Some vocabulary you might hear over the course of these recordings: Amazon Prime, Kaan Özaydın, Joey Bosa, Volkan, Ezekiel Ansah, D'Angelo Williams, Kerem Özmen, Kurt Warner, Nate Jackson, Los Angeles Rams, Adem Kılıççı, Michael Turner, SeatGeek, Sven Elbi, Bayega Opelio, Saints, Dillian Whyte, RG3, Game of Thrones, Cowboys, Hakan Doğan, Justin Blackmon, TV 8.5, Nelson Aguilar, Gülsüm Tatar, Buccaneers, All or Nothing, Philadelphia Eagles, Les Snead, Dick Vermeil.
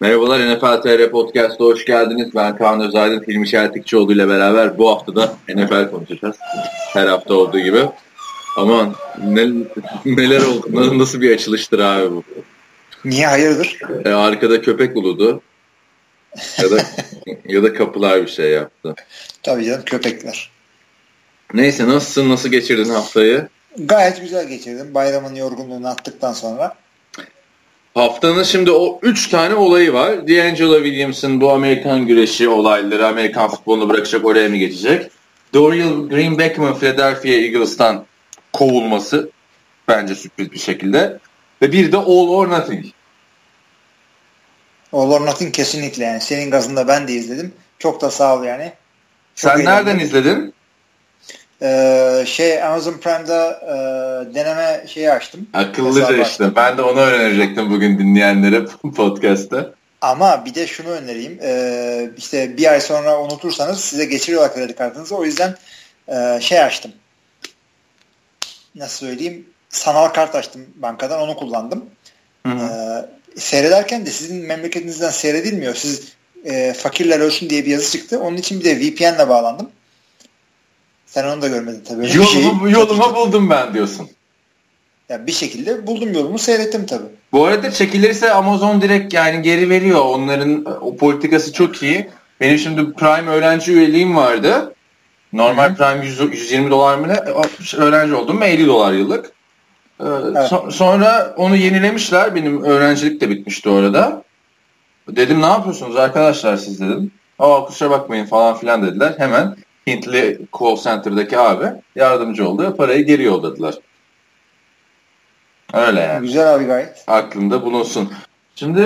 Merhabalar, NFL TR Podcast'a hoş geldiniz. Ben Kaan Özaydın, Hilmi Çeltikçioğlu ile beraber bu hafta da NFL konuşacağız. Her hafta olduğu gibi. Aman neler oldu, nasıl bir açılıştır abi bu? Niye, hayırdır? Arkada köpek uludu. Ya da kapılar bir şey yaptı. Tabii canım, köpekler. Neyse, nasılsın, nasıl geçirdin haftayı? Gayet güzel geçirdim. Bayramın yorgunluğunu attıktan sonra. Haftanın şimdi o 3 tane olayı var. D'Angelo Williams'ın bu Amerikan güreşi olayları, Amerikan futbolunu bırakacak, oraya mı geçecek? D'Oreal Green Beckham'ın Philadelphia Eagles'tan kovulması bence sürpriz bir şekilde. Ve bir de All or Nothing. All or Nothing kesinlikle yani. Senin gazında ben de izledim. Çok da sağ ol yani. Çok sen eğlendim. Nereden izledin? Amazon Prime'da deneme şeyi açtım. Akıllıca işte. Ben de onu önerecektim bugün dinleyenlere podcast'ta. Ama bir de şunu önereyim. İşte bir ay sonra unutursanız size geçiriyorlar kredi kartınızı. O yüzden açtım. Nasıl söyleyeyim? Sanal kart açtım bankadan. Onu kullandım. Seyrederken de sizin memleketinizden seyredilmiyor. Siz fakirler ölsün diye bir yazı çıktı. Onun için bir de VPN'le bağlandım. Sen onu da görmedin tabii. Yolumu buldum ben diyorsun. Ya bir şekilde buldum yolumu, seyrettim tabii. Bu arada çekilirse Amazon direkt yani geri veriyor. Onların o politikası çok iyi. Benim şimdi Prime öğrenci üyeliğim vardı. Normal Prime $120 mı ne? Öğrenci oldum, $50 yıllık. Evet. Sonra onu yenilemişler. Benim öğrencilik de bitmişti orada. Dedim ne yapıyorsunuz arkadaşlar siz dedim. Aa kusura bakmayın falan filan dediler. Hemen Hintli call center'daki abi yardımcı oldu. Parayı geri yolladılar. Öyle yani. Güzel abi, gayet. Aklımda bulunsun. Şimdi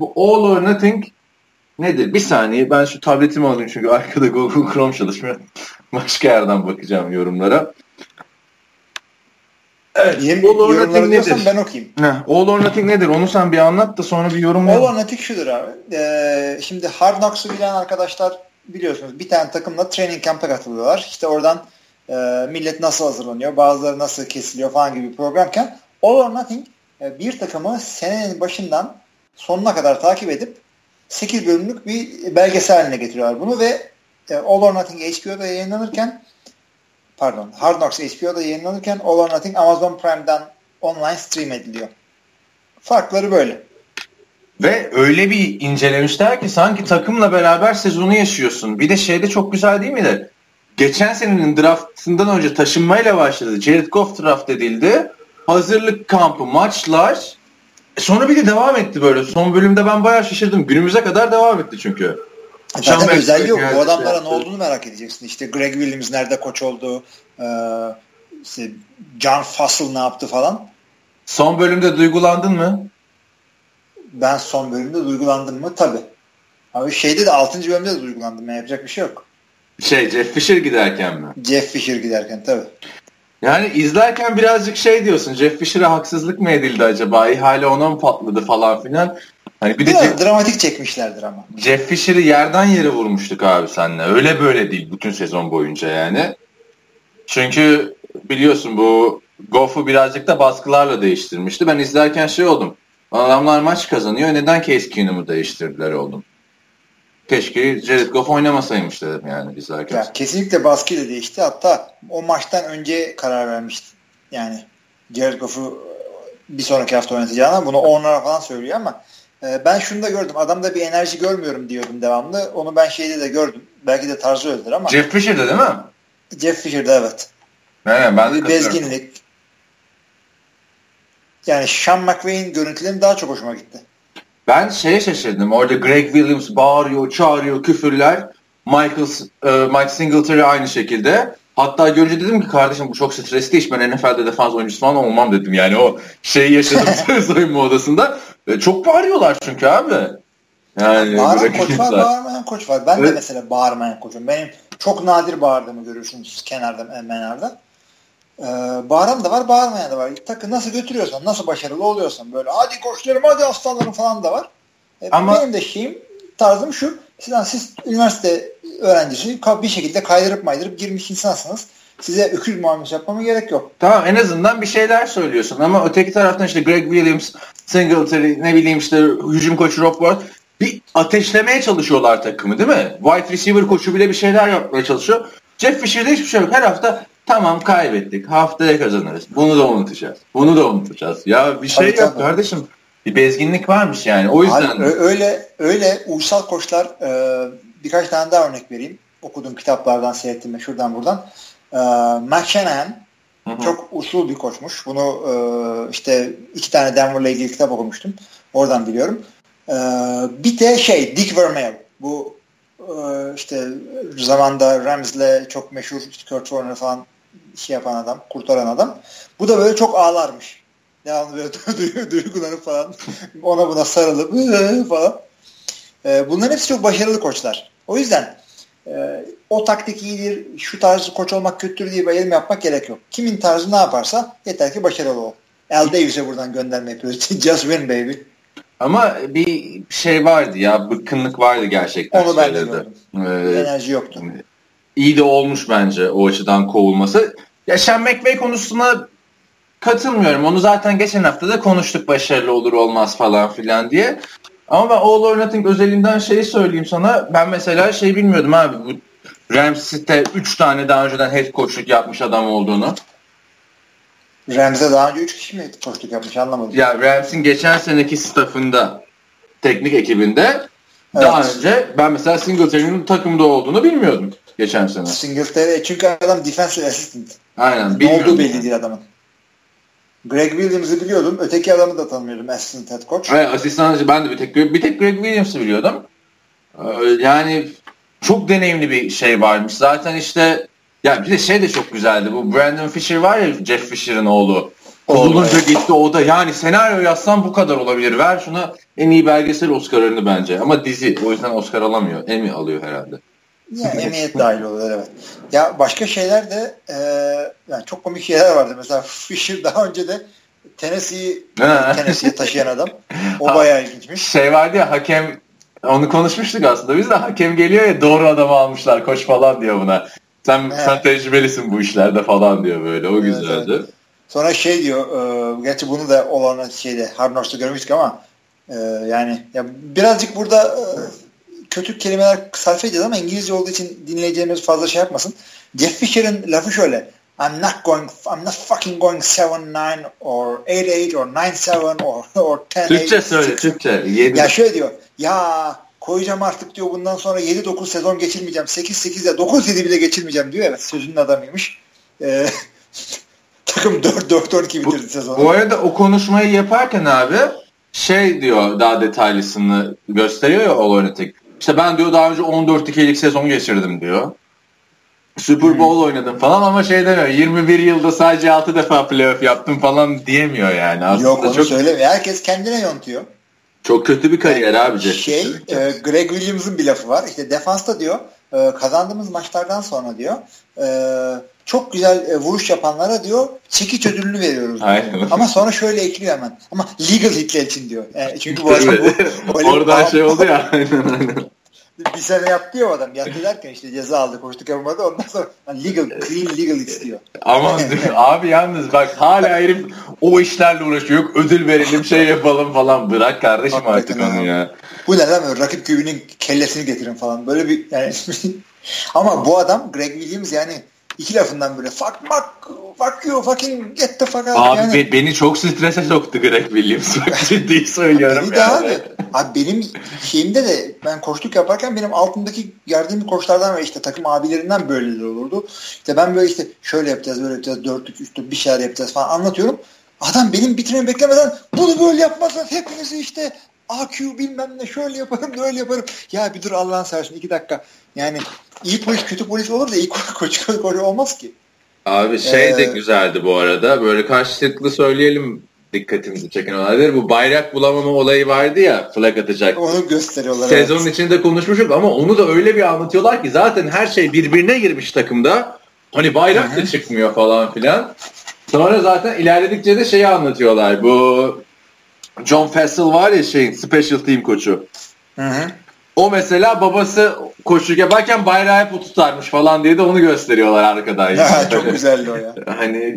bu All or Nothing nedir? Bir saniye ben şu tabletimi alayım çünkü arkada Google Chrome çalışmıyor. Başka yerden bakacağım yorumlara. Evet. All or Nothing nedir? Ben okuyayım. All or Nothing nedir? Onu sen bir anlat da sonra bir yorum yap. All or Nothing şudur abi. Şimdi Hard Knocks'u bilen arkadaşlar biliyorsunuz, bir tane takımla training camp'a katılıyorlar. İşte oradan millet nasıl hazırlanıyor, bazıları nasıl kesiliyor falan gibi bir programken All or Nothing bir takımı senenin başından sonuna kadar takip edip 8 bölümlük bir belgesel haline getiriyorlar bunu ve All or Nothing HBO'da yayınlanırken Hard Knocks HBO'da yayınlanırken All or Nothing Amazon Prime'dan online stream ediliyor. Farkları böyle. Ve öyle bir incelemişler ki sanki takımla beraber sezonu yaşıyorsun. Bir de şeyde çok güzel değil miydi? Geçen senenin draftından önce taşınmayla başladı. Jared Goff draft edildi. Hazırlık kampı, maçlar. Sonra bir de devam etti böyle. Son bölümde ben bayağı şaşırdım. Günümüze kadar devam etti çünkü. Zaten özelliği yok. Bu adamlara ne olduğunu merak edeceksin. İşte Greg Williams nerede koç oldu? İşte John Fassel ne yaptı falan. Son bölümde duygulandın mı? Ben son bölümde duygulandım mı? Tabii. Abi şeyde de 6. bölümde de duygulandım. Yani yapacak bir şey yok. Jeff Fisher giderken mi? Jeff Fisher giderken tabii. Yani izlerken birazcık diyorsun. Jeff Fisher'a haksızlık mı edildi acaba? İhale ona mı patladı falan filan? Hani bir de dramatik çekmişlerdir ama. Jeff Fisher'i yerden yere vurmuştuk abi seninle. Öyle böyle değil bütün sezon boyunca yani. Çünkü biliyorsun bu Goff'u birazcık da baskılarla değiştirmişti. Ben izlerken oldum. Adamlar maç kazanıyor. Neden Keskinim'i değiştirdiler oğlum? Keşke Jared Goff oynamasaymış dedim yani biz arkadaşlar. Ya, kesinlikle baskıyla değişti. Hatta o maçtan önce karar vermişti. Yani Jared Goff'u bir sonraki hafta oynatacağına bunu onlara falan söylüyor ama ben şunu da gördüm. Adamda bir enerji görmüyorum diyordum devamlı. Onu ben de gördüm. Belki de tarzı öyledir ama. Jeff Fisher'de değil mi? Jeff Fisher'de evet. Yani ben de bezginlik. Yani Sean McVay'in görüntülerim daha çok hoşuma gitti. Ben şaşırdım. Orada Greg Williams bağırıyor, çağırıyor, küfürler. Mike Singletary aynı şekilde. Hatta görünce dedim ki kardeşim bu çok stresli iş. Ben NFL'de defans oyuncusu falan olmam dedim. Yani o yaşadım soyunma odasında. Çok bağırıyorlar çünkü abi. Yani bağıran koç var, bağırmayan koç var. Ben de mesela bağırmayan koçum. Benim çok nadir bağırdığımı görürsünüz kenarda, menarda. Bağıran da var, bağırmayan da var. Takı nasıl götürüyorsan, nasıl başarılı oluyorsan böyle hadi koçlarım, hadi aslanlarım falan da var. Ama benim de tarzım şu. Siz üniversite öğrencisini bir şekilde kaydırıp maydırıp girmiş insansınız. Size öküz muamelesi yapmama gerek yok. Tamam, en azından bir şeyler söylüyorsun ama öteki taraftan Greg Williams Singletary, ne bileyim işte hücum koçu Rob Ward bir ateşlemeye çalışıyorlar takımı, değil mi? Wide receiver koçu bile bir şeyler yapmaya çalışıyor. Jeff Fisher'de hiçbir şey yok. Her hafta tamam kaybettik, haftaya kazanırız. Bunu da unutacağız. Ya bir şey abi, yok kardeşim. Bir bezginlik varmış yani. O yüzden abi, öyle uysal koçlar birkaç tane daha örnek vereyim. Okuduğum kitaplardan seyrettim ve şuradan buradan. Mike Shanahan çok usul bir koçmuş. Bunu işte 2 tane Denver'la ilgili kitap okumuştum. Oradan biliyorum. Bir de Dick Vermeil. Bu işte zamanda Rams'le çok meşhur Kurt Warner falan yapan adam, kurtaran adam. Bu da böyle çok ağlarmış. Devamlı böyle duygulanıp falan ona buna sarılıp falan. Bunların hepsi çok başarılı koçlar. O yüzden o taktik iyidir, şu tarz koç olmak kötüdür diye bir ayrım yapmak gerek yok. Kimin tarzı ne yaparsa yeter ki başarılı ol. El Davis'e buradan gönderme yapıyoruz. Just win baby. Ama bir şey vardı ya, bıkkınlık vardı gerçekten. Onu ben de gördüm. Enerji yoktu. İyi de olmuş bence o açıdan kovulması. Ya Sean McVay konusuna katılmıyorum. Onu zaten geçen hafta da konuştuk, başarılı olur olmaz falan filan diye. Ama ben All or Nothing özelinden şeyi söyleyeyim sana. Ben mesela bilmiyordum abi. Bu Rams'te 3 tane daha önceden head coachluk yapmış adam olduğunu. Rams'e daha önce 3 kişi mi koçluk yapmış, anlamadım. Ya Rams'in geçen seneki staffında, teknik ekibinde, evet. Daha önce ben mesela Singletary'nin takımda olduğunu bilmiyordum geçen sene. Singletary çünkü adam defensive assistant. Aynen. Ne olduğu belli değil adamın. Greg Williams'ı biliyordum. Öteki adamı da tanımıyordum, assistant head coach. Evet, asistancı ben de bir tek Greg Williams'ı biliyordum. Yani çok deneyimli bir varmış. Zaten işte ya bir de de çok güzeldi. Bu Brandon Fisher var ya, Jeff Fisher'ın oğlu. Olunca gitti o da. Yani senaryo yazsan bu kadar olabilir. Ver şuna en iyi belgesel Oscar'ını bence. Ama dizi. O yüzden Oscar alamıyor. Emmy alıyor herhalde. Ya Emmy'ye dahil oluyor, evet. Ya başka şeyler de yani çok komik şeyler vardı. Mesela Fisher daha önce de Tennessee'ye taşıyan adam. O bayağı ilginçmiş. Vardı ya, hakem, onu konuşmuştuk aslında. Biz de hakem geliyor ya, doğru adamı almışlar koç falan diyor buna. Sen tecrübelisin bu işlerde falan diyor böyle. O güzeldi. Evet. Sonra diyor, gerçi bunu da olan Hard Knocks'ta görmüştük ama yani ya birazcık burada kötü kelimeler sarf edeceğiz ama İngilizce olduğu için dinleyeceğimiz fazla yapmasın. Jeff Fisher'ın lafı şöyle: I'm not fucking going 7-9 or 8-8 or 9-7 or 10-8. Türkçe söyle, Türkçe. Ya diyor. Ya koyacağım artık diyor, bundan sonra 7-9 sezon geçirmeyeceğim. 8-8 ya 9-7 bile geçirmeyeceğim diyor. Evet, sözünün adamıymış. Takım 4-4-12 bitirdi sezonu. Bu arada o konuşmayı yaparken abi diyor, daha detaylısını gösteriyor ya All or Nothing. İşte ben diyor daha önce 14-2'lik sezon geçirdim diyor. Super Bowl oynadım falan ama demiyor. 21 yılda sadece 6 defa playoff yaptım falan diyemiyor yani. Aslında yok, onu söylemiyor. Herkes kendine yontuyor. Çok kötü bir kariyer abici. Greg Williams'ın bir lafı var. İşte defansta diyor, kazandığımız maçlardan sonra diyor, çok güzel vuruş yapanlara diyor çekiç ödülünü veriyoruz. Ama sonra ekliyor hemen. Ama legal hitler için diyor. Yani çünkü bu adam oradan oldu ya. Bir sene yaptı ya adam. Yaptı derken ceza aldı. Koştuk yapamadı. Ondan sonra legal hit diyor. Aman abi, yalnız bak hala herif o işlerle uğraşıyor. Yok ödül verelim, yapalım falan. Bırak kardeşim artık onu ya. Bu ne lan? Rakip kübünün kellesini getirin falan. Böyle bir ama bu adam Greg Williams yani 2 lafından böyle fuck you fucking get the fuck out. Abi beni çok strese soktu Greg Williams. Ciddi söylüyorum. Bir daha abi benim şeyimde de, ben koçluk yaparken benim altımdaki yardımcı koçlardan ve takım abilerinden böyleleri olurdu. Ben böyle şöyle yapacağız, böyle yapacağız, 4'lük 3'lük bir şeyler yapacağız falan anlatıyorum. Adam benim bitirmemi beklemeden bunu böyle yapmazsan hepinizi AQ bilmem ne şöyle yaparım böyle yaparım. Ya bir dur Allah'ın seversen 2 dakika. Yani iyi polis kötü polis olur da iyi koç olmaz ki. Abi de güzeldi bu arada. Böyle karşılıklı söyleyelim, dikkatimizi çeken olaylar. Bu bayrak bulamama olayı vardı ya, flag atacak. Onu gösteriyorlar. Sezonun içinde konuşmuştuk ama onu da öyle bir anlatıyorlar ki zaten her şey birbirine girmiş takımda. Hani bayrak da çıkmıyor falan filan. Sonra zaten ilerledikçe de anlatıyorlar. Bu John Fassel var ya, special team koçu. O mesela babası koçluk yaparken bayrağı hep tutarmış falan diye de onu gösteriyorlar arkadaşlar. Ya çok güzeldi o ya.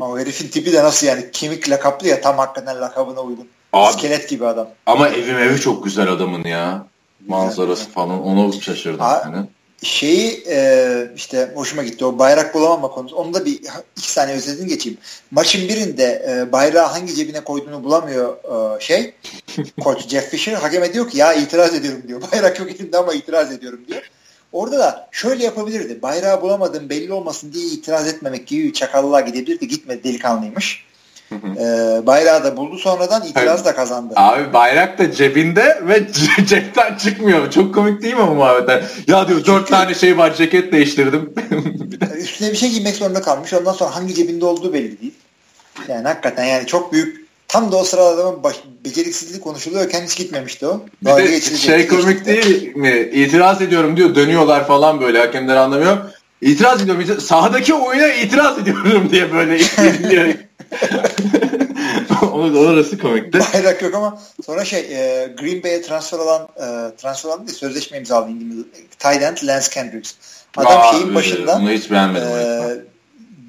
Ama herifin tipi de nasıl yani, kemik lakaplı ya, tam hakikaten lakabına uygun. Abi, iskelet gibi adam. Ama evi çok güzel adamın ya. Manzarası falan. Ona şaşırdım. Yani. İşte hoşuma gitti. O bayrak bulamama konusu. Onu da bir 2 saniye özetini geçeyim. Maçın birinde bayrağı hangi cebine koyduğunu bulamıyor Koç Jeff Fisher. Hakeme diyor ki ya itiraz ediyorum diyor. Bayrak yok elimde ama itiraz ediyorum diyor. Orada da şöyle yapabilirdi. Bayrağı bulamadım belli olmasın diye itiraz etmemek gibi çakallığa gidebilirdi. Gitmedi, delikanlıymış. Bayrağı da buldu sonradan, itiraz da kazandı. Abi bayrak da cebinde ve cepten çıkmıyor. Çok komik değil mi bu muhabbetler? Ya diyor 4 tane şey var, ceket değiştirdim. Üstüne bir şey giymek zorunda kalmış. Ondan sonra hangi cebinde olduğu belli değil. Yani hakikaten yani çok büyük. Tam da o sırada adamın beceriksizliği konuşuluyor. Kendisi gitmemişti o. Bir de komik değil mi? İtiraz ediyorum diyor. Dönüyorlar falan böyle. Hakemler anlamıyor. İtiraz ediyorum. Sahadaki oyuna itiraz ediyorum diye böyle diyor. Orası komikti. Bayrak yok ama sonra Green Bay'e transfer olan değil, sözleşme imzaladı İngiliz. Tight end Lance Kendricks. Adam şeyin başında. Onu hiç beğenmedim.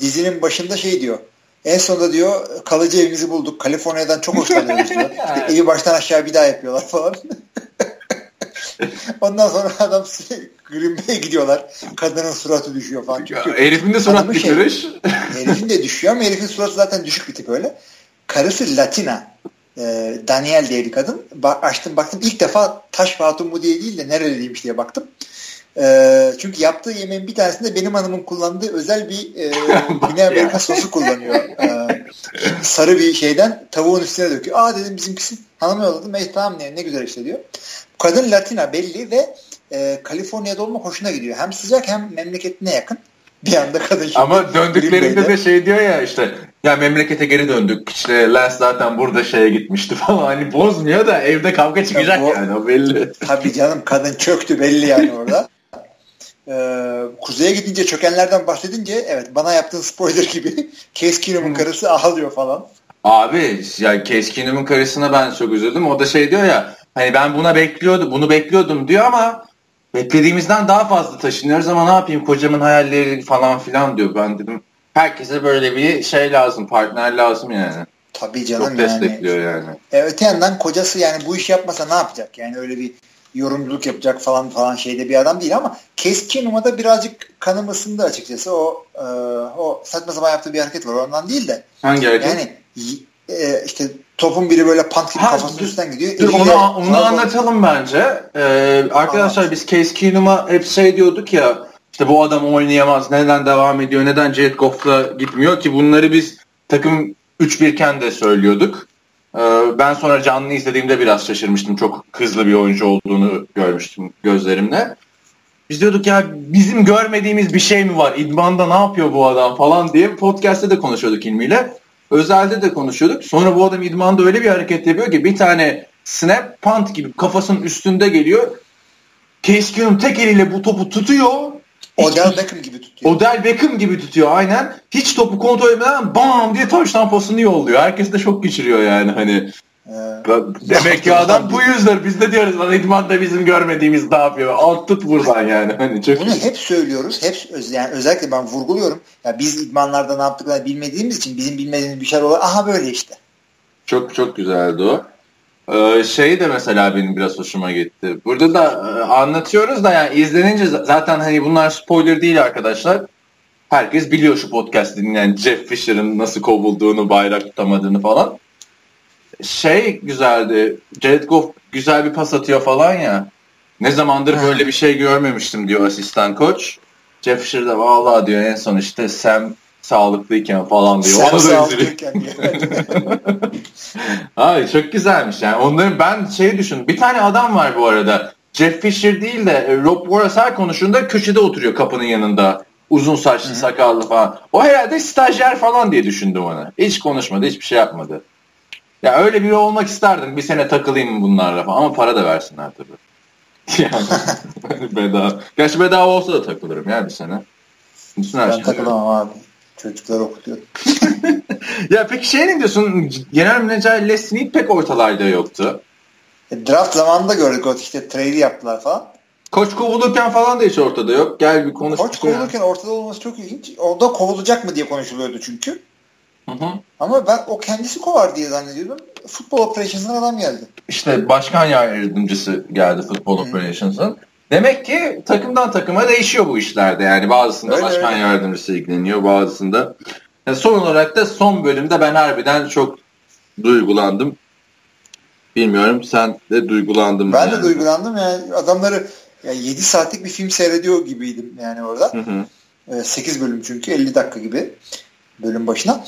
Dizinin başında şey diyor. En sonunda diyor kalıcı evimizi bulduk. Kaliforniya'dan çok hoşlanıyoruz diyor. İşte evi baştan aşağı bir daha yapıyorlar falan. Ondan sonra adam Green Bay'e gidiyorlar. Kadının suratı düşüyor falan. Çünkü herifin de surat düşüyor. Herifin de düşüyor ama herifin suratı zaten düşük bir tip öyle. Karısı Latina. Daniel diye bir kadın. Açtım baktım ilk defa taş hatun mu diye değil de nereliymiş diye baktım. Çünkü yaptığı yemeğin bir tanesinde benim hanımın kullandığı özel bir Güney Amerika sosu kullanıyor. Sarı bir şeyden tavuğun üstüne döküyor. Aa dedim bizimkisi hanıma yolladım. Tamam ne güzel işte diyor. Kadın Latina belli ve Kaliforniya'da olmak hoşuna gidiyor. Hem sıcak hem memleketine yakın. Bir anda kadın. Ama döndüklerinde de şey diyor ya işte ya memlekete geri döndük. İşte Lance zaten burada şeye gitmişti falan. Hani bozmuyor da evde kavga çıkacak yani o belli. Tabii canım kadın çöktü belli yani orada. Kuzeye gidince çökenlerden bahsedince evet bana yaptığın spoiler gibi Keskinim'in karısı ağlıyor falan. Abi yani Keskinim'in karısına ben çok üzüldüm. O da şey diyor ya hani ben bunu bekliyordum diyor ama beklediğimizden daha fazla taşınıyoruz ama ne yapayım kocamın hayalleri falan filan diyor. Ben dedim herkese böyle bir şey lazım, partner lazım yani. Tabii canım çok destekliyor yani. Öte yandan kocası yani bu iş yapmasa ne yapacak yani öyle bir yorumculuk yapacak falan şeyde bir adam değil ama Keskinim'e de birazcık kanım ısındı açıkçası. O saçma sapan yaptığı bir hareket var ondan değil de. Hangi hareket? Yani işte topun biri böyle pant gibi kafasının üstünden gidiyor. Onu anlatalım bence. Arkadaşlar anlat. Biz Keskinim'e hep şey diyorduk ya işte bu adam oynayamaz, neden devam ediyor, neden Jared Goff'la gitmiyor ki bunları biz takım 3-1'ken de söylüyorduk. Ben sonra canlı izlediğimde biraz şaşırmıştım. Çok hızlı bir oyuncu olduğunu görmüştüm gözlerimle. Biz diyorduk ya bizim görmediğimiz bir şey mi var? İdmanda ne yapıyor bu adam falan diye podcast'te de konuşuyorduk ilmiyle. Özelde de konuşuyorduk. Sonra bu adam idmanda öyle bir hareket yapıyor ki bir tane snap punt gibi kafasının üstünde geliyor. Keskinim tek eliyle bu topu tutuyor. Odell Beckham gibi tutuyor aynen. Hiç topu kontrol etmeden bam diye touchdown pasını yolluyor. Herkes de şok geçiriyor yani hani. Demek ki adam bu yüzler. Biz de diyoruz lan idmanda bizim görmediğimiz ne yapıyor. Alt tut buradan yani. Hani çok... Bunu hep söylüyoruz. Yani özellikle ben vurguluyorum. Ya biz idmanlarda ne yaptıklarını bilmediğimiz için bizim bilmediğimiz bir şey olarak aha böyle işte. Çok çok güzeldi o. Şey de mesela benim biraz hoşuma gitti. Burada da anlatıyoruz da yani izlenince zaten hani bunlar spoiler değil arkadaşlar. Herkes biliyor şu podcast dinleyen yani Jeff Fisher'ın nasıl kovulduğunu, bayrak tutamadığını falan. Şey güzeldi. Jared Goff güzel bir pas atıyor falan ya. Ne zamandır böyle bir şey görmemiştim diyor asistan koç. Jeff Fisher de vallahi diyor en son işte Sam sağlıklıyken falan diyor. Sen sağlıklıyken Ay çok güzelmiş yani. Onların ben şey düşündüm. Bir tane adam var bu arada. Jeff Fisher değil de Rob Wallace her konuşunda köşede oturuyor kapının yanında. Uzun saçlı, sakallı falan. O herhalde stajyer falan diye düşündüm onu. Hiç konuşmadı, hiçbir şey yapmadı. Ya öyle biri olmak isterdim. Bir sene takılayım bunlarla falan. Ama para da versinler tabii. Yani bedava. Gerçi bedava olsa da takılırım ya bir sene. Ben takılamam abi. Çocukları okutuyorum. Ya peki şey ne diyorsun? Genel menajer Les Snead pek ortalarda yoktu. Draft zamanında gördük o işte trade yaptılar falan. Koç kovulurken falan da hiç ortada yok. Gel bir konuşalım. Koç kovulurken ortada olması çok ilginç. Orada kovulacak mı diye konuşuluyordu çünkü. Hı-hı. Ama ben o kendisi kovar diye zannediyordum. Futbol Operations'ın adam geldi. İşte başkan yardımcısı geldi Futbol Operations'ın. Demek ki takımdan takıma değişiyor bu işlerde. Yani bazısında öyle, başkan öyle yardımcısı ilgileniyor, bazısında. Yani son olarak da son bölümde ben harbiden çok duygulandım. Bilmiyorum, sen de duygulandın mı? Ben de duygulandım. Yani adamları yani 7 saatlik bir film seyrediyor gibiydim yani orada. Hı hı. 8 bölüm çünkü 50 dakika gibi bölüm başına.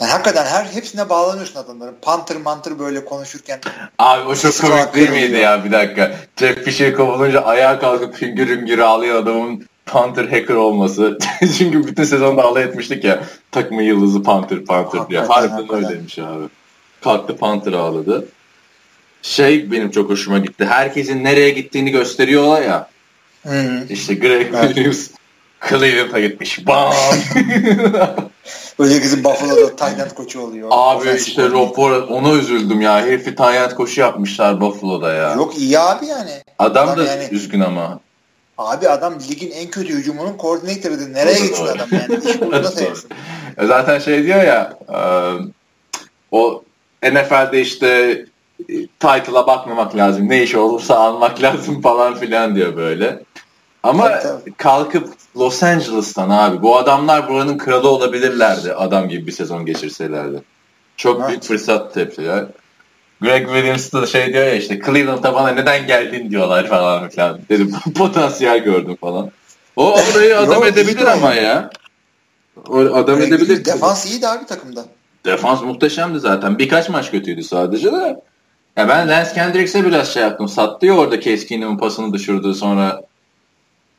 Yani hakikaten hepsine bağlanıyorsun adamların. Panther böyle konuşurken. Abi o çok komik değil miydi ya, bir dakika. Jeff Fisher kovulunca ayağa kalkıp hüngür hüngür ağlıyor adamın Panther hacker olması. Çünkü bütün sezonda alay etmiştik ya. Takımın yıldızı Panther diye. Harbiden öyle demiş abi. Kalktı Panther ağladı. Benim çok hoşuma gitti. Herkesin nereye gittiğini gösteriyorlar ya. Hı-hı. İşte Greg Williams Cleveland'a gitmiş. Bam! Özellikle Buffalo'da Tyrant koçu oluyor. Abi Ofensif işte Rob ona üzüldüm ya. Herifi Tyrant koçu yapmışlar Buffalo'da ya. Yok iyi abi yani. Adam da yani, üzgün ama. Abi adam ligin en kötü hücumunun koordinatörüydü. Nereye gitsin adam yani? İş burada sayılsın. Zaten diyor ya o NFL'de işte title'a bakmamak lazım. Ne iş olursa almak lazım falan filan diyor böyle. Ama tabii. Kalkıp Los Angeles'tan abi. Bu adamlar buranın kralı olabilirlerdi. Adam gibi bir sezon geçirselerdi. Çok evet. Büyük fırsat tepkiler. Greg Williams da diyor ya işte Cleveland'a bana neden geldin diyorlar falan filan. Dedim potansiyel gördüm falan. O orayı adam edebilir ama ya. O adam Greg edebilir. Defans iyiydi abi takımda. Defans muhteşemdi zaten. Birkaç maç kötüydü sadece de. Ya ben Lance Kendricks'e biraz yaptım. Sattı ya orada Keskin'in pasını düşürdü sonra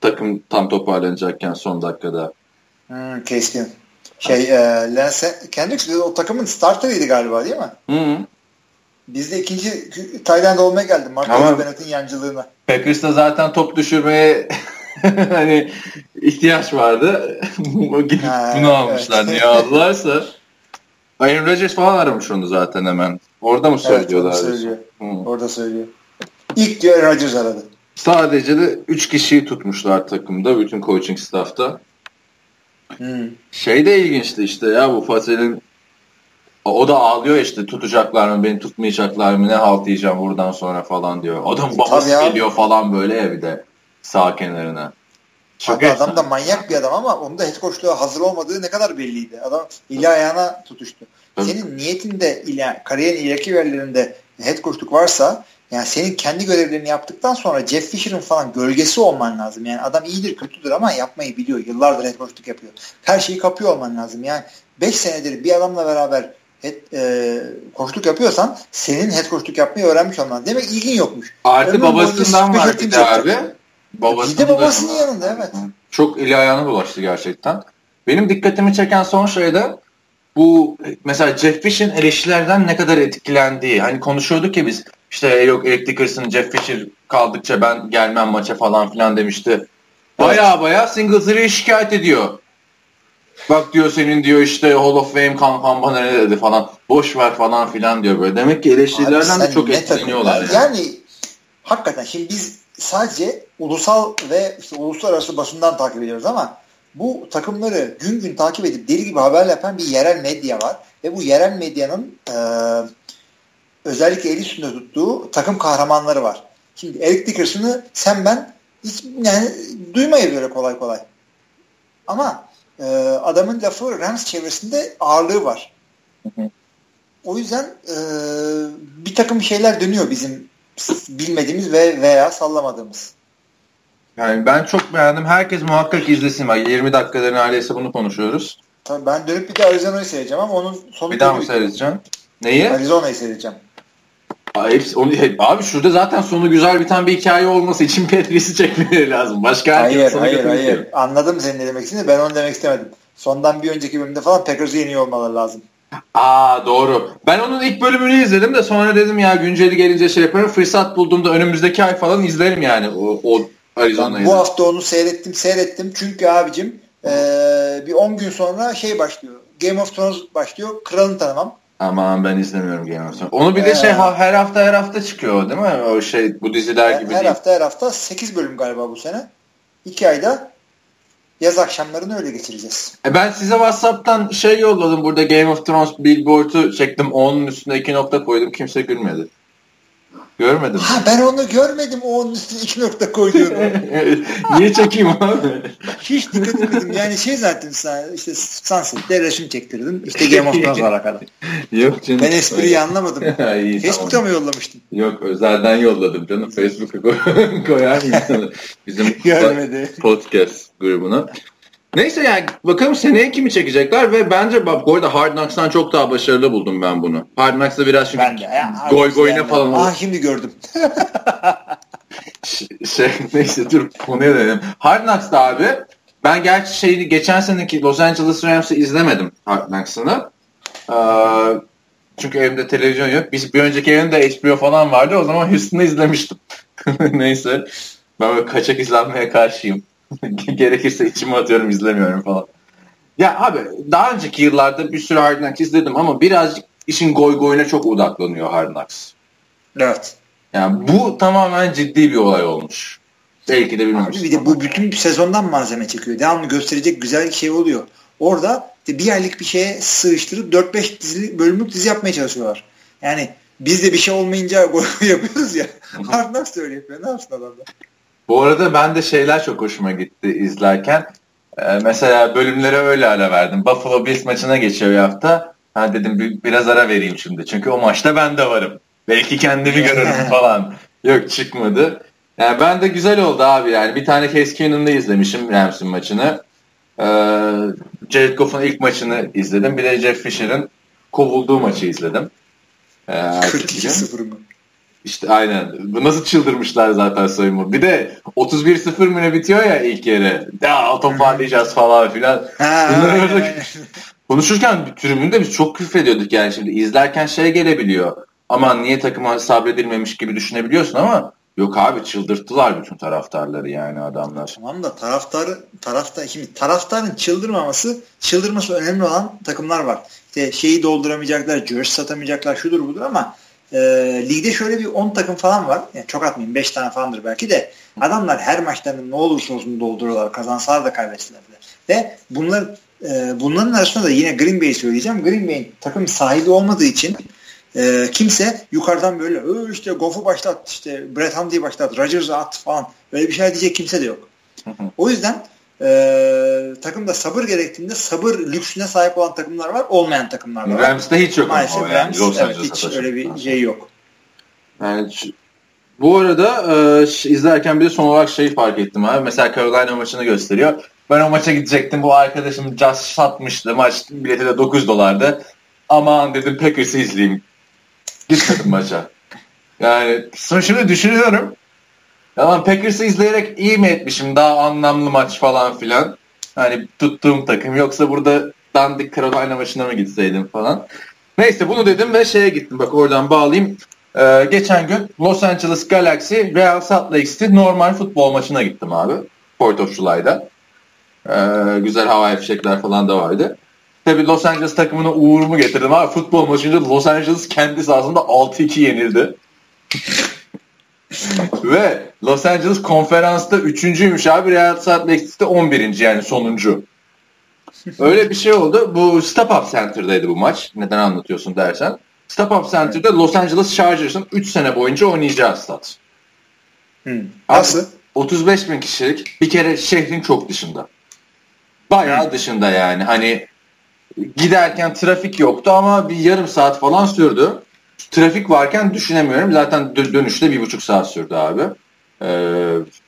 takım tam toparlanacakken son dakikada. Keskin. Lance Kendricks o takımın starterıydı galiba değil mi? Hı. Biz de ikinci Tayland'a olmaya geldi. Marcus Bennett'in yancılığına. Packers'ta zaten top düşürmeye hani ihtiyaç vardı. Gidip bunu almışlar. Evet. Niye aldılarsa. Aaron Rodgers falan aramış onu zaten hemen. Orada mı söylüyorlar? Evet, söylüyor. Orada söylüyor. İlk diyor Aaron Rodgers aradı. Sadece de 3 kişiyi tutmuşlar takımda. Bütün coaching staff'ta. Hmm. De ilginçti işte ya bu Fazel'in o da ağlıyor işte tutacaklar mı beni tutmayacaklar mı ne halt yiyeceğim buradan sonra falan diyor. Adam babası geliyor falan böyle ya bir de sağ kenarına. Hatta adam da manyak bir adam ama onun da head coachluğa hazır olmadığı ne kadar belliydi. Adam ili ayağına tutuştu. Tabii. Senin niyetinde kariyerin ileriki yerlerinde head coachluk varsa yani senin kendi görevlerini yaptıktan sonra Jeff Fisher'ın falan gölgesi olman lazım. Yani adam iyidir kötüdür ama yapmayı biliyor. Yıllardır head coachluk yapıyor. Her şeyi kapıyor olman lazım. Yani 5 senedir bir adamla beraber koçluk yapıyorsan senin head coachluk yapmayı öğrenmiş olman. Demek ilgin yokmuş. Artı babasından var bir de abi. Babasının yanında evet. Çok eli ayağına bulaştı gerçekten. Benim dikkatimi çeken son şey de bu mesela Jeff Fisher'ın eleştirilerden ne kadar etkilendiği. Hani konuşuyorduk ya biz işte yok Eric Dickerson, Jeff Fisher kaldıkça ben gelmem maça falan filan demişti. Baya Singletary'i şikayet ediyor. Bak diyor senin diyor işte Hall of Fame kampanya ne dedi falan. Boş ver falan filan diyor böyle. Demek ki eleştirilerden de çok etkileniyorlar. Yani hakikaten şimdi biz sadece ulusal ve işte uluslararası basından takip ediyoruz ama bu takımları gün gün takip edip deli gibi haber yapan bir yerel medya var. Ve bu yerel medyanın özellikle el üstünde tuttuğu takım kahramanları var. Şimdi Eric Dickerson'ı ben hiç yani duymayız öyle kolay kolay. Ama adamın lafı Rams çevresinde ağırlığı var. O yüzden bir takım şeyler dönüyor bizim bilmediğimiz veya sallamadığımız. Yani ben çok beğendim. Herkes muhakkak izlesin. 20 dakikadır neredeyse bunu konuşuyoruz. Tabii ben dönüp bir de Arizona'yı seyredeceğim ama onun sonunda bir daha mı seyredeceğim? Neyi? Arizona'yı seyredeceğim. Abi şurada zaten sonu güzel biten bir hikaye olması için Patrice'i çekmeleri lazım. Başka hayır. Anladım senin ne demek istediğini. Ben onu demek istemedim. Sondan bir önceki bölümde falan Packers'ı yeniyor olmaları lazım. Doğru. Ben onun ilk bölümünü izledim de sonra dedim ya günceli gelince yaparım. Fırsat bulduğumda önümüzdeki ay falan izlerim yani o Arizona'yı. Bu hafta onu seyrettim. Çünkü abicim bir 10 gün sonra başlıyor. Game of Thrones başlıyor. Kralını tanımam. Aman ben izlemiyorum Game of Thrones. Onu bir de her hafta çıkıyor değil mi? O bu diziler gibi. Her hafta 8 bölüm galiba bu sene. 2 ayda yaz akşamlarını öyle geçireceğiz. Ben size WhatsApp'tan şey yolladım. Burada Game of Thrones billboard'u çektim. Onun üstüne 2 nokta koydum. Kimse gülmedi. Görmedim. Ha, ben onu görmedim. O onun üstüne 2 nokta koyuyorum. Niye çekeyim abi? Hiç dikkat etmedim. Yani şey zaten işte Sunset'te resim çektirdim. İşte Game of Thrones olarak adam. Yok canım. Ben espriyi anlamadım. İyi, Facebook'a tamam. Mı yollamıştın? Yok, özelden yolladım canım. Facebook'a koyar insanı. Bizim podcast grubuna. Neyse yani bakalım seneye kimi çekecekler ve bence bu arada Hard Knocks'tan çok daha başarılı buldum ben bunu. Hard Knocks'da biraz çünkü goy goyuna falan oldu. Ah şimdi gördüm. Neyse dur konuya dönelim. Hard Knocks'da abi ben gerçi geçen seneki Los Angeles Rams'ı izlemedim Hard Knocks'ını. Çünkü evimde televizyon yok. Bir önceki evimde HBO falan vardı, o zaman Houston'ı izlemiştim. Neyse ben böyle kaçak izlenmeye karşıyım. Gerekirse içime atıyorum, izlemiyorum falan. Ya abi daha önceki yıllarda bir sürü Hard Knocks izledim ama birazcık işin goy goyuna çok odaklanıyor Hard Knocks. Evet. Yani bu tamamen ciddi bir olay olmuş. Belki de bilmiyorum. Bir de bu bütün bir sezondan malzeme çekiyor. Devamlı gösterecek güzel şey oluyor. Orada bir aylık bir şeye sığıştırıp 4-5 bölümlük dizi yapmaya çalışıyorlar. Yani biz de bir şey olmayınca goy goy yapıyoruz ya. Hard Knocks da öyle yapıyor. Ne yapsın adamlar? Bu arada ben de şeyler çok hoşuma gitti izlerken. Mesela bölümlere öyle ara verdim. Buffalo Bills maçına geçiyor bir hafta. Ha dedim biraz ara vereyim şimdi. Çünkü o maçta ben de varım. Belki kendimi görürüm falan. Yok çıkmadı. Yani ben de güzel oldu abi yani. Bir tane Keskinin'de izlemişim Rams'in maçını. Jared Goff'un ilk maçını izledim. Bir de Jeff Fisher'ın kovulduğu maçı izledim. 42-0 mı? İşte aynen. Bu nasıl çıldırmışlar zaten soyunma. Bir de 31-0 mı bitiyor ya ilk yere. Ya toparlayacağız falan filan. Konuşurken tribünde biz çok küfrediyorduk yani şimdi. İzlerken şey gelebiliyor. Aman niye takıma sabredilmemiş gibi düşünebiliyorsun ama yok abi çıldırttılar bütün taraftarları yani adamlar. Tamam da taraftarın çıldırması önemli olan takımlar var. İşte şeyi dolduramayacaklar, cürç satamayacaklar, şudur budur ama ligde şöyle bir 10 takım falan var. Yani çok atmayayım. 5 tane falandır belki de. Adamlar her maçlarını ne olursa olsun dolduruyorlar. Kazansalar da kaybetseler de. Ve bunların arasında da yine Green Bay'i söyleyeceğim. Green Bay'in takım sahibi olmadığı için kimse yukarıdan böyle işte Goff'u başlat, işte Brett Hundley'i başlat, Rodgers'ı at falan böyle bir şey diyecek kimse de yok. O yüzden takımda sabır gerektiğinde sabır lüksüne sahip olan takımlar var, olmayan takımlar var. Rams'da hiç yok. Maalesef ama Rams, evet, hiç öyle bir şey yok. Yani, bu arada izlerken bir de son olarak şeyi fark ettim abi. Mesela Carolina maçını gösteriyor. Ben o maça gidecektim. Bu arkadaşım just satmıştı. Maç bileti de $9. Aman dedim Packers'ı izleyeyim. Gitmedim maça. Yani şimdi düşünüyorum. Yalan Packers'ı izleyerek iyi mi etmişim? Daha anlamlı maç falan filan. Hani tuttuğum takım. Yoksa burada dandik Carolina maçına mı gitseydim falan. Neyse bunu dedim ve şeye gittim. Bak oradan bağlayayım. Geçen gün Los Angeles Galaxy Real Salt Lake City normal futbol maçına gittim abi. 4th of July'da. Güzel havai fişekler falan da vardı. Tabii Los Angeles takımına uğurumu getirdim abi. Futbol maçında Los Angeles kendi sahasında 6-2 yenildi. Ve Los Angeles konferansta 3.'müş abi. Real Salt Lake City'de 11. yani sonuncu. Öyle bir şey oldu. Bu StubHub Center'daydı bu maç. Neden anlatıyorsun dersen. StubHub Center'da Los Angeles Chargers'ın 3 sene boyunca oynayacağı stat. Nasıl? 35.000 kişilik bir kere şehrin çok dışında. Bayağı dışında yani. Hani giderken trafik yoktu ama bir yarım saat falan sürdü. Trafik varken düşünemiyorum. Zaten dönüşte 1,5 saat sürdü abi.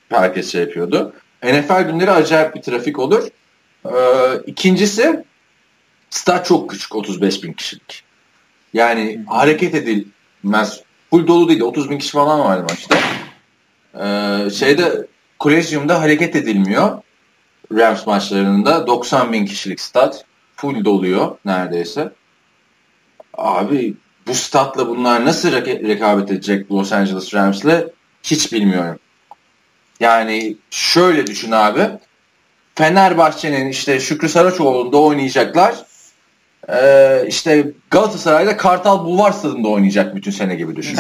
Herkes şey yapıyordu. NFL günleri acayip bir trafik olur. İkincisi stat çok küçük. 35.000 kişilik. Yani hareket edilmez. Full dolu değildi. 30.000 kişi falan vardı maçta. Kolezyumda hareket edilmiyor. Rams maçlarında 90.000 kişilik stat. Full doluyor neredeyse. Abi bu statla bunlar nasıl rekabet edecek Los Angeles Rams'le hiç bilmiyorum. Yani şöyle düşün abi. Fenerbahçe'nin işte Şükrü Saraçoğlu'nda oynayacaklar. İşte Galatasaray'da Kartal Bulvar Stadı'nda oynayacak bütün sene gibi düşün.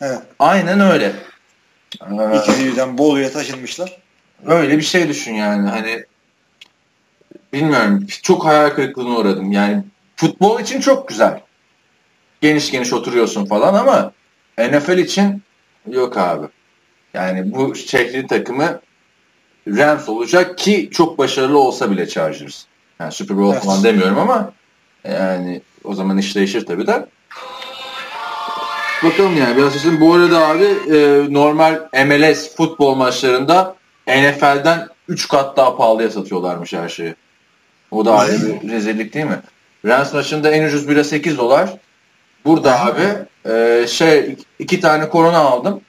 Evet. Aynen öyle. İkisi birden Bolu'ya taşınmışlar. Öyle bir şey düşün yani. Hani bilmiyorum, çok hayal kırıklığına uğradım. Yani futbol için çok güzel. Geniş geniş oturuyorsun falan ama NFL için yok abi. Yani bu şehrin takımı Rams olacak ki çok başarılı olsa bile Chargers. Yani Super Bowl evet. falan demiyorum ama yani o zaman iş değişir tabii de. Bakalım yani biraz sizin bu arada abi normal MLS futbol maçlarında NFL'den 3 kat daha pahalıya satıyorlarmış her şeyi. O da ayrı bir rezillik değil mi? Rams maçında en ucuz bira $8. Burada abi iki tane korona aldım.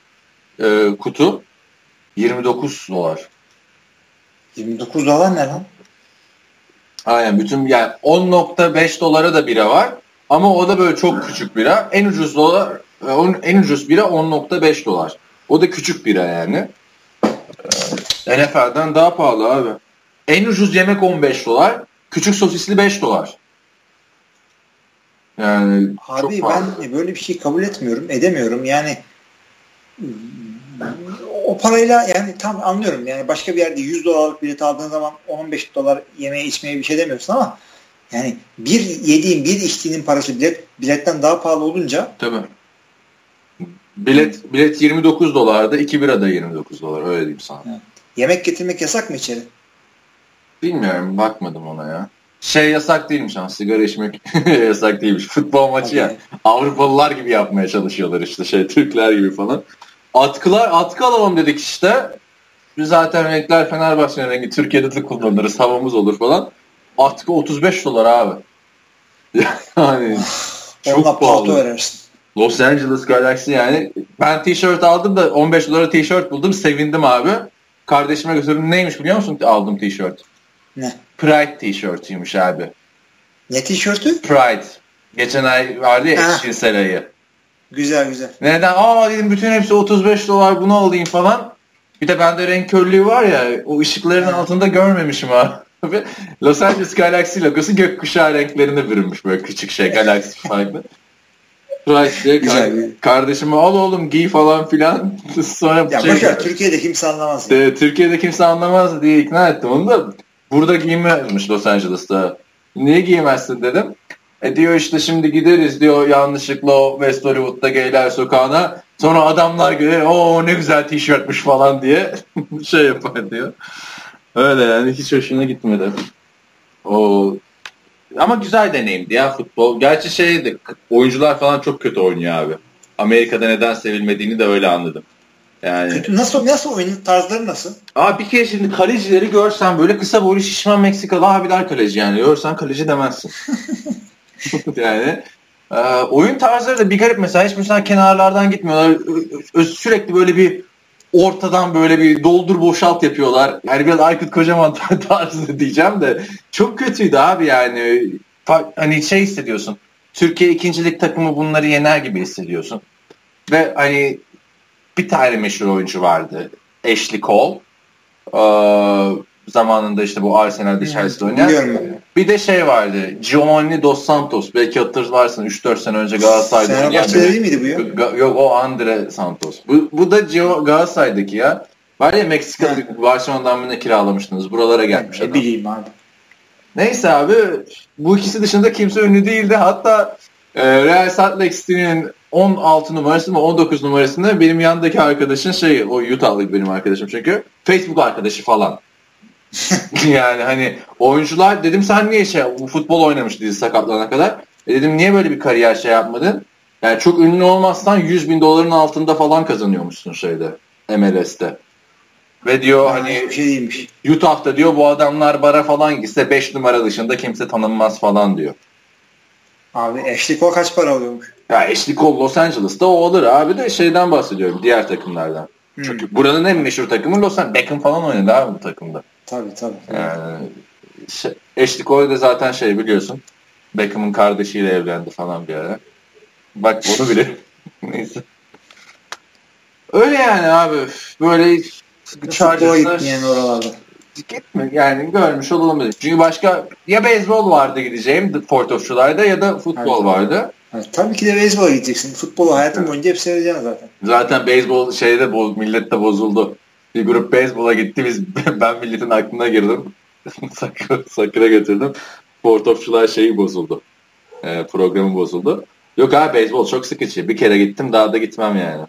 Kutu $29. $29 ne lan? Aynen bütün yani $10.5 da bira var. Ama o da böyle çok küçük bira. En ucuz bira $10.5. O da küçük bira yani. NFL'den daha pahalı abi. En ucuz yemek $15. Küçük sosisli $5. Yani abi ben böyle bir şey kabul etmiyorum, edemiyorum. Yani o parayla yani tam anlıyorum. Yani başka bir yerde $100 bilet aldığın zaman $15 yemeğe içmeye bir şey demiyorsun ama yani bir yediğin bir içtiğinin parası biletten daha pahalı olunca tabii. Bilet $29, 2 bira da $29 öyle diyeyim sana. Evet. Yemek getirmek yasak mı içeri? Bilmiyorum, bakmadım ona ya. Şey yasak değilmiş ama sigara içmek yasak değilmiş. Futbol maçı ya. Avrupalılar gibi yapmaya çalışıyorlar işte Türkler gibi falan. Atkı alalım dedik işte. Biz zaten renkler Fenerbahçe'nin rengi, Türkiye'de de kullanırız, havamız olur falan. Atkı $35 abi. Yani çok pahalı. Los Angeles Galaxy yani. Ben tişört aldım da $15 tişört buldum. Sevindim abi. Kardeşime götürdüm. Neymiş biliyor musun aldığım tişört? Ne? Pride tişörtüymüş abi. Ne tişörtü? Pride. Geçen ay vardı ya eşcinsel ayı. Güzel güzel. Neden? Dedim bütün hepsi $35 bunu alayım falan. Bir de bende renk körlüğü var ya. O ışıkların altında görmemişim abi. Los Angeles Galaxy logosu gökkuşağı renklerine bürünmüş böyle küçük galaksi farklı. Kardeşime al oğlum giy falan filan. Sonra ya bakar Türkiye'de kimse anlamaz. Yani. Türkiye'de kimse anlamaz diye ikna ettim onu da. Burada giyinmezmiş Los Angeles'ta. Niye giymezsin dedim. Diyor işte şimdi gideriz diyor yanlışlıkla o West Hollywood'da geyler sokağına. Sonra adamlar göre o ne güzel tişörtmüş falan diye yapar diyor. Öyle yani hiç hoşuna gitmedi. Ama güzel deneyimdi ya futbol. Gerçi oyuncular falan çok kötü oynuyor abi. Amerika'da neden sevilmediğini de öyle anladım. Yani kötü, nasıl oyun tarzları nasıl? Abi bir kere şimdi kalecileri görsen böyle kısa boylu şişman Meksikalı abiler kaleci yani. Görsen kaleci demezsin. Yani oyun tarzları da bir garip mesela hiç kenarlardan gitmiyorlar. Sürekli böyle bir ortadan böyle bir doldur boşalt yapıyorlar. Yani biraz Aykut Kocaman tarzı diyeceğim de çok kötüydü abi yani. Hani hissediyorsun. Türkiye 2. Lig takımı bunları yener gibi hissediyorsun. Ve hani bir tane meşhur oyuncu vardı. Ashley Cole. Zamanında işte bu Arsenal'de Chelsea'de oynayan. Bir de vardı. Giovanni Dos Santos. Belki hatırlarsın 3-4 sene önce Galatasaray'da. Fenerbahçe'de değil miydi bu ya? Yok o Andre Santos. Bu da Galatasaray'daki ya. Var ya Meksika'da Barcelona'dan birine kiralamıştınız. Buralara gelmiş adam. Bileyim abi. Neyse abi bu ikisi dışında kimse ünlü değildi. Hatta Real Salt Lake City'nin 16 numarası mı 19 numarasını benim yanındaki arkadaşın o Utah'lı benim arkadaşım çünkü Facebook arkadaşı falan. Yani hani oyuncular dedim sen niye futbol oynamış dizi sakatlanana kadar. Dedim niye böyle bir kariyer yapmadın? Yani çok ünlü olmazsan $100,000 altında falan kazanıyormuşsun MLS'te. Ve diyor hani Utah'ta diyor bu adamlar bara falan gitse 5 numara dışında kimse tanınmaz falan diyor. Abi Ashley Cole kaç para alıyormuş? Ya Ashley Cole Los Angeles'ta o olur abi de bahsediyorum diğer takımlardan. Çünkü buranın en meşhur takımı Los Angeles. Beckham falan oynadı abi bu takımda. Tabii. Yani Ashley Cole de zaten biliyorsun. Beckham'ın kardeşiyle evlendi falan bir ara. Bak onu bile. Neyse. Öyle yani abi. Böyle Chargers'lar gitmeyen oralarda. Gitme yani görmüş olalım dedik. Çünkü başka ya beyzbol vardı gideceğim Fourth of July'da ya da futbol vardı. Tabii ki de beyzbola gideceksin. Futbolu hayatın boyunca hep seyredeceksin zaten. Zaten beyzbol millet de bozuldu. Bir grup beyzbola gitti ben milletin aklına girdim. Sakır'a götürdüm. Board of July şeyi bozuldu. Programı bozuldu. Yok abi, beyzbol çok sıkıcı. Bir kere gittim, daha da gitmem yani.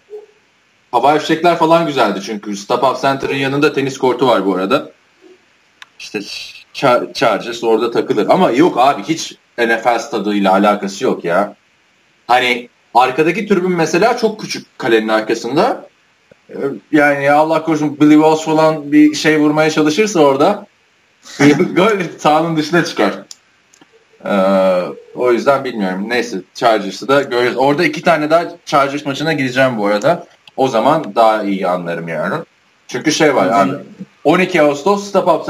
Havai fişekler falan güzeldi çünkü. StubHub Center'ın yanında tenis kortu var bu arada. İşte Chargers orada takılır. Ama yok abi, hiç NFL stadıyla alakası yok ya. Hani arkadaki tribün mesela çok küçük kalenin arkasında. Yani Allah korusun Billy Walsh falan bir şey vurmaya çalışırsa orada gol sahanın dışına çıkar. O yüzden bilmiyorum. Neyse, Chargers'ı da görüyoruz. Orada iki tane daha Chargers maçına gideceğim bu arada. O zaman daha iyi anlarım yani. Çünkü şey var yani, 12 Ağustos StubHub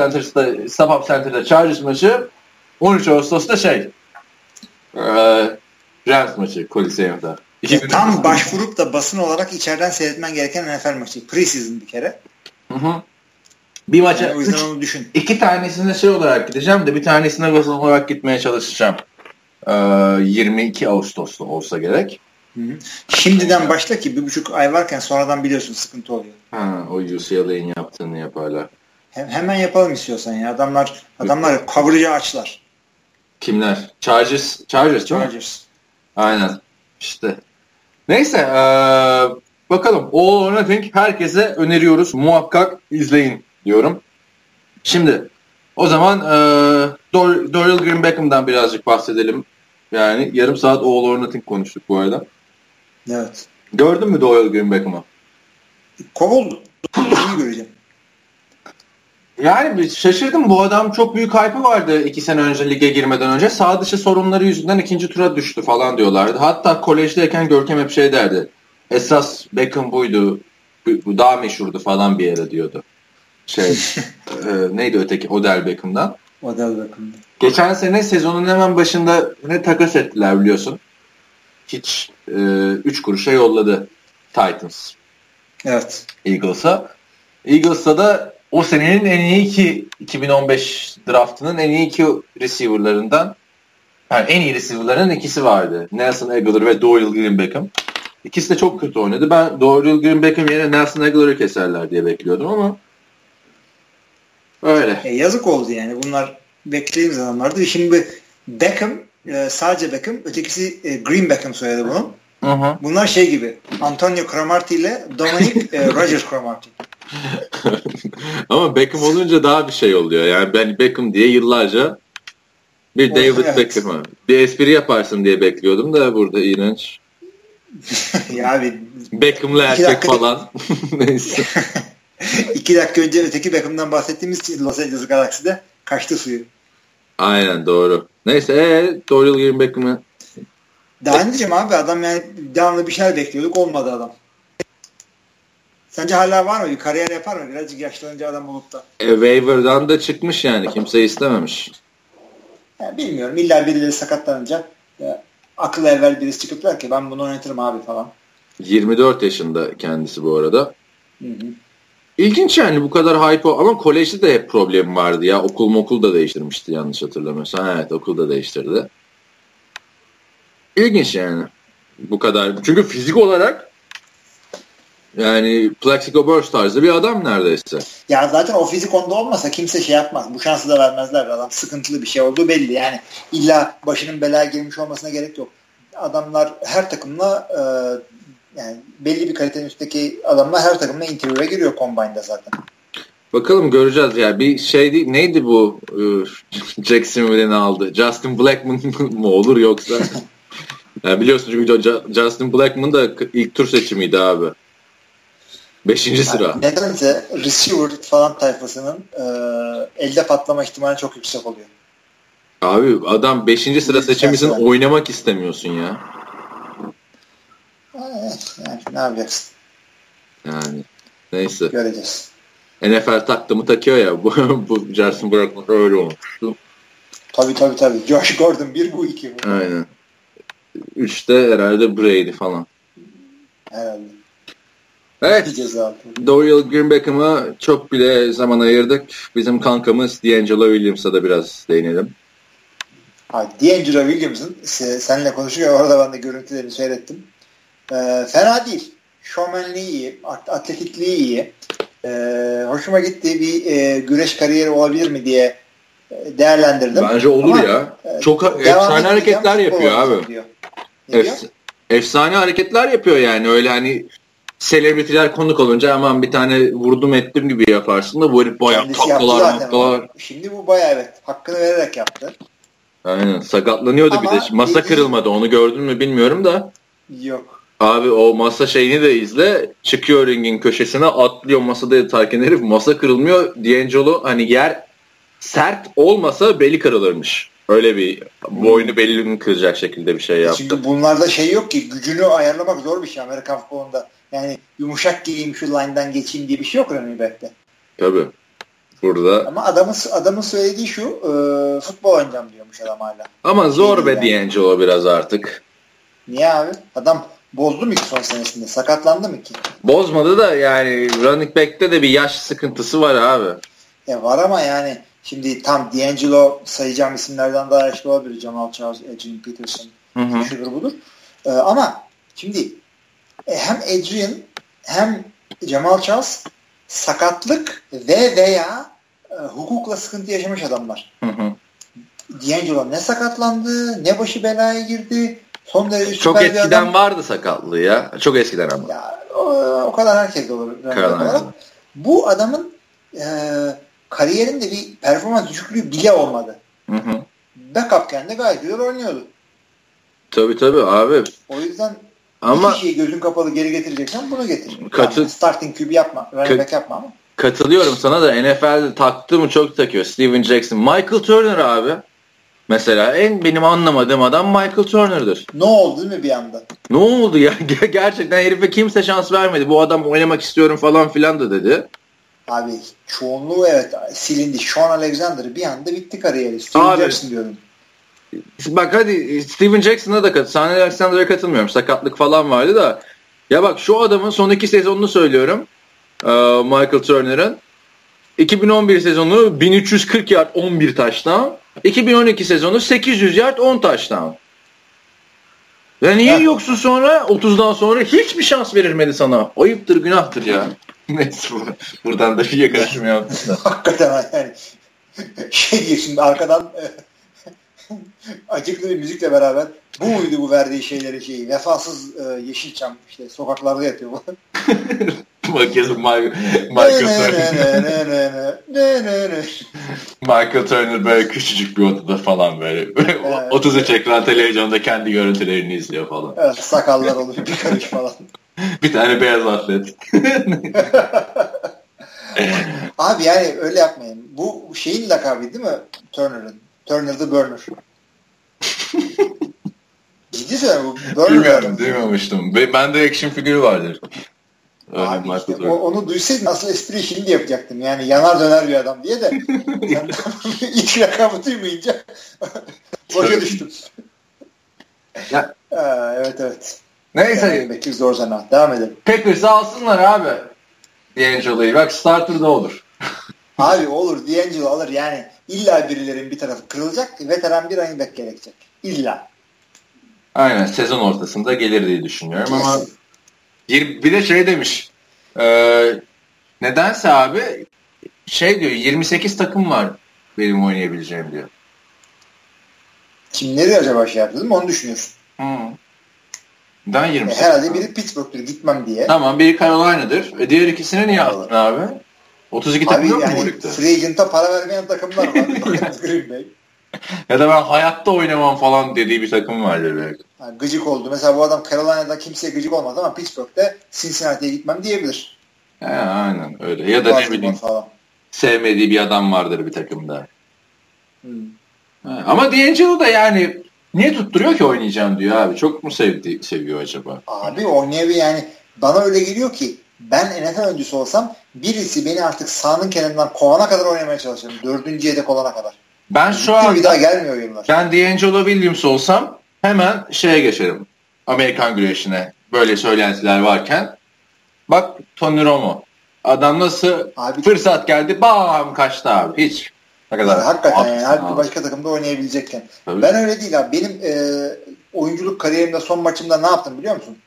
Center'da Chargers maçı, 13 Ağustos'ta Rams maçı Coliseum'da. Tam başvurup da basın olarak içeriden seyretmen gereken NFL maçı. Preseason bir kere. Hı. Bir maça yani, o yüzden onu düşün. İki tanesine şey olarak gideceğim de bir tanesine basın olarak gitmeye çalışacağım. 22 Ağustos'ta olsa gerek. Hı-hı. Şimdiden başla ki 1,5 ay varken sonradan biliyorsun sıkıntı oluyor. Ha, o UCLA'nin yaptığını yaparlar. Hemen yapalım istiyorsan ya. Adamlar cover'ı açlar. Kimler? Chargers. Aynen. İşte. Neyse, bakalım. All or Nothing herkese öneriyoruz. Muhakkak izleyin diyorum. Şimdi o zaman D'Oreal Green Beckham'dan birazcık bahsedelim. Yani yarım saat All or Nothing konuştuk bu arada. Evet. Gördün mü D'Oreal Green Beckham'ı? Kovuldu. Onu göreceğim. Yani şaşırdım. Bu adam çok büyük hype'ı vardı 2 sene önce, lige girmeden önce. Sağ dışı sorunları yüzünden 2. tura düştü falan diyorlardı. Hatta kolejdeyken Görkem hep şey derdi. Esas Beckham buydu. Bu daha meşhurdu falan bir yere diyordu. Neydi öteki? Odell Beckham'dan. Geçen sene sezonun hemen başında ne takas ettiler biliyorsun. Hiç 3 kuruşa yolladı Titans. Evet. Eagles'a da o senenin en iyi 2015 draftının en iyi 2 receiver'larından, yani en iyi receiver'ların ikisi vardı. Nelson Aguilar ve D'Oreal Green Beckham. İkisi de çok kötü oynadı. Ben D'Oreal Green Beckham yerine Nelson Aguilar'ı keserler diye bekliyordum ama öyle. Yazık oldu yani. Bunlar beklediğimiz adamlardı. Şimdi Beckham, sadece Beckham, ötekisi Green Beckham soyadı bunun. Uh-huh. Bunlar şey gibi. Antonio Cromartie ile Dominic Rogers Cromartie. Ama Beckham olunca daha bir şey oluyor. Yani ben Beckham diye yıllarca bir David Beckham'a bir espri yaparsın diye bekliyordum da burada iğrenç. Ya abi, Beckham'la erkek falan. Neyse. 2 dakika önce öteki Beckham'dan bahsettiğimiz için Los Angeles Galaxy'de kaçtı suyu. Aynen, doğru. Neyse, D'Oreal Green Beckham'ı. Daha ne diyeceğim abi, adam yani devamlı bir şeyler bekliyorduk, olmadı adam. Sence hala var mı? Bir kariyer yapar mı? Birazcık yaşlanınca adam olup da. Waiver'dan da çıkmış yani. Kimse istememiş. Ya, bilmiyorum. İlla birileri sakatlanınca akıl evvel birisi çıkıplar ki ben bunu oynatırım abi falan. 24 yaşında kendisi bu arada. Hı. İlginç yani, bu kadar hype ama kolejde de hep problem vardı ya. Okul da değiştirmişti yanlış hatırlamıyorsam. Evet, okul da değiştirdi. İlginç yani. Bu kadar. Çünkü fizik olarak yani Plaxico Burst tarzı bir adam neredeyse. Ya zaten o fizik onda olmasa kimse şey yapmaz. Bu şansı da vermezler. Adam sıkıntılı bir şey olduğu belli. Yani illa başının belaya girmiş olmasına gerek yok. Adamlar her takımla yani belli bir kalitenin üstteki adamlar her takımla interview'e giriyor Combine'da zaten. Bakalım, göreceğiz ya. Bir şey değil, neydi bu Jacksonville'ini aldı? Justin Blackmon mu olur yoksa? Yani biliyorsun çünkü Justin Blackmon da ilk tur seçimiydi abi. 5. sıra. Nedense receiver falan tayfasının elde patlama ihtimali çok yüksek oluyor. Abi adam 5. sıra seçemişsin, oynamak istemiyorsun ya. Yani ne yapacaksın? Yani neyse. Göreceğiz. NFL taktımı takıyor ya. Bu Justin Blackmon öyle olmuştu. Tabii. Josh Gordon 1, bu 2. Aynen. 3'te herhalde Brady falan. Herhalde. Evet, D'Oreal Green Beckham'a çok bile zaman ayırdık. Bizim kankamız D'Angelo Williams'a da biraz değinelim. D'Angelo Williams'ın, seninle konuşurken orada ben de görüntülerini seyrettim. Fena değil. Şovmenliği iyi, atletikliği iyi. Hoşuma gitti, bir güreş kariyeri olabilir mi diye değerlendirdim. Bence olur ama ya. Çok efsane hareketler yapıyor abi. Efsane hareketler yapıyor yani. Öyle hani selebritiler konuk olunca hemen bir tane vurdum ettim gibi yaparsın da bu herif bayağı taklalar. Şimdi bu bayağı evet. Hakkını vererek yaptı. Aynen. Sakatlanıyordu ama bir de. Masa kırılmadı. Onu gördün mü bilmiyorum da. Yok. Abi o masa şeyini de izle. Çıkıyor ringin köşesine, atlıyor masada yatarken herif. Masa kırılmıyor. D'Angelo hani yer sert olmasa beli kırılırmış. Öyle bir boynu belini kıracak şekilde bir şey yaptı. Çünkü bunlarda şey yok ki, gücünü ayarlamak zor bir şey Amerikan futbolunda. Yani yumuşak giyeyim şu line'dan geçeyim diye bir şey yok running back'te. Tabii. Burada. Ama adamın söylediği şu, futbol oynayacağım diyormuş adam hala. Ama zor be D'Angelo yani. Biraz artık. Niye abi? Adam bozdu mu ki son senesinde? Sakatlandı mı ki? Bozmadı da yani running back'te de bir yaş sıkıntısı var abi. Var ama yani şimdi tam D'Angelo sayacağım isimlerden daha yaşlı olabilir. Jamal Charles, Adrian Peterson, şudur budur. Ama şimdi hem Adrian hem Jamal Charles sakatlık veya hukukla sıkıntı yaşamış adamlar. D'Angelo ne sakatlandı, ne başı belaya girdi. Son derece çok eskiden vardı sakatlığı ya. Çok eskiden ama. Ya, o kadar herkes de olur. Bu adamın kariyerinde bir performans düşüklüğü bile olmadı. Backup'ken de gayet güzel oynuyordu. Tabii abi. O yüzden ama bir kişiyi gözün kapalı geri getireceksen bunu getir. Yani starting QB yapma. Running back yapma ama. Katılıyorum sana da NFL'de taktı mı çok takıyor. Steven Jackson. Michael Turner abi. Mesela en benim anlamadığım adam Michael Turner'dır. Ne oldu değil mi bir anda? Ne oldu ya? Gerçekten herife kimse şans vermedi. Bu adam oynamak istiyorum falan filan da dedi. Abi çoğunluğu evet silindi. Sean Alexander bir anda bitti kariyeri. Steven Jackson diyorum. Bak hadi Steven Jackson'a da katıl. Sean Alexander'a katılmıyorum. Sakatlık falan vardı da. Ya bak şu adamın son 2 sezonunu söylüyorum. Michael Turner'ın. 2011 sezonu 1340 yard 11 touchdown. 2012 sezonu 800 yard 10 touchdown. Ya niye yoksun sonra 30'dan sonra hiçbir şans verilmedi sana? Ayıptır, günahtır ya. Neyse buradan da bir yaklaşım yaptım. Hakikaten yani şimdi arkadan acıklı bir müzikle beraber bu muydu bu verdiği şeyleri vefasız Yeşilçam işte sokaklarda yatıyor bu. Michael Turner böyle küçücük bir odada falan böyle 33 ekran televizyonda kendi görüntülerini izliyor falan. Evet, sakallar olur bir karış falan. Bir tane beyaz atlet. Abi yani öyle yapmayın. Bu şeyin lakabı değil mi? Turner'ın. Turner the Burner. Ciddi söylüyorum. Bilmiyorum, duymamıştım. Ben de action figürü vardır. Abi işte, onu duysaydın aslında espri şimdi yapacaktım. Yani yanar döner bir adam diye de. Yani, ilk lakabı duymayınca boşa düştüm. Ya. Evet. Neyse. Bekir zor sana. Devam edelim. Packers'ı alsınlar abi. D'Angelo'yu. Bak starter'da olur. Abi olur. D'Angelo alır. Yani illa birilerin bir tarafı kırılacak. Veteran bir running back gerekecek. İlla. Aynen. Sezon ortasında gelir diye düşünüyorum ama bir de şey demiş. Nedense abi şey diyor. 28 takım var benim oynayabileceğim diyor. Kimleri acaba şey yaptı değil mi? Onu düşünüyorsun. Herhalde biri Pittsburgh'tür gitmem diye. Tamam, biri Carolina'dır. Diğer ikisini niye aldın abi? 32 takım yok yani mu bu ligde? Free agent'a para vermeyen takımlar var. Green Bay. Ya da ben hayatta oynamam falan dediği bir takım var. Yani gıcık oldu. Mesela bu adam Carolina'da kimseye gıcık olmaz ama Pittsburgh'te Cincinnati'ye gitmem diyebilir. Aynen öyle. Ya da ne bileyim sevmediği bir adam vardır bir takımda. Ama D'Angelo da yani niye tutturuyor ki oynayacağım diyor abi. Çok mu seviyor acaba? Abi oynayabilir yani. Bana öyle geliyor ki ben NFL öncüsü olsam birisi beni artık sahanın kenarından kovana kadar oynamaya çalışıyorum. 4. yedek olana kadar. Ben şu an bir daha gelmiyor oyunlar. Ben D'Angelo Williams olsam hemen şeye geçerim. Amerikan güreşine. Böyle söylentiler varken. Bak Tony Romo. Adam nasıl abi, fırsat geldi bam kaçtı abi. Hiç. Hakikaten yani her bir başka takımda oynayabilecekken. Tabii. Ben öyle değil abi. Benim oyunculuk kariyerimde son maçımda ne yaptım biliyor musun?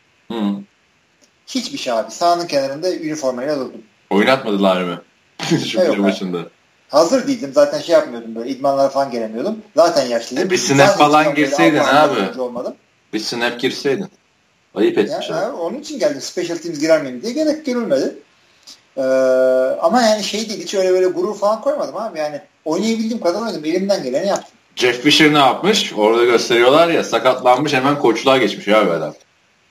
Hiçbir şey abi. Sahanın kenarında üniformayla durdum. Oynatmadılar mı? Şu maçında. Hazır değildim. Zaten şey yapmıyordum böyle. İdmanlara falan gelemiyordum. Zaten yaşlıydım. Bir snap falan girseydin abi. Bir snap girseydin. Ayıp etmiş yani, abi. Onun için geldim. Special Teams girer miyim diye gerek görülmedi. Ama yani şey değil. Hiç öyle böyle gurur falan koymadım abi. Yani oynayabildiğim kadar oynadım. Elimden geleni yaptım. Jeff Fisher ne yapmış? Orada gösteriyorlar ya. Sakatlanmış. Hemen koçluğa geçmiş abi adam.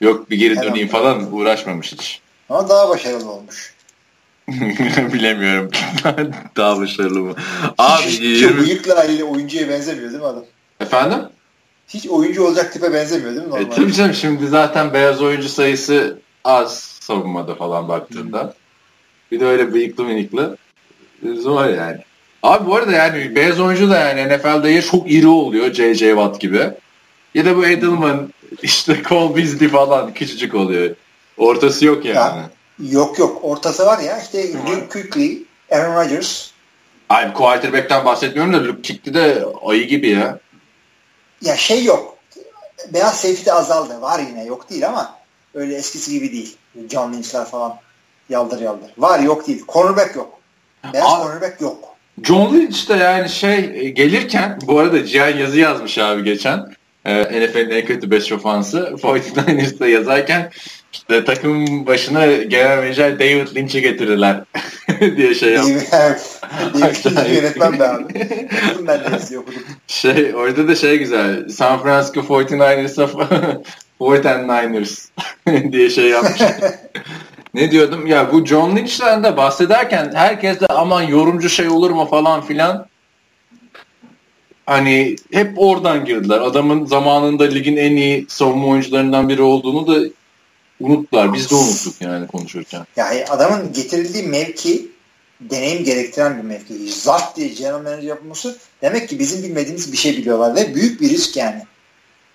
Yok bir geri döneyim falan uğraşmamış hiç. Ama daha başarılı olmuş. Bilemiyorum. Daha başarılı mı? Abi hiç bıyıklı haliyle oyuncuya benzemiyor değil mi adam? Efendim? Hiç oyuncu olacak tipe benzemiyor değil mi normalde? Tabii canım, şimdi zaten beyaz oyuncu sayısı az savunmada falan baktığında. Bir de öyle bıyıklı minikli zor yani. Abi bu arada yani beyaz oyuncu da yani NFL'de ya çok iri oluyor J.J. Watt gibi. Ya da bu Edelman işte Cole Beasley falan küçücük oluyor. Ortası yok yani. Ya. Yok. Ortası var ya. İşte Luke Kuechly, Aaron Rodgers. Abi quarterback'ten bahsetmiyorum da Luke Kuechly de ayı gibi ya. Ya şey yok. Beyaz safety azaldı. Var yine. Yok değil ama öyle eskisi gibi değil. John Lynch'ler falan yaldır. Var, yok değil. Cornerback yok. Beyaz cornerback yok. John Lynch de yani şey gelirken bu arada Cihan yazı yazmış abi geçen. NFL'in en kötü 5 ofansı 49ers'da yazarken işte takım başına genel menajer David Lynch'i getirirler diye şey yaptı. David yönetmen be abi. Ben de yazıyor okudum. Şey, orada da şey güzel. San Francisco 49ers diye şey yapmış. Ne diyordum? Ya bu John Lynch'ten de bahsederken herkes de aman yorumcu şey olur mu falan filan. Hani hep oradan girdiler. Adamın zamanında ligin en iyi savunma oyuncularından biri olduğunu da unuttular. Biz de unuttuk yani konuşurken. Yani adamın getirildiği mevki deneyim gerektiren bir mevki. Zart diye general manager yapılması demek ki bizim bilmediğimiz bir şey biliyorlar ve büyük bir risk yani.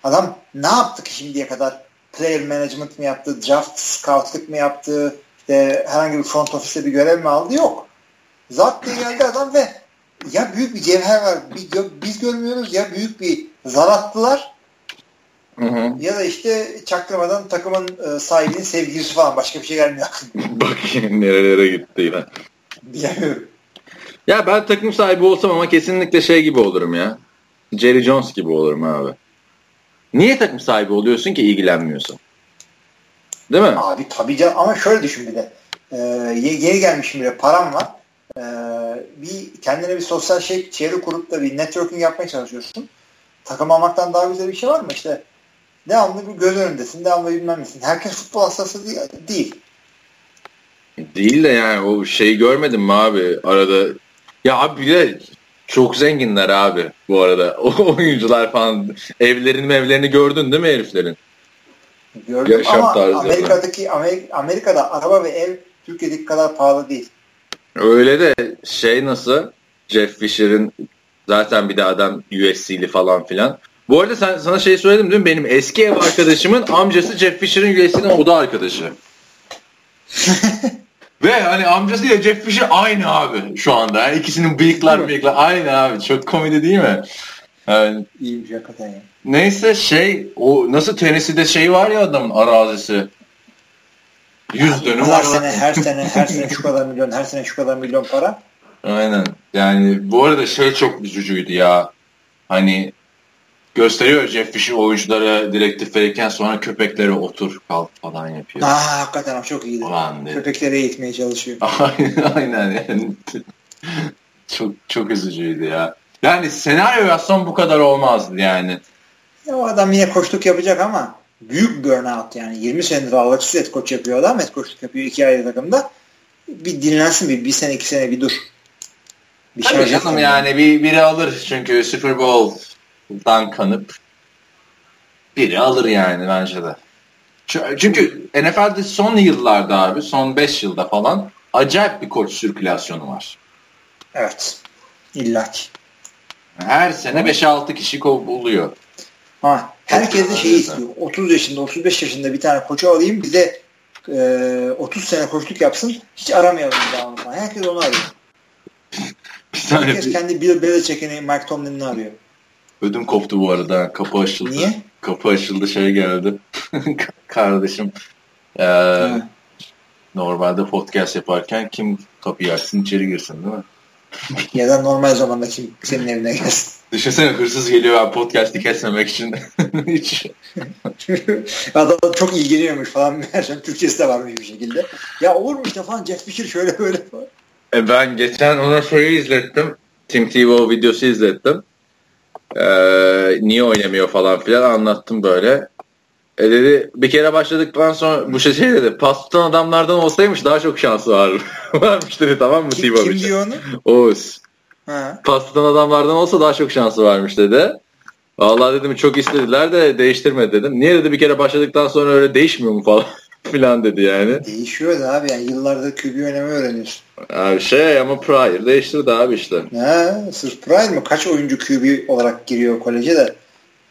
Adam ne yaptı ki şimdiye kadar? Player management mi yaptı? Draft scoutluk mu yaptı? İşte herhangi bir front office'te bir görev mi aldı? Yok. Zart diye geldi adam ve ya büyük bir cevher var. Biz görmüyoruz ya büyük bir zar attılar. Ya da işte çaktırmadan takımın sahibinin sevgilisi falan. Başka bir şey gelmiyor. Bak nerelere gitti yine. Bilmiyorum. Ya ben takım sahibi olsam ama kesinlikle şey gibi olurum ya. Jerry Jones gibi olurum abi. Niye takım sahibi oluyorsun ki ilgilenmiyorsun? Değil mi? Abi tabii canım ama şöyle düşün bir de. Yeni gelmişim bile param var. Bir kendine bir sosyal çevre kurup da bir networking yapmaya çalışıyorsun. Takım almaktan daha güzel bir şey var mı? İşte devamlı bir göz önündesin, devamlı bilmem nesin. Herkes futbol hastası değil. Değil de yani o şeyi görmedin mi abi arada? Ya abi bir de çok zenginler abi bu arada. O oyuncular falan evlerini gördün değil mi heriflerin? Gördüm ama Amerika'da araba ve ev Türkiye'deki kadar pahalı değil. Öyle de şey nasıl Jeff Fisher'in zaten bir de adam USC'li falan filan. Bu arada sana şey söyledim değil mi? Benim eski ev arkadaşımın amcası Jeff Fisher'in USC'den oda arkadaşı. Ve hani amcasıyla Jeff Fisher aynı abi şu anda. Yani ikisinin bıyıklar aynı abi. Çok komedi değil mi? Yani, İyiymiş hakikaten ya. Neyse şey o nasıl Tennessee'de şey var ya adamın arazisi. 100 dönüm var. Her sene şu kadar milyon, her sene şu kadar milyon para. Aynen. Yani bu arada şey çok üzücüydü ya. Hani gösteriyor Jeff Fisher oyunculara direktif verirken sonra köpeklere otur kalk falan yapıyor. Aa hakikaten çok iyiydi. Köpeklere eğitmeye çalışıyor. Aynen. Yani. Çok çok üzücüydü ya. Yani senaryo yazsam bu kadar olmazdı yani. Ya o adam yine koçluk yapacak ama büyük burnout yani. 20 senedir Alex head coach yapıyor adam. Head coach'luk yapıyor iki ayrı takımda. Bir dinlensin bir sene iki sene bir dur. Bir tabii şey canım yani biri alır. Çünkü Super Bowl'dan kanıp biri alır yani bence de. Çünkü NFL'de son yıllarda abi son 5 yılda falan acayip bir koç sirkülasyonu var. Evet. İlla ki. Her sene 5-6 kişi oluyor. Ha, herkes de şeyi istiyor. 30 yaşında, 35 yaşında bir tane koça alayım. Bize 30 sene koçluk yapsın. Hiç aramayalım daha onu. Herkes onu arıyor. Herkes kendi Bill Belichick'ini, Mike Tomlin'ini arıyor. Ödüm koptu bu arada. Kapı açıldı. Niye? Kapı açıldı. Şey geldi. Kardeşim. Normalde podcast yaparken kim kapıyı açsın içeri girsin değil mi? Ya da normal zamanda kim senin evine gelsin. Düşünsene hırsız geliyor abi podcast'i kesmemek için. Hiç. Adam çok ilgileniyormuş falan. Her şey Türkçesi de var mı bir şekilde. Ya olur mu işte falan Jeff Fisher şöyle böyle falan. Ben geçen ona şeyi izlettim. Tim Tebow videosu izlettim. Niye oynamıyor falan filan anlattım böyle. Dedi bir kere başladıktan sonra bu şey dedi. Pas tutan adamlardan olsaymış daha çok şansı varmış dedi tamam mı Tebow? Kim diyor onu? Oğuz. Ha. Pas tutan adamlardan olsa daha çok şansı varmış dedi. Vallahi dedim çok istediler de değiştirmedi dedim. Niye dedi bir kere başladıktan sonra öyle değişmiyor mu falan filan dedi yani. Değişiyor da abi yani yıllardır QB önemi öğreniyorsun. Abi şey ama Pryor değiştirdi abi işte. Ha, sırf Pryor mu? Kaç oyuncu QB olarak giriyor koleje de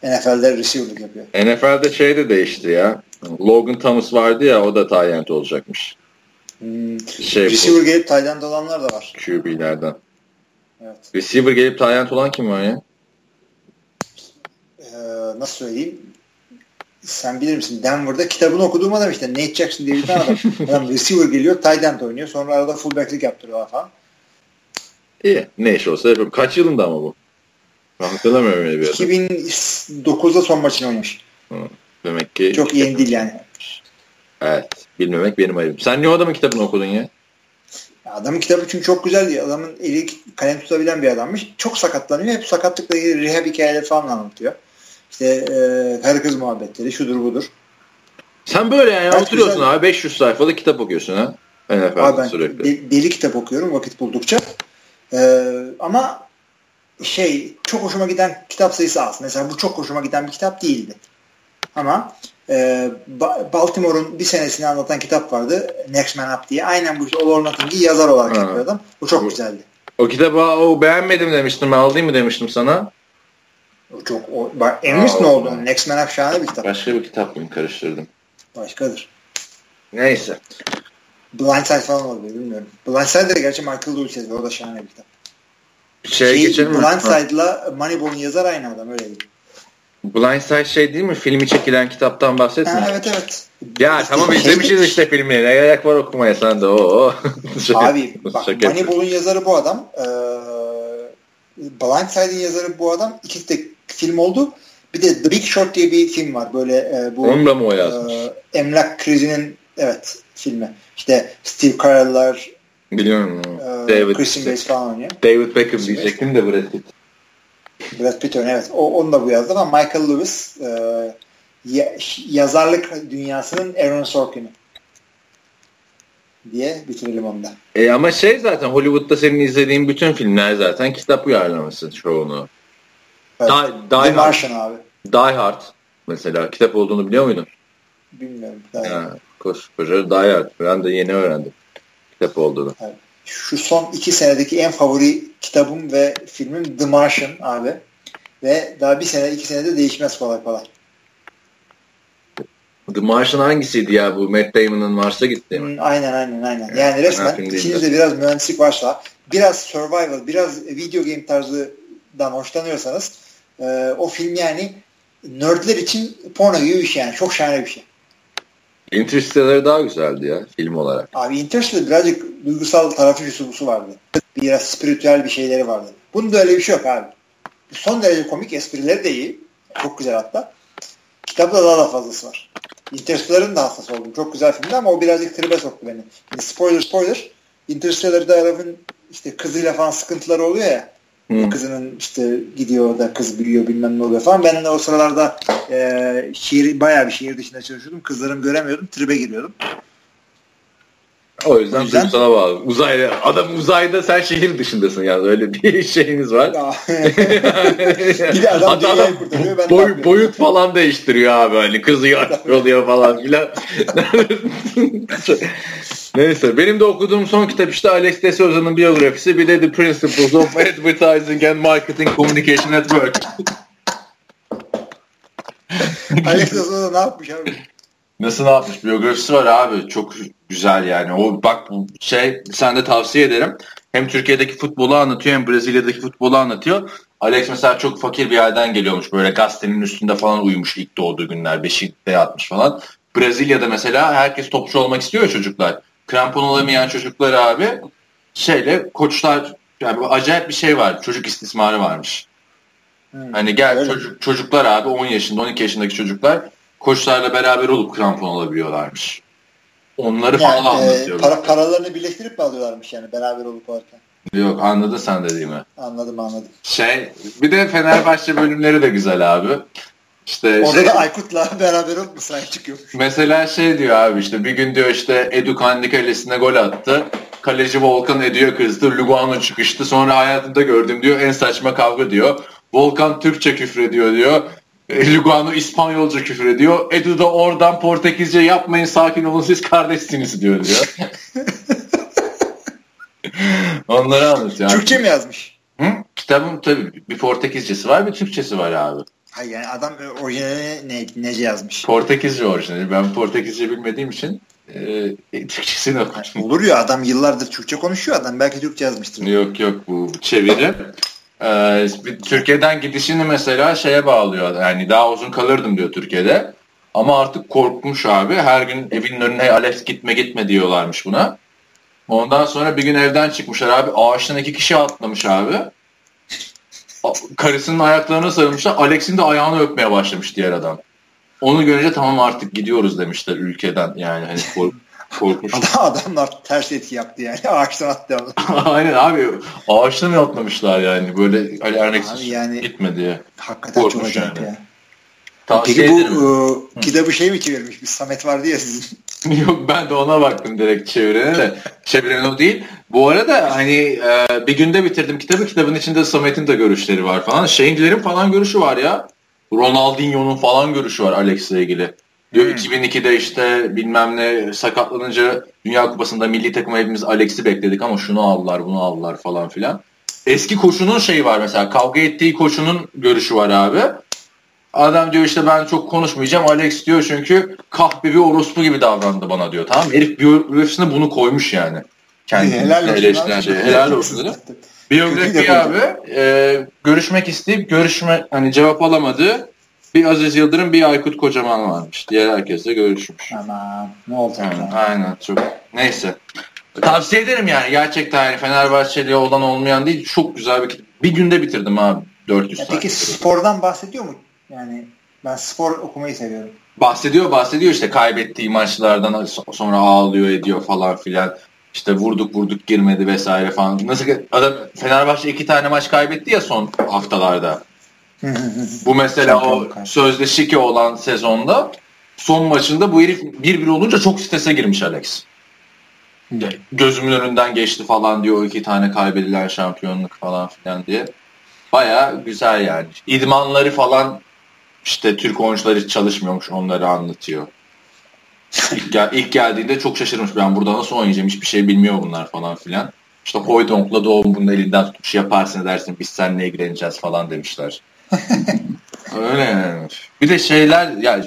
NFL'de receiver'lık yapıyor. NFL'de şey de değişti ya. Logan Thomas vardı ya o da Tayland olacakmış. Receiver gelip Tayland olanlar da var. QB'lerden. Evet. Receiver gelip Tayland olan kim var ya? Nasıl söyleyeyim? Sen bilir misin? Denver'da kitabını okuduğum adam işte. Nate Jackson diye bir tane adam. Adam receiver geliyor, tight end oynuyor. Sonra arada fullback'lik yaptırıyorlar falan. İyi. Ne iş olsa yapıyorum. Kaç yılında ama bu? Hatırlamıyorum öyle bir adam. 2009'da son maçını oynamış. Hı. Demek ki... Çok yeni değil yani. Evet. Bilmemek benim ayıbım. Sen niye o adamın kitabını okudun ya? Adamın kitabı çünkü çok güzel diye. Adamın eli kalem tutabilen bir adammış. Çok sakatlanıyor. Hep sakatlıkla ilgili rehab hikayeleri falan anlatıyor. İşte karı kız muhabbetleri şudur budur. Sen böyle yani kaç oturuyorsun güzel... abi 500 sayfalı kitap okuyorsun ha. Abi ben deli kitap okuyorum vakit buldukça. Ama şey çok hoşuma giden kitap sayısı az. Mesela bu çok hoşuma giden bir kitap değildi. Ama Baltimore'un bir senesini anlatan kitap vardı. Next Man Up diye. Aynen bu işte All or Nothing'i yazar olarak yapıyor adam. Bu çok güzeldi. O kitabı beğenmedim demiştim ben alayım mı demiştim sana. Çok emin ne oldu? Next Man Up şahane bir kitap. Başka bir kitap mı karıştırdım? Başkadır. Neyse. Blindside falan olabilir bilmiyorum. Blindside'da gerçi Michael Lewis yazıyor. O da şahane bir kitap. Blindside'la Moneyball'un yazar aynı adam öyle değil. Blindside şey değil mi? Filmi çekilen kitaptan bahsetmiyor. Evet. Ya işte tamam izlemişiz işte filmi. Ne gerek var okumaya sen de. Abi bak Moneyball'un yazarı bu adam. Blindside'in yazarı bu adam. İki de film oldu. Bir de The Big Short diye bir film var. Böyle bu emlak krizinin evet filmi. İşte Steve Carell'lar biliyorum. Christian Bale falan oynuyor. David Beckham diyecektim de Brad Pitt. Brad Pitt oynuyor evet. Onu da bu yazdı ama Michael Lewis yazarlık dünyasının Aaron Sorkin'i diye bitirelim onu da. Ama şey zaten Hollywood'da senin izlediğin bütün filmler zaten kitap uyarlaması çoğunu. Evet. The Martian abi. Die Hard mesela kitap olduğunu biliyor muydun? Bilmiyorum. Koskoca Die Hard. Ben de yeni öğrendim kitap olduğunu. Evet. Şu son 2 senedeki en favori kitabım ve filmim The Martian abi. Ve daha 1-2 senede değişmez kolay kolay. The Martian hangisiydi ya bu? Matt Damon'ın Mars'a gitti mi? Aynen. Yani resmen ikinizde biraz mühendislik varsa, biraz survival, biraz video game tarzından hoşlanıyorsanız o film yani nerdler için porno gibi bir şey yani. Çok şahane bir şey. Interstellar daha güzeldi ya film olarak. Abi Interstellar birazcık duygusal tarafı yusubusu vardı. Biraz spiritüel bir şeyleri vardı. Bunun da öyle bir şey yok abi. Son derece komik esprileri de iyi. Çok güzel hatta. Kitapta daha da fazlası var. Interstellar'ın da hassas oldum. Çok güzel filmdi ama o birazcık tribe soktu beni. Yani spoiler. Interstellar'da Arap'ın işte kızıyla falan sıkıntıları oluyor ya. Kızının işte gidiyor da kız biliyor bilmem ne oluyor falan. Ben de o sıralarda bayağı bir şehir dışında çalışıyordum. Kızlarımı göremiyordum. Tribe giriyordum. O yüzden sana bağlı. Uzayda, adam uzayda sen şehir dışındasın yani. Öyle bir şeyiniz var. Bir de adam dünyayı kurtarıyor. Ben boyut falan değiştiriyor abi. Hani kızıyor oluyor falan filan. Neyse. Benim de okuduğum son kitap işte Alex Deseoza'nın biyografisi. Bir de The Principles of Advertising and Marketing Communication at Work. Alex Deseoza ne yapmış abi? Nasıl ne yapmış? Biyografisi var abi. Çok güzel yani. O bak şey sen de tavsiye ederim. Hem Türkiye'deki futbolu anlatıyor hem Brezilya'daki futbolu anlatıyor. Alex mesela çok fakir bir yerden geliyormuş. Böyle gazetenin üstünde falan uyumuş ilk doğduğu günler. Beşikte yatmış falan. Brezilya'da mesela herkes topçu olmak istiyor çocuklar. Krampon olamayan çocuklar abi şeyle koçlar yani acayip bir şey var. Çocuk istismarı varmış. Hani gel öyle. Çocuklar abi 10 yaşında 12 yaşındaki çocuklar koçlarla beraber olup krampon alabiliyorlarmış. Onları yani, falan anlatıyorlar. Paralarını birleştirip mi alıyorlarmış yani beraber olup alırken? Yok, anladın sen dediğimi. Anladım. Bir de Fenerbahçe bölümleri de güzel abi. İşte orada da Aykut'la beraber olup sahaya çıkıyormuş. Mesela diyor abi işte bir gün diyor işte Edu Kandi kalesine gol attı. Kaleci Volkan Edu'ya kızdı. Lugano çıkıştı. Sonra hayatımda gördüm diyor. En saçma kavga diyor. Volkan Türkçe küfrediyor diyor. Lugano İspanyolca küfrediyor. Edu da oradan Portekizce yapmayın sakin olun siz kardeşsiniz diyor. Onları anlatıyor. Türkçe mi yazmış? Hı? Kitabın tabii bir Portekizcesi var bir Türkçesi var abi. Hayır yani adam orijinali nece yazmış? Portekizce orijinali. Ben Portekizce bilmediğim için Türkçesini okudum. Olur ya adam yıllardır Türkçe konuşuyor adam belki Türkçe yazmıştır. Yok bu çeviri. Türkiye'den gidişini mesela bağlıyor yani daha uzun kalırdım diyor Türkiye'de ama artık korkmuş abi her gün evinin önüne Alex gitme diyorlarmış buna ondan sonra bir gün evden çıkmışlar abi ağaçtan 2 kişi atlamış abi karısının ayaklarına sarılmışlar Alex'in de ayağını öpmeye başlamış diğer adam onu görünce tamam artık gidiyoruz demişler ülkeden yani hani korkmuş. Adamlar ters etki yaptı yani. Ağaçtan attı. Aynen abi. Ağaçtan mı atlamışlar yani? Böyle Ali Erneksiz yani, gitmedi ya. Hakikaten korkmuş çok acayip yani. Peki bu kitabı mi çevirmiş? Bir Samet vardı ya sizin. Yok ben de ona baktım direkt çevirene de. Çeviren o değil. Bu arada hani bir günde bitirdim kitabı. Kitabın içinde Samet'in de görüşleri var falan. Şeyinlerin falan görüşü var ya. Ronaldinho'nun falan görüşü var Alex'le ilgili. Diyor 2002'de işte bilmem ne sakatlanınca Dünya Kupası'nda milli takıma hepimiz Alex'i bekledik ama şunu aldılar bunu aldılar falan filan. Eski koçunun var mesela kavga ettiği koçunun görüşü var abi. Adam diyor işte ben çok konuşmayacağım Alex diyor çünkü kahpe bir orospu gibi davrandı bana diyor tamam. Herif biyografisine bunu koymuş yani. Kendini eleştiren helal olsun dedi. Biyografi abi görüşmek isteyip cevap alamadı. Bir Aziz Yıldırım, bir Aykut Kocaman varmış. Diğer herkesle görüşmüş. Aman ne olacak yani, aynen çok. Neyse. Tavsiye ederim yani. Gerçekten yani Fenerbahçeli olan olmayan değil. Çok güzel bir günde bitirdim abi. 400 saat. Peki spordan bahsediyor mu? Yani ben spor okumayı seviyorum. Bahsediyor işte kaybettiği maçlardan sonra ağlıyor ediyor falan filan. İşte vurduk girmedi vesaire falan. Nasıl adam Fenerbahçe 2 tane maç kaybetti ya son haftalarda. Bu mesela o sözde şike olan sezonda son maçında bu herif 1-1 olunca çok strese girmiş Alex. Gözümün önünden geçti falan diyor 2 tane kaybedilen şampiyonluk falan filan diye. Baya güzel yani. İdmanları falan işte Türk oyuncular hiç çalışmıyormuş onları anlatıyor. İlk geldiğinde çok şaşırmış ben burada nasıl oynayacağım hiçbir şey bilmiyor bunlar falan filan. İşte Hoydonk'la Doğum bunun elinden tutmuş yaparsın dersin biz seninle ilgileneceğiz falan demişler. Öyle. Bir de yani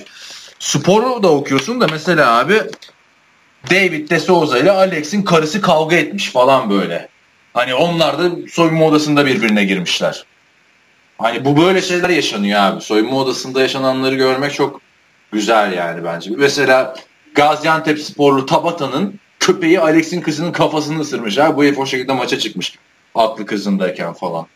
sporu da okuyorsun da mesela abi David Deseoza ile Alex'in karısı kavga etmiş falan böyle. Hani onlar da soyunma odasında birbirine girmişler. Hani bu böyle şeyler yaşanıyor abi. Soyunma odasında yaşananları görmek çok güzel yani bence. Mesela Gaziantep sporlu Tabata'nın köpeği Alex'in kızının kafasını ısırmış ha. Bu herif o şekilde maça çıkmış. Aklı kızındayken falan.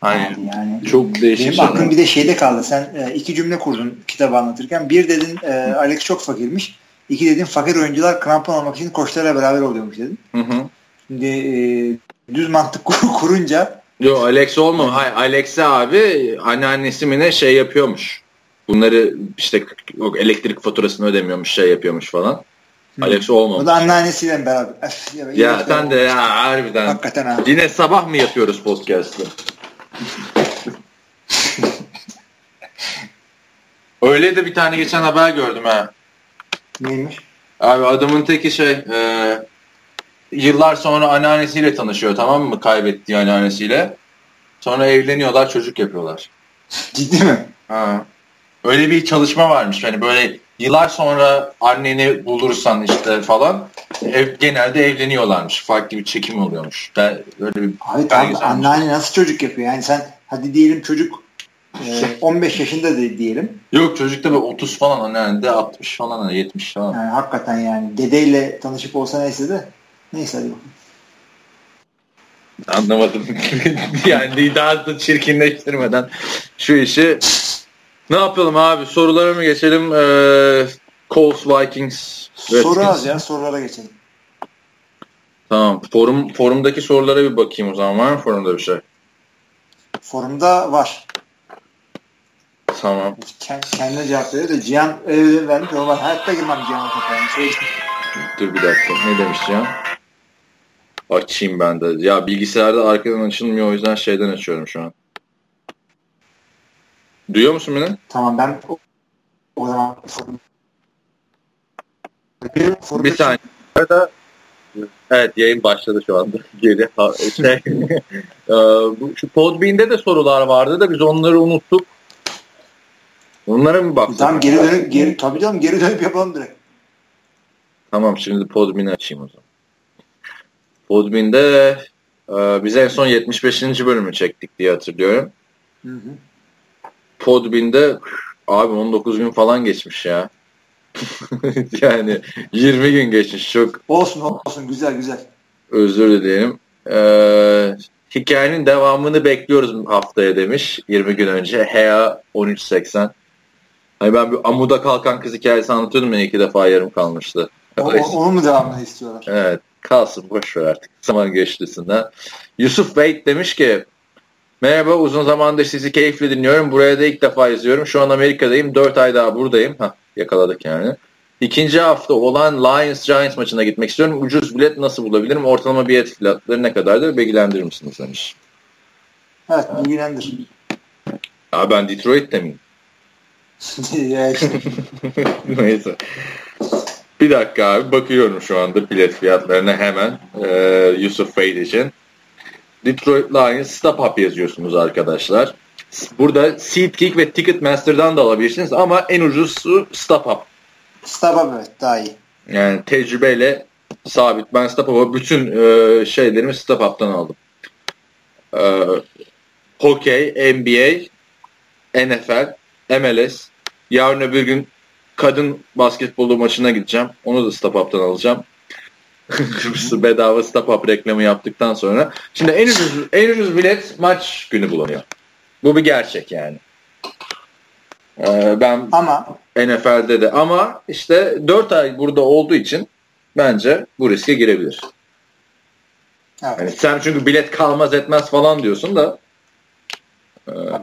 Hani yani, çok değişik. Benim aklım bir de kaldı. Sen 2 cümle kurdun kitabı anlatırken. 1 dedin Alex çok fakirmiş. 2 dedin fakir oyuncular krampon almak için koçlarla beraber oluyormuş dedin. Hı. Şimdi düz mantık kurunca. Yok Alex olmamış. Hayır Alex'e abi anneannesi mi ne yapıyormuş. Bunları işte elektrik faturasını ödemiyormuş yapıyormuş falan. Alex olmamış. Bu da anneannesiyle beraber. Ya sen de ya harbiden. Hakikaten abi. Yine sabah mı yapıyoruz podcast'ı? Öyle de bir tane geçen haber gördüm ha. Neymiş? Abi adamın teki yıllar sonra anneannesiyle tanışıyor tamam mı? Kaybettiği anneannesiyle. Sonra evleniyorlar çocuk yapıyorlar. Ciddi mi? Ha. Öyle bir çalışma varmış. Yani böyle yıllar sonra anneni bulursan falan genelde evleniyorlarmış. Farklı bir çekim oluyormuş. Böyle bir anneanne nasıl çocuk yapıyor? Yani sen hadi diyelim çocuk 15 yaşında diyelim. Yok çocuk da 30 falan anneanne de 60 falan 70 falan. Yani hakikaten yani dedeyle tanışıp olsa neyse de neyse hadi bakalım. Anlamadım. Yani daha da çirkinleştirmeden şu işi ne yapalım abi? Sorulara mı geçelim? Colts, Vikings, Redskins. Soru az ya, sorulara geçelim. Tamam. Forumdaki sorulara bir bakayım o zaman. Var mı forumda bir şey? Forumda var. Tamam. Kendine cevap veriyor da Cihan vermiş. O var. Hayatta girmem Cihan'a toparlayın. Dur bir dakika. Ne demiş Cihan? Açayım ben de. Ya bilgisayarda arkadan açılmıyor. O yüzden şeyden açıyorum şu an. Duyuyor musun beni? Tamam ben o zaman bir saniye. Evet yayın başladı şu anda. Geri şu Podbean'de de sorular vardı da biz onları unuttuk. Onlara mı baktık? Tamam geri dönüp tabii canım geri dönüp yapalım direkt. Tamam şimdi Podbean'i açayım o zaman. Podbean'de biz en son 75. bölümü çektik diye hatırlıyorum. Hı hı. Podbean'de abi 19 gün falan geçmiş ya. Yani 20 gün geçmiş çok. Olsun güzel. Özür dilerim. Hikayenin devamını bekliyoruz haftaya demiş 20 gün önce. Hea 1380. Hani ben bir amuda kalkan kız hikayesi anlatıyordum ya 2 defa yarım kalmıştı. Onun mu devamını istiyorlar? Evet. Kalsın boşver artık. Zaman geçtisinden. Yusuf Bey demiş ki merhaba, uzun zamandır sizi keyifle dinliyorum. Buraya da ilk defa izliyorum. Şu an Amerika'dayım. 4 ay daha buradayım. Hah, yakaladık yani. 2. hafta olan Lions Giants maçına gitmek istiyorum. Ucuz bilet nasıl bulabilirim? Ortalama bilet fiyatları ne kadardır? Bilgilendirir misiniz demiş. Evet, bilgilendir. Ya ben Detroit'te miyim? Neyse. Bir dakika abi. Bakıyorum şu anda bilet fiyatlarına hemen. Yusuf Bey için. Detroit Lions StubHub yazıyorsunuz arkadaşlar. Burada SeatGeek ve Ticketmaster'dan da alabilirsiniz ama en ucuzu StubHub. StubHub evet daha iyi. Yani tecrübeyle sabit. Ben StubHub'a bütün şeylerimi StubHub'dan aldım. Hokey, NBA, NFL, MLS. Yarın öbür gün kadın basketbolu maçına gideceğim. Onu da StubHub'dan alacağım. Bedava StubHub reklamı yaptıktan sonra şimdi en ucuz bilet maç günü bulunuyor. Bu bir gerçek yani. Ben ama NFL'de de ama işte 4 ay burada olduğu için bence bu riske girebilir. Evet. Yani sen çünkü bilet kalmaz etmez falan diyorsun da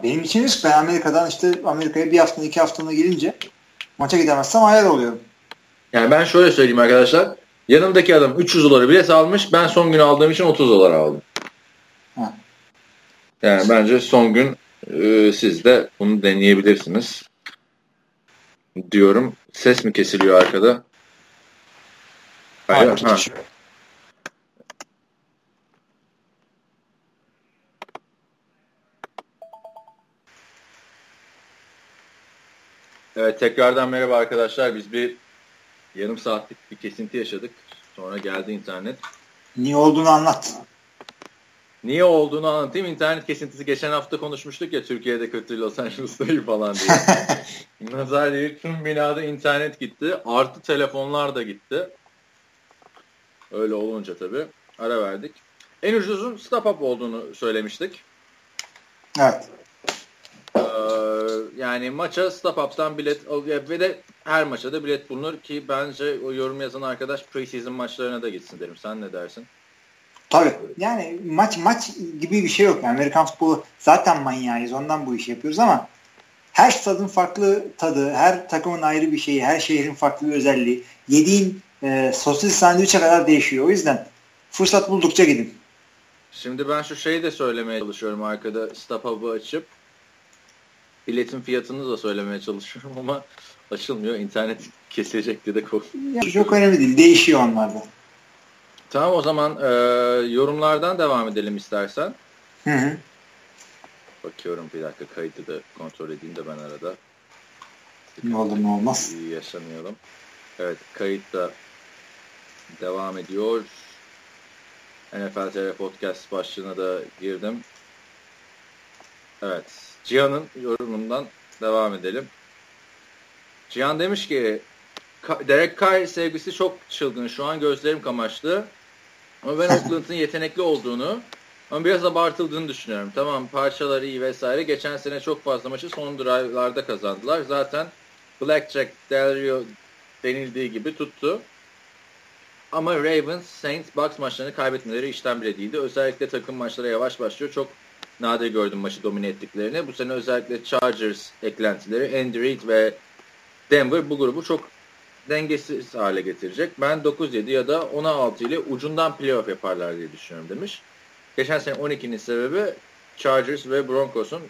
benim için risk. Ben Amerika'dan işte Amerika'ya bir hafta 2 haftada gelince maça gidemezsem ayar oluyorum. Yani ben şöyle söyleyeyim arkadaşlar. Yanımdaki adam $300 bilet almış. Ben son gün aldığım için $30 aldım. Ha. Yani bence son gün siz de bunu deneyebilirsiniz. Diyorum. Ses mi kesiliyor arkada? Hayır. Ha. Evet tekrardan merhaba arkadaşlar. Biz bir yarım saatlik bir kesinti yaşadık. Sonra geldi internet. Niye olduğunu anlatayım. İnternet kesintisi geçen hafta konuşmuştuk ya Türkiye'de kötü, Los Angeles'ta iyi falan diye. Nazar değil. Tüm binada internet gitti. Artı telefonlar da gitti. Öyle olunca tabii. Ara verdik. En ucuzun StubHub olduğunu söylemiştik. Evet. Yani maça StubHub'dan bilet alıyor ve de her maça da bilet bulunur ki bence o yorum yazan arkadaş pre-season maçlarına da gitsin derim. Sen ne dersin? Tabii. Yani maç gibi bir şey yok. Yani Amerikan futbolu zaten manyağıyız. Ondan bu işi yapıyoruz ama her stadın farklı tadı, her takımın ayrı bir şeyi, her şehrin farklı bir özelliği. Yediğin sosis sandviçe kadar değişiyor. O yüzden fırsat buldukça gidin. Şimdi ben şu şeyi de söylemeye çalışıyorum arkada StubHub'ı açıp. Biletin fiyatını da söylemeye çalışıyorum ama açılmıyor. İnternet kesilecek diye de korkuyorum. Yani çok önemli değil. Değişiyor onlarda. Tamam o zaman yorumlardan devam edelim istersen. Hı. Bakıyorum bir dakika kaydı da kontrol edeyim de ben arada. Ne olur ne olmaz. İyi yaşanıyorum. Evet kayıt da devam ediyor. NFL TV Podcast başlığına da girdim. Evet. Cihan'ın yorumundan devam edelim. Cihan demiş ki Derek Carr sevgisi çok çılgın. Şu an gözlerim kamaştı. Ama ben Oakland'ın yetenekli olduğunu Ama biraz abartıldığını düşünüyorum. Tamam, parçaları iyi vesaire. Geçen sene çok fazla maçı son drive'larda kazandılar. Zaten Blackjack Del Rio denildiği gibi tuttu. Ama Ravens, Saints, Bucks maçlarını kaybetmeleri işten bile değildi. Özellikle takım maçlara yavaş başlıyor. Çok nadir gördüm maçı domine ettiklerini. Bu sene özellikle Chargers eklentileri, Andy Reid ve Denver bu grubu çok dengesiz hale getirecek. Ben 9-7 ya da 10-6 ile ucundan playoff yaparlar diye düşünüyorum demiş. Geçen sene 12'nin sebebi Chargers ve Broncos'un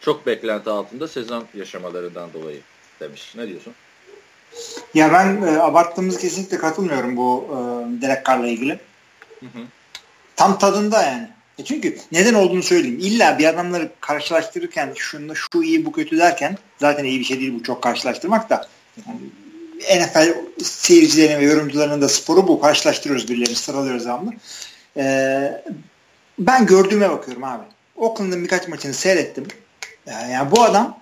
çok beklenti altında sezon yaşamalarından dolayı demiş. Ne diyorsun? Ya ben abarttığımız kesinlikle katılmıyorum bu Derek Carr'la ilgili. Hı hı. Tam tadında yani. Çünkü neden olduğunu söyleyeyim. İlla bir adamları karşılaştırırken şunu, şu iyi bu kötü derken zaten iyi bir şey değil bu çok karşılaştırmak da. Yani NFL seyircilerinin ve yorumcularının da sporu bu. Karşılaştırıyoruz birilerini, sıralıyoruz ama. Ben gördüğüme bakıyorum abi. Oakland'ın birkaç maçını seyrettim. Yani bu adam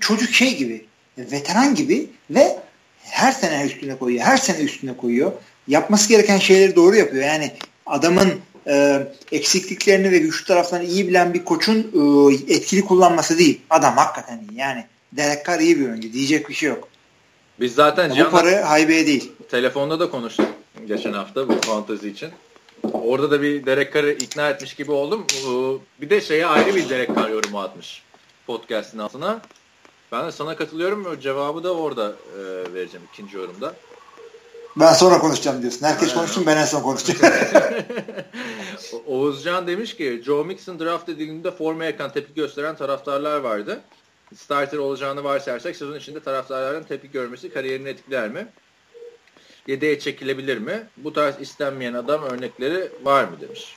çocuk şey gibi, veteran gibi ve her sene üstüne koyuyor. Her sene üstüne koyuyor. Yapması gereken şeyleri doğru yapıyor. Yani adamın eksikliklerini ve güçlü taraflarını iyi bilen bir koçun etkili kullanması değil. Adam hakikaten iyi. Yani Derek Carr iyi bir oyuncu. Diyecek bir şey yok. Biz zaten bu para haybeye değil. Telefonda da konuştuk geçen hafta bu fantezi için. Orada da bir Derek Carr'ı ikna etmiş gibi oldum. Bir de şeye ayrı bir Derek Carr yorumu atmış podcast'ın altına. Ben de sana katılıyorum. O cevabı da orada vereceğim ikinci yorumda. Ben sonra konuşacağım diyorsun. Herkes konuşsun, ben en son konuşacağım. Oğuzcan demiş ki Joe Mixon draft edildiğinde formaya kan tepki gösteren taraftarlar vardı. Starter olacağını varsayarsak sezon içinde taraftarların tepki görmesi kariyerini etkiler mi? Yedeğe çekilebilir mi? Bu tarz istenmeyen adam örnekleri var mı demiş.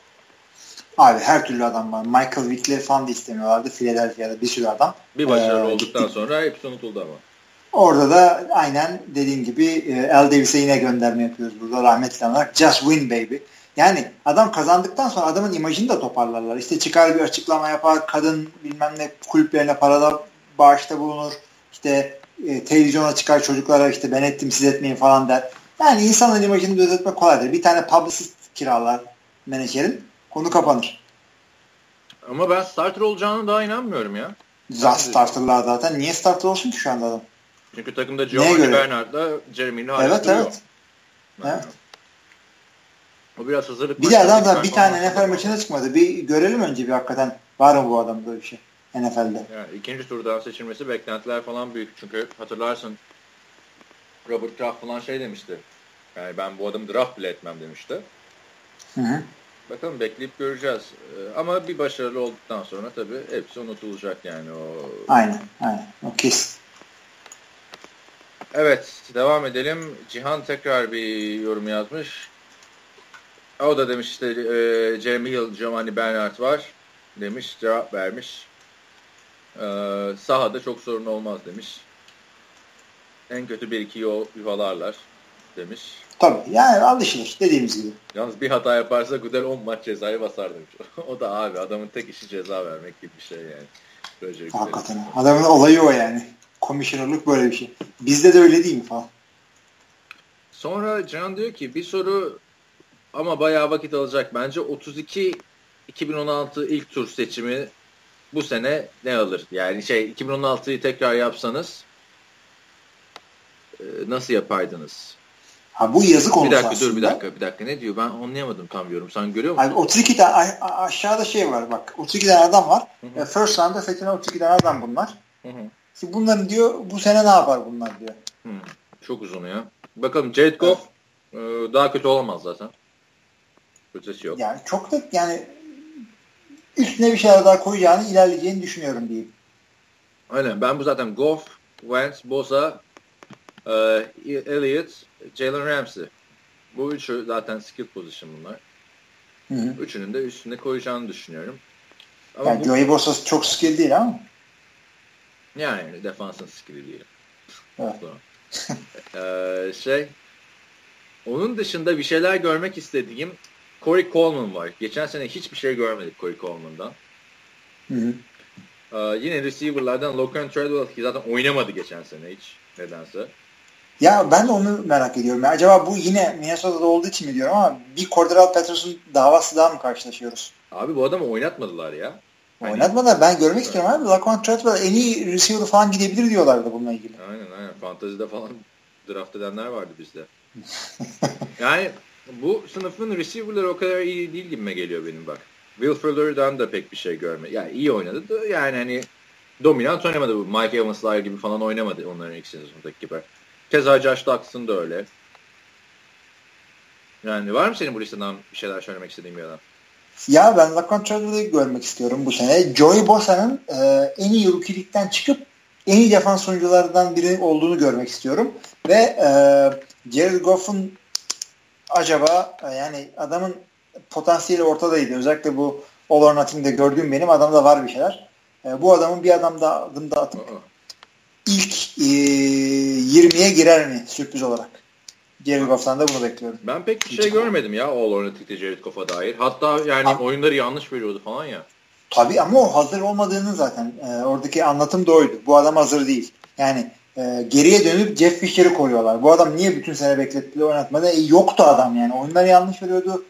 Abi her türlü adam var. Michael Vick'leri falan da istemiyorlardı. Philadelphia'da bir sürü adam. Bir başarı olduktan sonra hepsi unutuldu ama. Orada da aynen dediğim gibi El Davis'e yine gönderme yapıyoruz burada rahmetli olarak. Just win baby. Yani adam kazandıktan sonra adamın imajını da toparlarlar. İşte çıkar bir açıklama yapar. Kadın bilmem ne kulüplerine parada bağışta bulunur. İşte televizyona çıkar çocuklara işte ben ettim siz etmeyin falan der. Yani insanın imajını düzeltmek kolaydır. Bir tane publicist kiralar menajerin. Konu kapanır. Ama ben starter olacağına daha inanmıyorum ya. Starterlar zaten. Niye starter olsun ki şu anda adam? Çünkü takımda Giovanni Bernard'la Jeremy'li hala duruyor. Evet. O biraz hazırlık. Bir de adam da bir tane NFL maçına çıkmadı. Bir görelim önce bir hakikaten var mı bu adam böyle bir şey NFL'de. Yani ikinci turdan seçilmesi beklentiler falan büyük. Çünkü hatırlarsın Robert Kraft falan şey demişti. Yani ben bu adamı draft bile etmem demişti. Hı hı. Bakalım bekleyip göreceğiz. Ama bir başarılı olduktan sonra tabii hepsi unutulacak yani. Aynen. O kesin. Evet. Devam edelim. Cihan tekrar bir yorum yazmış. O da demiş işte Jeremy Hill, Giovanni Bernard var demiş. Cevap vermiş. Sahada çok sorun olmaz demiş. En kötü bir iki yol yuvalarlar demiş. Tabii yani alışılır dediğimiz gibi. Yalnız bir hata yaparsa Goodell 10 maç cezayı basar demiş. O da abi adamın tek işi ceza vermek gibi bir şey yani. Böylece hakikaten. Güzel. Adamın olayı o yani. Komisyonerlik böyle bir şey. Bizde de öyle değil mi falan. Sonra Can diyor ki bir soru ama bayağı vakit alacak bence. 32 2016 ilk tur seçimi bu sene ne alır? Yani 2016'yı tekrar yapsanız nasıl yapardınız? Ha bu yazı konusu. Bir dakika ne diyor? Ben anlayamadım tam yorum. Sen görüyor musun? Abi 32 tane aşağıda şey var bak. 32 tane adam var. Hı hı. First round'da seçilen 32 tane adam bunlar. Hı hı. Şimdi bunların diyor bu sene ne yapar bunlar diyor. Hı. Çok uzun ya. Bakalım Jared Goff daha kötü olamaz zaten. Ötesi yok. Yani çok da yani üstüne bir şeyler daha koyacağını ilerleyeceğini düşünüyorum diyeyim. Aynen. Ben bu zaten Goff, Wentz, Bosa, Elliott, Jalen Ramsey. Bu üçü zaten skill position bunlar. Hı-hı. Üçünün de üstüne koyacağını düşünüyorum. Ama yani Joey Bosa çok skill değil ama. Yani defansın skill'i değil. Evet. Onun dışında bir şeyler görmek istediğim Corey Coleman var. Geçen sene hiçbir şey görmedik Corey Coleman'dan. Hı-hı. Yine receiver'lardan Locke and Treadwell ki zaten oynamadı geçen sene hiç. Nedense. Ya ben de onu merak ediyorum. Ya, acaba bu yine Minnesota'da olduğu için mi diyorum ama bir Cordarrelle Patterson davası daha mı karşılaşıyoruz? Abi bu adamı oynatmadılar ya. Hani... Oynatmadılar. Ben görmek istiyorum abi. Laquan Treadwell en iyi receiver falan gidebilir diyorlardı bununla ilgili. Aynen. Fantazide falan draft edenler vardı bizde. Yani bu sınıfın receiver'ları o kadar iyi değil gibime geliyor benim bak. Will Fuller'dan da pek bir şey görmedim. Yani iyi oynadı da yani hani dominant oynamadı bu. Mike Evans'lar gibi falan oynamadı onların ikisinin sonundaki gibi. Keza Josh Doxson da öyle. Yani var mı senin bu listeden bir şeyler söylemek istediğin bir adam? Ya ben Laquan Treadwell'i görmek istiyorum bu sene. Joey Bosa'nın en iyi rookie'likten çıkıp en iyi defans oyuncularından biri olduğunu görmek istiyorum. Ve Jared Goff'un acaba yani adamın potansiyeli ortadaydı. Özellikle bu All or Nothing'de gördüğüm benim adamda var bir şeyler. Bu adamın bir adım da atıp ilk 20'ye girer mi sürpriz olarak? Jared Goff'tan da bunu bekliyorum. Ben pek bir şey görmedim ya All or Nothing'de Jared Goff'a dair. Hatta yani oyunları yanlış veriyordu falan ya. Tabii ama o hazır olmadığını zaten oradaki anlatım da oydu. Bu adam hazır değil. Yani geriye dönüp Jeff Fisher'i koruyorlar. Bu adam niye bütün sene beklettiler oynatmadı? Yoktu adam yani. Oyunları yanlış veriyordu.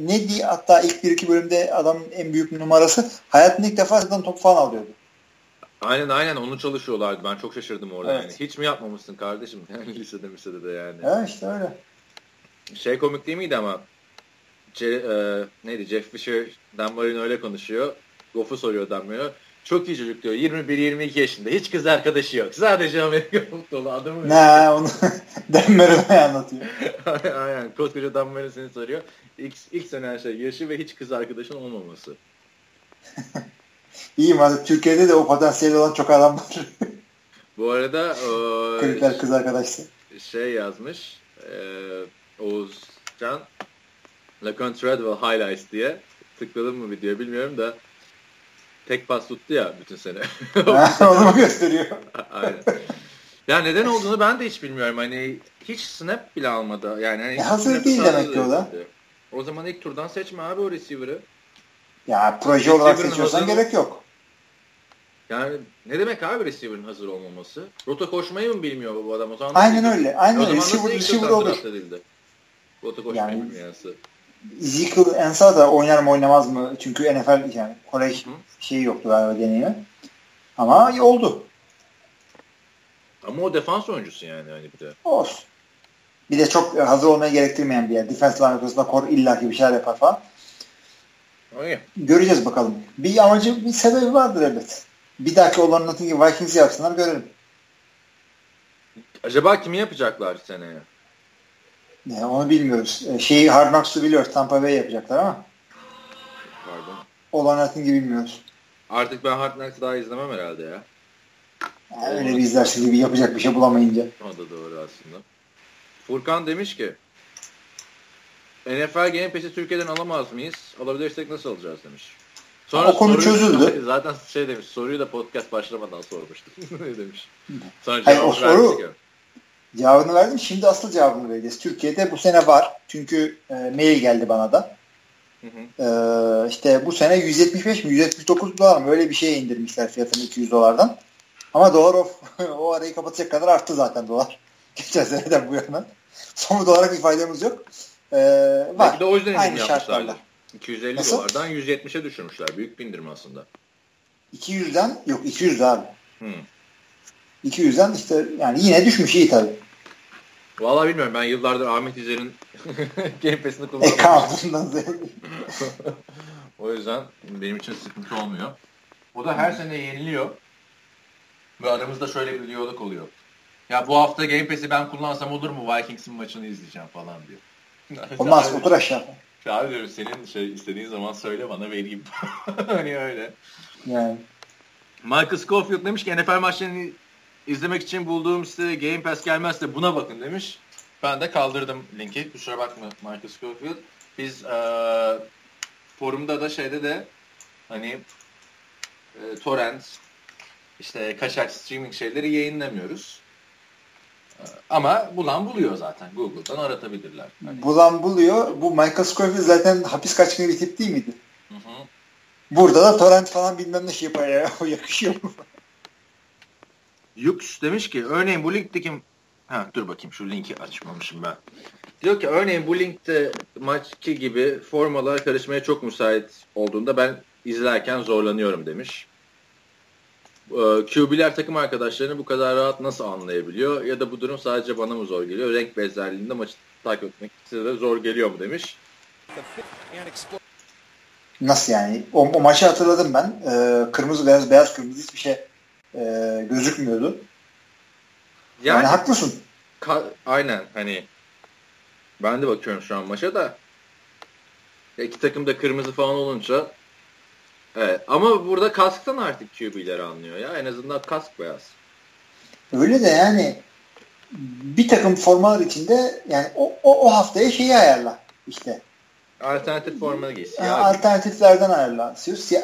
Ne diye hatta ilk 1-2 bölümde adamın en büyük numarası hayatında ilk defa zaten top falan alıyordu. Aynen onu çalışıyorlardı. Ben çok şaşırdım orada. Evet. Yani. Hiç mi yapmamışsın kardeşim? Yani lisede de yani. Evet işte öyle. Şey komik değil miydi ama neydi Jeff Fisher Dan Marino öyle konuşuyor. Goff'u soruyor Dan Marino. Çok iyi çocuk diyor. 21-22 yaşında. Hiç kız arkadaşı yok. Sadece Amerika futbolu adamı. Ne onu Dan Marino'ya anlatıyor. Aynen. Koskoca Dan Marino seni soruyor. İlk sene her şey yaşı ve hiç kız arkadaşın olmaması. İyiyim abi. Türkiye'de de o potansiyeli olan çok adam var. Bu arada kulüpler kız arkadaşı. Şey yazmış Oğuzcan Laquan Treadwell Highlights diye tıkladım mı video bilmiyorum da tek pas tuttu ya bütün sene. Onu gösteriyor. Aynen. Ya neden olduğunu ben de hiç bilmiyorum. Hani hiç snap bile almadı. Yani hani hazır değil demek ki o da. O zaman ilk turdan seçme abi o receiver'ı. Ya proje olarak seçiyorsan gerek yok. Yani ne demek abi receiver'ın hazır olmaması? Rota koşmayı mı bilmiyor bu adam o zaman? Aynen öyle. Aynen receiver olur. Rota koşmayı bilmiyorsa. Ezekiel Ansah da oynar mı oynamaz mı? Çünkü NFL yani kolej şeyi yoktu galiba deneyimi. Ama oldu. Ama o defans oyuncusu yani hani bir de. Olsun. Bir de çok hazır olmaya gerektirmeyen bir yer. Defense line ortasında kor illaki bir şeyler yapar falan. Öyle. Göreceğiz bakalım. Bir amacı, bir sebebi vardır elbet. Bir dahaki olan nothing gibi Vikings'i yapsınlar görelim. Acaba kimi yapacaklar seneye? Yani onu bilmiyoruz. Hard Knocks'u biliyoruz. Tampa Bay yapacaklar ama. Pardon. Olan nothing'i bilmiyoruz. Artık ben Hard Knocks'ı daha izlemem herhalde ya. Yani öyle bir izlersiz gibi yapacak bir şey bulamayınca. O da doğru aslında. Furkan demiş ki NFL Game Pass'i Türkiye'den alamaz mıyız? Alabilirsek nasıl alacağız demiş. Sonra o konu çözüldü. Zaten şey demiş, soruyu da podcast başlamadan sormuştu. Ne demiş. Sonra cevabını verdim. Şimdi asıl cevabını vereceğiz. Türkiye'de bu sene var. Çünkü mail geldi bana da. İşte bu sene 175 mi? 179 dolar mı? Öyle bir şey indirmişler fiyatını 200 dolardan. Ama dolar o arayı kapatacak kadar arttı zaten dolar. Geçen seneden bu yana. Somut olarak bir faydamız yok. Var. De o yüzden aynı şartlarla. 250 nasıl? Dolardan 170'e düşürmüşler. Büyük bir indirim aslında. 200'den yok 200 abi. 200'den işte yani yine düşmüş iyi tabii. Vallahi bilmiyorum. Ben yıllardır Ahmet İzer'in Game Pass'ini kullanıyorum. Ekranından zevkli. O yüzden benim için sıkıntı olmuyor. O da her sene yeniliyor. Ve aramızda şöyle bir diyalog oluyor. Ya bu hafta Game Pass'i ben kullansam olur mu? Vikings'in maçını izleyeceğim falan diyor. Olmaz otur aşağı. Abi diyorum senin istediğin zaman söyle bana vereyim. Hani öyle. Yani. Marcus Caulfield demiş ki NFL maçlarını izlemek için bulduğum sitede Game Pass gelmezse buna bakın demiş. Ben de kaldırdım linki. Kusura bakma Marcus Caulfield. Biz forumda da şeyde de hani torrent işte kaçak streaming şeyleri yayınlamıyoruz. Ama bulan buluyor zaten. Google'dan aratabilirler. Hani. Bulan buluyor. Bu Michael Scofield zaten hapis kaçkını bir tip değil miydi? Hı. Burada da torrent falan bilmem ne şey yapar ya. O yakışıyor mu? Yux demiş ki örneğin bu ligdeki Ha, dur bakayım şu linki açmamışım ben. Diyor ki örneğin bu linkte maçki gibi formalara karışmaya çok müsait olduğunda ben izlerken zorlanıyorum demiş. QB'ler takım arkadaşlarını bu kadar rahat nasıl anlayabiliyor ya da bu durum sadece bana mı zor geliyor? Renk benzerliğinde maçı takip etmek size de zor geliyor mu demiş. Nasıl yani? O maçı hatırladım ben. Kırmızı beyaz, beyaz kırmızı hiçbir şey gözükmüyordu. Yani haklısın. Aynen hani ben de bakıyorum şu an maça da iki takım da kırmızı falan olunca evet, ama burada kasktan artık QB'leri anlıyor ya. En azından kask beyaz. Öyle de yani bir takım formalar içinde yani o haftaya şeyi ayarla işte. Alternatif formaları giy. Alternatiflerden ayarla.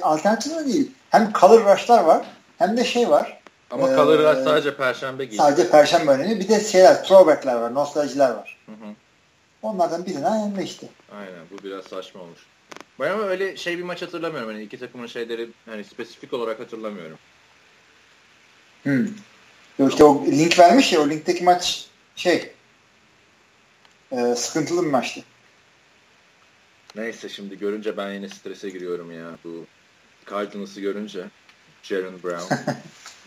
Alternatif de değil. Hem color rush'lar var hem de şey var. Ama color rush sadece perşembe giy. Sadece perşembe önemli. Bir de şeyler, throwback'ler var, nostaljiler var. Hı. Onlardan birine ayarla işte. Aynen, bu biraz saçma olmuş. Ben ama öyle şey bir maç hatırlamıyorum. Yani iki takımın şeyleri hani spesifik olarak hatırlamıyorum. İşte o link vermiş ya, o linkteki maç şey sıkıntılı bir maçtı. Neyse şimdi görünce ben yine strese giriyorum ya. Bu Cardinals'ı görünce Jaren Brown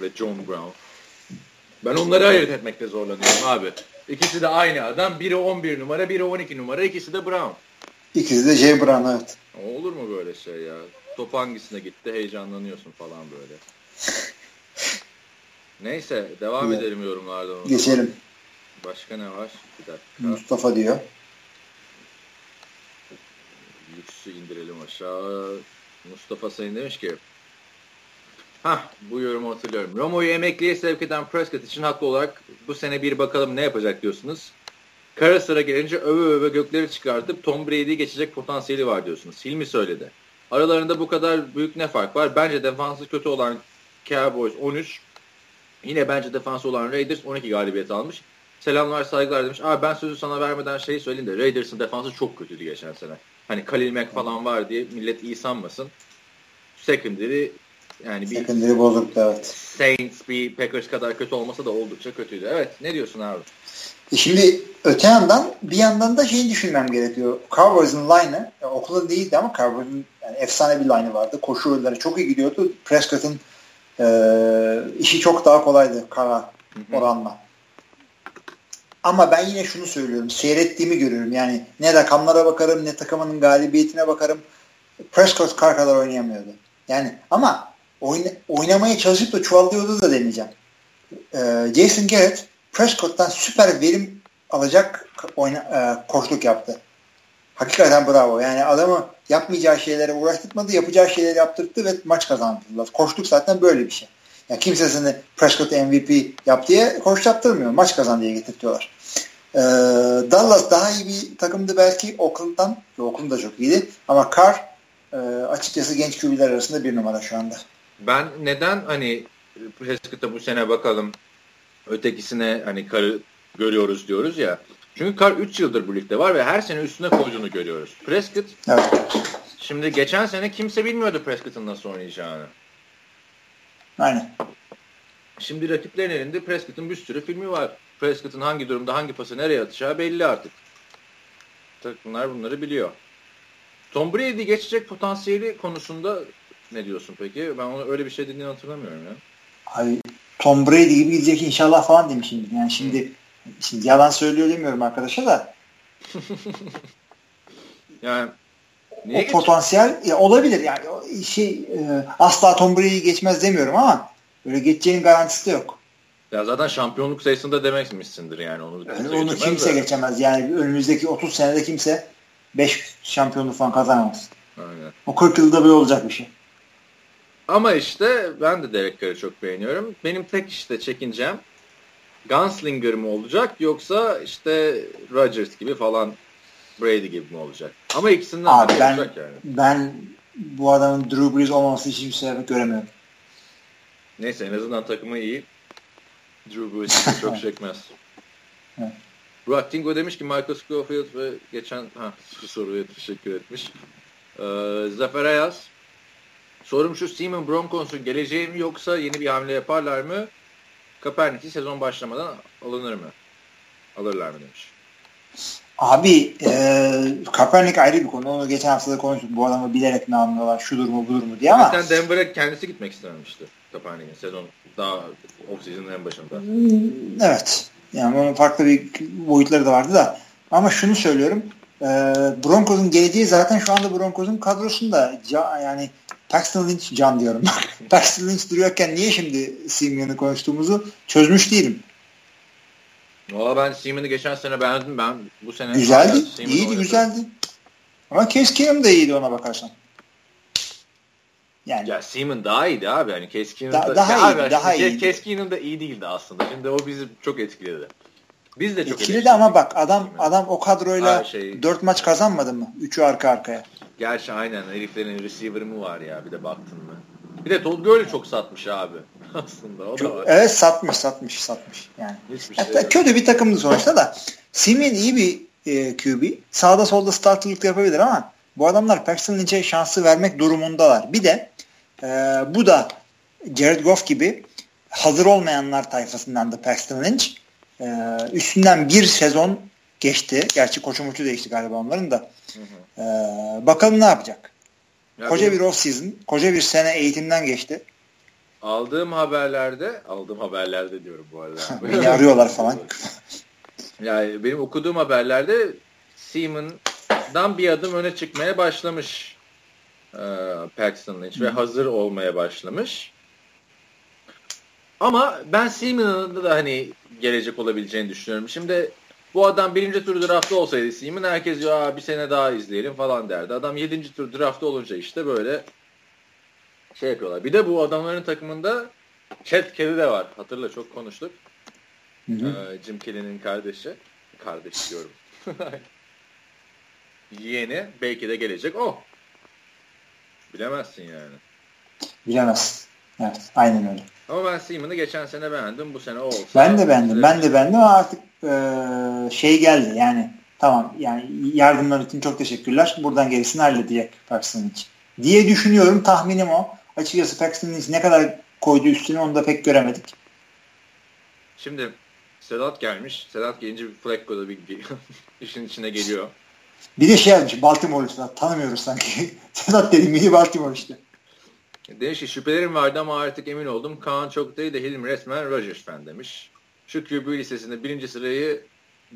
ve John Brown. Ben onları ayırt etmekte zorlanıyorum abi. İkisi de aynı adam. Biri 11 numara, biri 12 numara. İkisi de Brown. İkisi de J. Brown, evet. Olur mu böyle şey ya? Top hangisine gitti? Heyecanlanıyorsun falan böyle. Neyse, devam edelim yorumlardan. Geçelim. Başka ne var? Bir dakika. Mustafa diyor. Lüksü indirelim aşağı. Mustafa Sayın demiş ki bu yorumu hatırlıyorum. Romo'yu emekliye sevk eden Prescott için haklı olarak bu sene bir bakalım ne yapacak diyorsunuz. Kara sıra gelince öve öve gökleri çıkartıp Tom Brady'yi geçecek potansiyeli var diyorsunuz. Hilmi söyledi. Aralarında bu kadar büyük ne fark var? Bence defansı kötü olan Cowboys 13. Yine bence defansı olan Raiders 12 galibiyet almış. Selamlar saygılar demiş. Ben sözü sana vermeden şeyi söyleyeyim de Raiders'ın defansı çok kötüydü geçen sene. Hani Khalil Mack falan var diye millet iyi sanmasın. Secondary yani bir secondary bozuktu, evet. Saints bir Packers kadar kötü olmasa da oldukça kötüydü. Evet, ne diyorsun abi? Şimdi öte yandan bir yandan da şeyi düşünmem gerekiyor. Cowboys'un line'ı okulda değildi ama Cowboys'un yani efsane bir line'ı vardı. Koşu oyunları çok iyi gidiyordu. Prescott'ın işi çok daha kolaydı Kara oranla. Ama ben yine şunu söylüyorum. Seyrettiğimi görüyorum. Yani ne rakamlara bakarım ne takımının galibiyetine bakarım. Prescott Kar kadar oynayamıyordu. Yani ama oynamaya çalışıp da çuvallıyordu da deneyeceğim. Jason Garrett Prescott'tan süper verim alacak koçluk yaptı. Hakikaten bravo. Yani adamı yapmayacağı şeylere uğraştırmadı, yapacağı şeyleri yaptırdı ve maç kazandılar. Koçluk zaten böyle bir şey. Yani kimse seni Prescott MVP yap diye koç yaptırmıyor. Maç kazan diye getirtiyorlar. Dallas daha iyi bir takımdı belki Oakland'dan. Oakland da çok iyiydi. Ama Carr açıkçası genç QB'ler arasında bir numara şu anda. Ben neden hani Prescott'a bu sene bakalım ötekisine hani Carr'ı görüyoruz diyoruz ya. Çünkü Carr 3 yıldır bu ligde var ve her sene üstüne koyduğunu görüyoruz. Prescott şimdi geçen sene kimse bilmiyordu Prescott'ın nasıl oynayacağını. Aynen. Şimdi rakiplerin elinde Prescott'ın bir sürü filmi var. Prescott'ın hangi durumda hangi pası nereye atacağı belli artık. Takımlar bunları biliyor. Tom Brady geçecek potansiyeli konusunda ne diyorsun peki? Ben onu öyle bir şey dediğini hatırlamıyorum ya. Abi Tom Brady gibi gidecek inşallah falan demişim. Yani şimdi yalan söylüyor demiyorum arkadaşa da. Yani o potansiyel olabilir yani asla Tom Brady'yi geçmez demiyorum ama öyle geçeceğin garantisi de yok. Ya zaten şampiyonluk sayısında demekmişsindir yani onu kimse geçemez yani önümüzdeki 30 senede kimse 5 şampiyonluk falan kazanamaz. Aynen. O 40 yılda böyle olacak bir şey. Ama işte ben de Derek Carr'ı çok beğeniyorum. Benim tek işte çekincem Gunslinger mi olacak yoksa işte Rodgers gibi falan Brady gibi mi olacak? Ama ikisinden olacak yani. Ben bu adamın Drew Brees olmaması için bir sebep göremiyorum. Neyse en azından takımı iyi. Drew Brees çok çekmez. Evet. Burak Tingo demiş ki Michael Schofield ve geçen bu soruya teşekkür etmiş. Zafer Ayaz sorum şu Simon Broncos'un geleceği mi yoksa yeni bir hamle yaparlar mı? Kaepernick'i sezon başlamadan alınır mı? alırlar mı demiş. Abi Kaepernick ayrı bir konu. Onu geçen hafta da konuştuk. Bu adamı bilerek ne anlıyorlar? Şu durumu bu durumu diye ama. Zaten Denver'e kendisi gitmek istememişti Kaepernick'in sezonu. Daha off-season'ın en başında. Evet. Yani onun farklı bir boyutları da vardı da. Ama şunu söylüyorum. Broncos'un geleceği zaten şu anda Broncos'un kadrosunda. Yani Paxton Lynch can diyorum. Paxton Lynch duruyorken niye şimdi Simeon'u konuştuğumuzu çözmüş değilim. Valla ben Simeon'u geçen sene beğendim. Ben bu sene güzeldi. İyiydi, güzeldi. Ama Keskinim de iyiydi ona bakarsan. Yani. Ya Simeon daha iyiydi abi. Yani Keskinim daha iyiydi. Keskinim de iyi değildi aslında. Şimdi o bizi çok etkiledi. Biz de çok etkiledi ama bak adam o kadroyla 4 maç kazanmadı mı? 3'ü arka arkaya. Gerçi aynen. Heriflerin receiver'ı mı var ya? Bir de baktın mı? Bir de Todd Gurley'i çok satmış abi. Aslında o da var. Evet satmış. Yani. Hatta kötü bir takımdı sonuçta da. Simeon iyi bir QB. Sağda solda starterlık da yapabilir ama bu adamlar Paxton Lynch'e şansı vermek durumundalar. Bir de bu da Jared Goff gibi hazır olmayanlar tayfasından da Paxton Lynch. Üstünden bir sezon geçti. Gerçi koçu değişti galiba onların da. Bakalım ne yapacak? Ya koca bir off season, koca bir sene eğitimden geçti. Aldığım haberlerde diyorum bu arada. Beni arıyorlar falan. Yani benim okuduğum haberlerde Seaman'dan bir adım öne çıkmaya başlamış Paxton Lynch ve hazır olmaya başlamış. Ama ben Seaman'ın da hani gelecek olabileceğini düşünüyorum. Şimdi bu adam 1. tur draftı olsaydı Seaman herkes ya bir sene daha izleyelim falan derdi. Adam 7. tur draftı olunca işte böyle şey yapıyorlar. Bir de bu adamların takımında Chad Kelly de var. Hatırla çok konuştuk. Jim Kelly'nin kardeşi. Kardeş diyorum. Yeğeni. Belki de gelecek o. Bilemezsin yani. Bilemezsin. Evet. Aynen öyle. Ama ben Seaman'ı geçen sene beğendim. Bu sene o olsa. Ben de beğendim ama artık şey geldi yani. Tamam yani yardımlar için çok teşekkürler. Buradan gerisini halledecek Paxton için diye düşünüyorum. Tahminim o. Açıkçası Paxton'ın ne kadar koydu üstüne onu da pek göremedik. Şimdi Sedat gelmiş. Sedat gelince bir Flacco'da bir işin içine geliyor. Bir de şey yapmış. Baltimore Sedat. Tanımıyoruz sanki. Sedat dedim iyi Baltimore işte. Demiş ki şüphelerim vardı ama artık emin oldum. Kaan çok değil de Hilmi resmen Rodgers fan demiş. Şu QB listesinde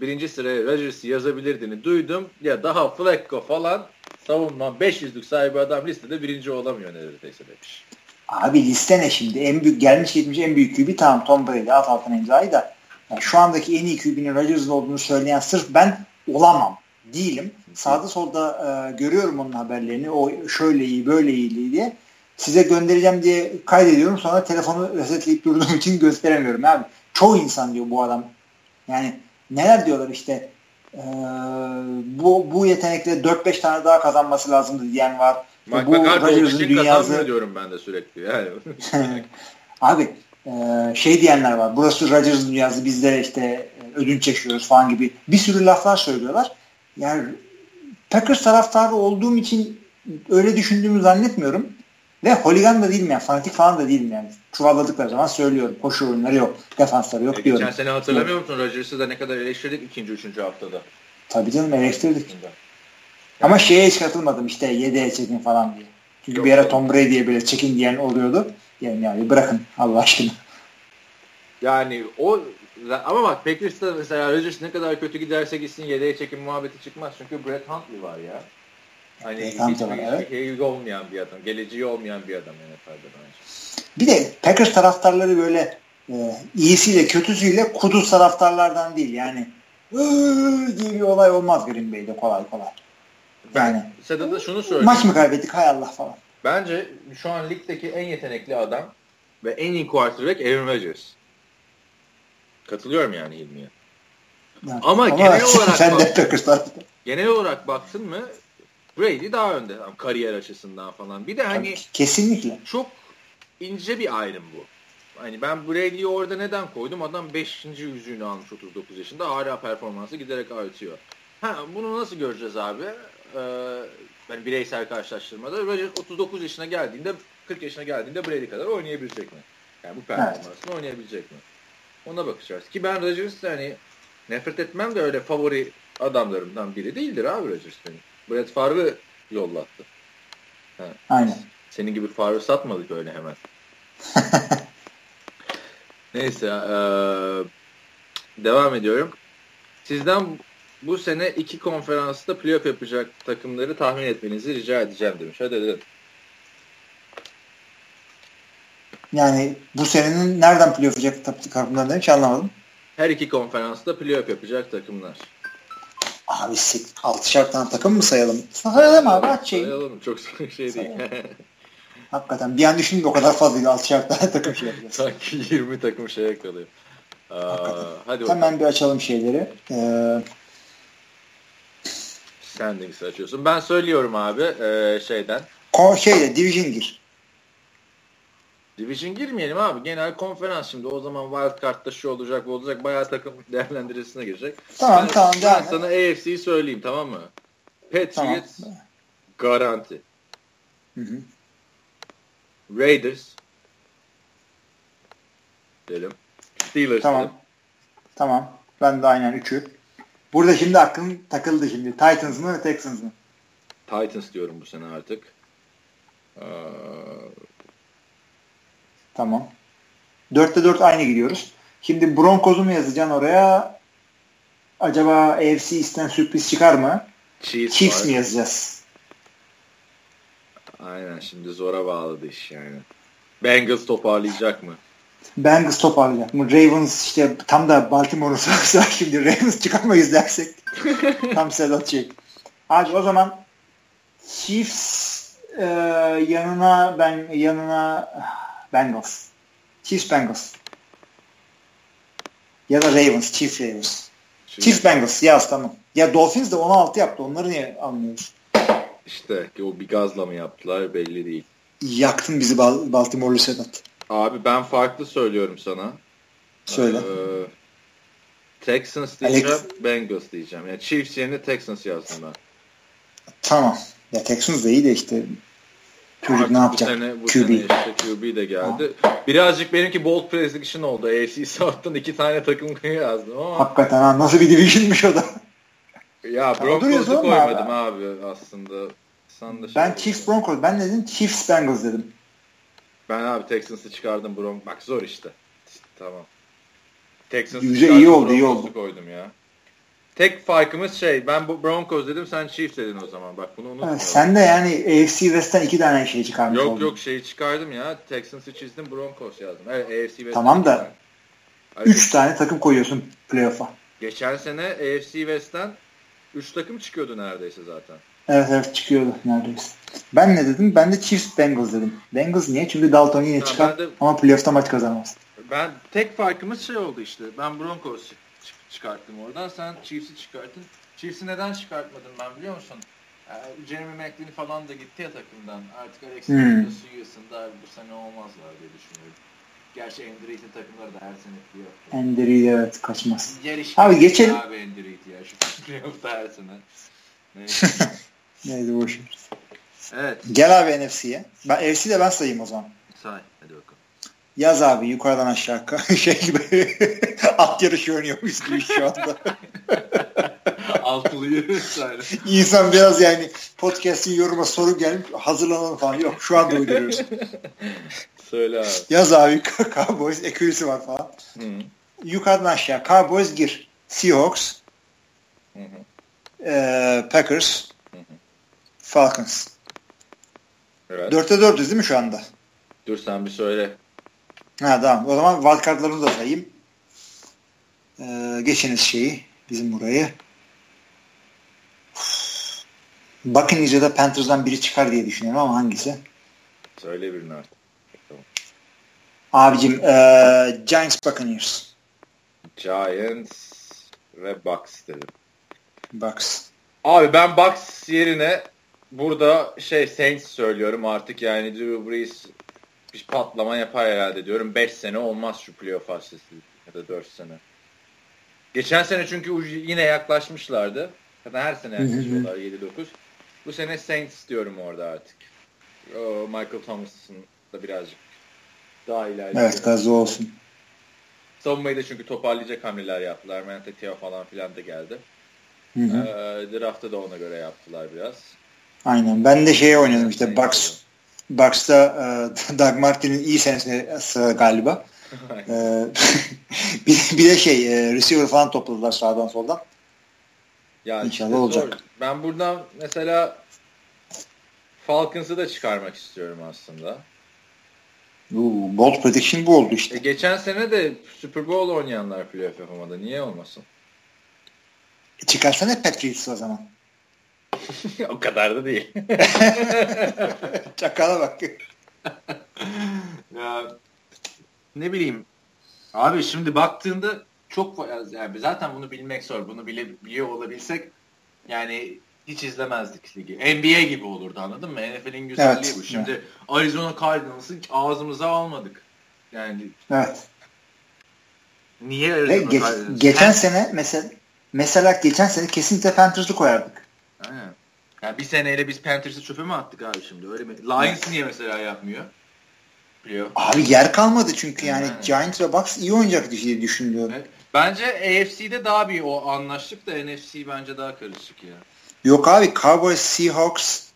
birinci sıraya Rodgers'ı yazabilirdiğini duydum. Ya daha Flacco falan savunma 500'lük sahibi adam listede birinci olamıyor neredeyse demiş. Abi liste ne şimdi? En büyük gelmiş gitmiş en büyük QB tamam Tom Brady at altına imzayı da yani şu andaki en iyi QB'nin Rodgers'ın olduğunu söyleyen sırf ben olamam. Değilim. Sağda solda görüyorum onun haberlerini. O şöyle iyi böyle iyi diye. Size göndereceğim diye kaydediyorum. Sonra telefonu resetleyip durduğum için gösteremiyorum abi. Çoğu insan diyor bu adam. Yani neler diyorlar işte bu yetenekle 4-5 tane daha kazanması lazımdı diyen var. Mike bu Rodgers'ın dünyası diyorum ben de sürekli. Yani. Abi şey diyenler var. Burası Rodgers'ın dünyası. Biz de işte ödünç çekiyoruz falan gibi bir sürü laflar söylüyorlar. Yani Packers taraftarı olduğum için öyle düşündüğümü zannetmiyorum. Ve holigan da değilim yani. Fanatik falan da değilim yani. Çuvalladıkları zaman söylüyorum. Koşu oyunları yok. Defansları yok diyorum. Geçen sene hatırlamıyor musun? Rodgers'ı da ne kadar eleştirdik 2. 3. haftada. Tabii canım eleştirdik. Yani. Ama şeye hiç katılmadım işte yedeğe çekin falan diye. Çünkü yok, bir ara Tom Brady'ye böyle çekin diyen oluyordu. Yani abi bırakın Allah aşkına. Yani o ama bak Packers'ta mesela Rodgers ne kadar kötü giderse gitsin yedeğe çekin muhabbeti çıkmaz. Çünkü Brett Hundley var ya. Hani hiç olmayan bir adam. Geleceği olmayan bir adam. Yani bir de Packers taraftarları böyle iyisiyle kötüsüyle kuduz taraftarlardan değil. Yani diye bir olay olmaz Green Bay'de kolay kolay. Yani Sedat'a şunu söyleyeyim. Maç mı kaybettik hay Allah falan. Bence şu an ligdeki en yetenekli adam ve en iyi quarterback Aaron Rodgers. Katılıyorum yani Hilmi'ye. Evet. Ama genel olarak baktın mı Brady daha önde kariyer açısından falan. Bir de hani kesinlikle çok ince bir ayrım bu. Hani ben Brady'yi orada neden koydum? Adam 5. yüzüğünü almış 39 yaşında. Hala performansı giderek artıyor. Ha bunu nasıl göreceğiz abi? Yani bireysel karşılaştırmada Rodgers 39 yaşına geldiğinde 40 yaşına geldiğinde Brady kadar oynayabilecek mi? Yani bu performansını oynayabilecek mi? Ona bakacağız. Ki ben Rodgers'ı hani Nefret etmem de öyle favori adamlarımdan biri değildir abi Rodgers benim. Brett Favre'ı yollattı. Ha. Aynen. Senin gibi Favre satmadık öyle hemen. Neyse. Devam ediyorum. Sizden bu sene iki konferansta playoff yapacak takımları tahmin etmenizi rica edeceğim demiş. Hadi edelim. Yani bu senenin nereden playoff yapacak takımlar demiş anlamadım. Her iki konferansta playoff yapacak takımlar. Abi 6'şar tane takım mı sayalım? Sayalım abi. Açayım. Sayalım. Çok şey değil. Hakikaten bir an düşündüm o kadar fazlaydı 6'şar tane takım şey yapacağız. Sanki 20 takım şeye kalıyor. Hadi hemen bakalım. Bir açalım şeyleri. Standings'i açıyorsun. Ben söylüyorum abi şeyden. Division gir. Division girmeyelim abi. Genel konferans şimdi. O zaman wild card'da şu olacak, bu olacak. Bayağı takım değerlendirisine girecek. Tamam yani, tamam. Ben sana AFC'yi söyleyeyim tamam mı? Patriots tamam. Garanti. Hı-hı. Raiders diyelim. Steelers. Tamam. Ben de aynen 3'ü. Burada şimdi aklım takıldı şimdi. Titans mı ve Texans mı? Titans diyorum bu sene artık. Tamam. 4'te 4 aynı gidiyoruz. Şimdi Broncos'u mu yazacaksın oraya? Acaba AFC East'ten sürpriz çıkar mı? Chiefs mi yazacağız? Aynen şimdi zora bağladı iş yani. Bengals toparlayacak mı? Bengals toparlayacak mı? Ravens işte tam da Baltimore'u sorsa şimdi Ravens çıkamayız dersek tam Sedat Çek. Abi o zaman Chiefs yanına Bengals. Chiefs Bengals. Ya da Ravens. Chiefs Ravens. Chiefs Bengals. Yaz tamam. Ya Dolphins de 16 yaptı. Onları niye almıyoruz? İşte o bir gazla mı yaptılar belli değil. Yaktın bizi Baltimore'lu Sedat. Abi ben farklı söylüyorum sana. Söyle. Texans diyeceğim, Bengals diyeceğim. Yani Chiefs yerine Texans yazdım ben. Tamam. Ya Texans de iyi de işte. Çocuk ne yapacak? QB. İşte QB de geldi. Ha. Birazcık benimki bold prediction oldu. AFC South'tan 2 tane takım yazdım ama. Hakikaten ha. Nasıl bir division'miş o da. Ya Broncos'u koymadım abi aslında. Ben Chiefs Broncos. Ben dedim Chiefs Bengals dedim. Ben abi Texans'ı çıkardım Broncos. Bak zor işte. Tamam. Texans'ı çıkardım iyi oldu. Koydum ya. Tek farkımız ben bu Broncos dedim sen Chiefs dedin o zaman. Bak bunu unutma. Evet, sen de yani AFC West'ten 2 tane şey çıkarmış oldun. Yok şeyi çıkardım ya. Texans'ı çizdim Broncos yazdım. Evet, AFC West'ten tamam da 3 tane takım koyuyorsun playoff'a. Geçen sene AFC West'ten 3 takım çıkıyordu neredeyse zaten. Evet çıkıyordu neredeyse. Ben ne dedim? Ben de Chiefs Bengals dedim. Bengals niye? Çünkü Dalton yine çıkar ama playoff'ta maç kazanamaz. Ben tek farkımız oldu işte. Ben Broncos'u çıkarttım oradan. Sen Chiefs'i çıkarttın. Chiefs'i neden çıkartmadın ben biliyor musun? Jeremy McLean falan da gitti ya takımdan. Artık Alex Deseoza yığısında bu sene olmazlar diye düşünüyorum. Gerçi Andree'nin takımları da her sene playoff'ta. Andree evet kaçmaz. Abi geçelim. Abi Andree ya şu playoff'ta her sene. Neydi boş ver. Evet. Gel abi NFC'ye. NFC'de ben sayayım o zaman. Say. Hadi bakalım. Yaz abi yukarıdan aşağı gibi at yarışı oynuyormuş gibi şu anda. Altılı yürüyoruz yani. İnsan biraz yani podcast'in yoruma soru gelip hazırlanalım falan. Yok şu anda uyduruyoruz. Söyle abi. Yaz abi Cowboys ekürüsü var falan. Hı. Yukarıdan aşağı Cowboys gir. Seahawks. Hı hı. Packers. Hı hı. Falcons. Evet. 4'te 4'üz değil mi şu anda? Dur sen bir söyle. Ha tamam. O zaman wildcard'larını da sayayım. Geçiniz bizim burayı. Buccaneers ya da Panthers'dan biri çıkar diye düşünüyorum ama hangisi? Söyle birini artık. Tamam. Abicim Giants Buccaneers. Giants ve Bucks dedim. Bucks. Abi ben Bucks yerine burada Saints söylüyorum artık yani Drew Brees bir patlama yapar herhalde diyorum. 5 sene olmaz şu playoff hasreti ya da 4 sene. Geçen sene çünkü yine yaklaşmışlardı. Zaten her sene yaklaşıyorlar 7-9. Bu sene Saints diyorum orada artık. O Michael Thomas'ın da birazcık daha ilerliyor. Evet gazı olsun. Savunmayı da çünkü toparlayacak hamleler yaptılar. Mentetia falan filan da geldi. Draft'ı da ona göre yaptılar biraz. Aynen. Ben de şeye oynadım işte. Bucks'ta Doug Martin'in iyi senesi galiba. bir de receiver falan topladılar sağdan soldan. Yani İnşallah olacak. Zor. Ben buradan mesela Falcons'ı da çıkarmak istiyorum aslında. Bold prediction bu oldu işte. Geçen sene de Super Bowl oynayanlar playoff yapamadı. Niye olmasın? Çıkarsana Patriots'ı o zaman. O kadar da değil. Çakala bak. Ya, ne bileyim. Abi şimdi baktığında çok yani zaten bunu bilmek zor. Bunu biliyor olabilsek yani hiç izlemezdik ligi. NBA gibi olurdu, anladın mı? NFL'in güzelliği evet, bu. Şimdi evet. Arizona Cardinals'ı ağzımıza almadık. Yani evet. Niye Arizona Cardinals? Geçen sene mesela geçen sene kesinlikle Panthers'ı koyardık. Aynen. Yani bir seneyle biz Panthers'ı çöpe mi attık abi şimdi? Öyle mi? Lions niye mesela yapmıyor? Biliyor. Abi yer kalmadı çünkü yani. Giants ve Bucks iyi oynayacak diye düşünüyorum. Evet. Bence AFC'de daha bir o anlaştık da NFC bence daha karışık ya. Yok abi, Cowboys, Seahawks,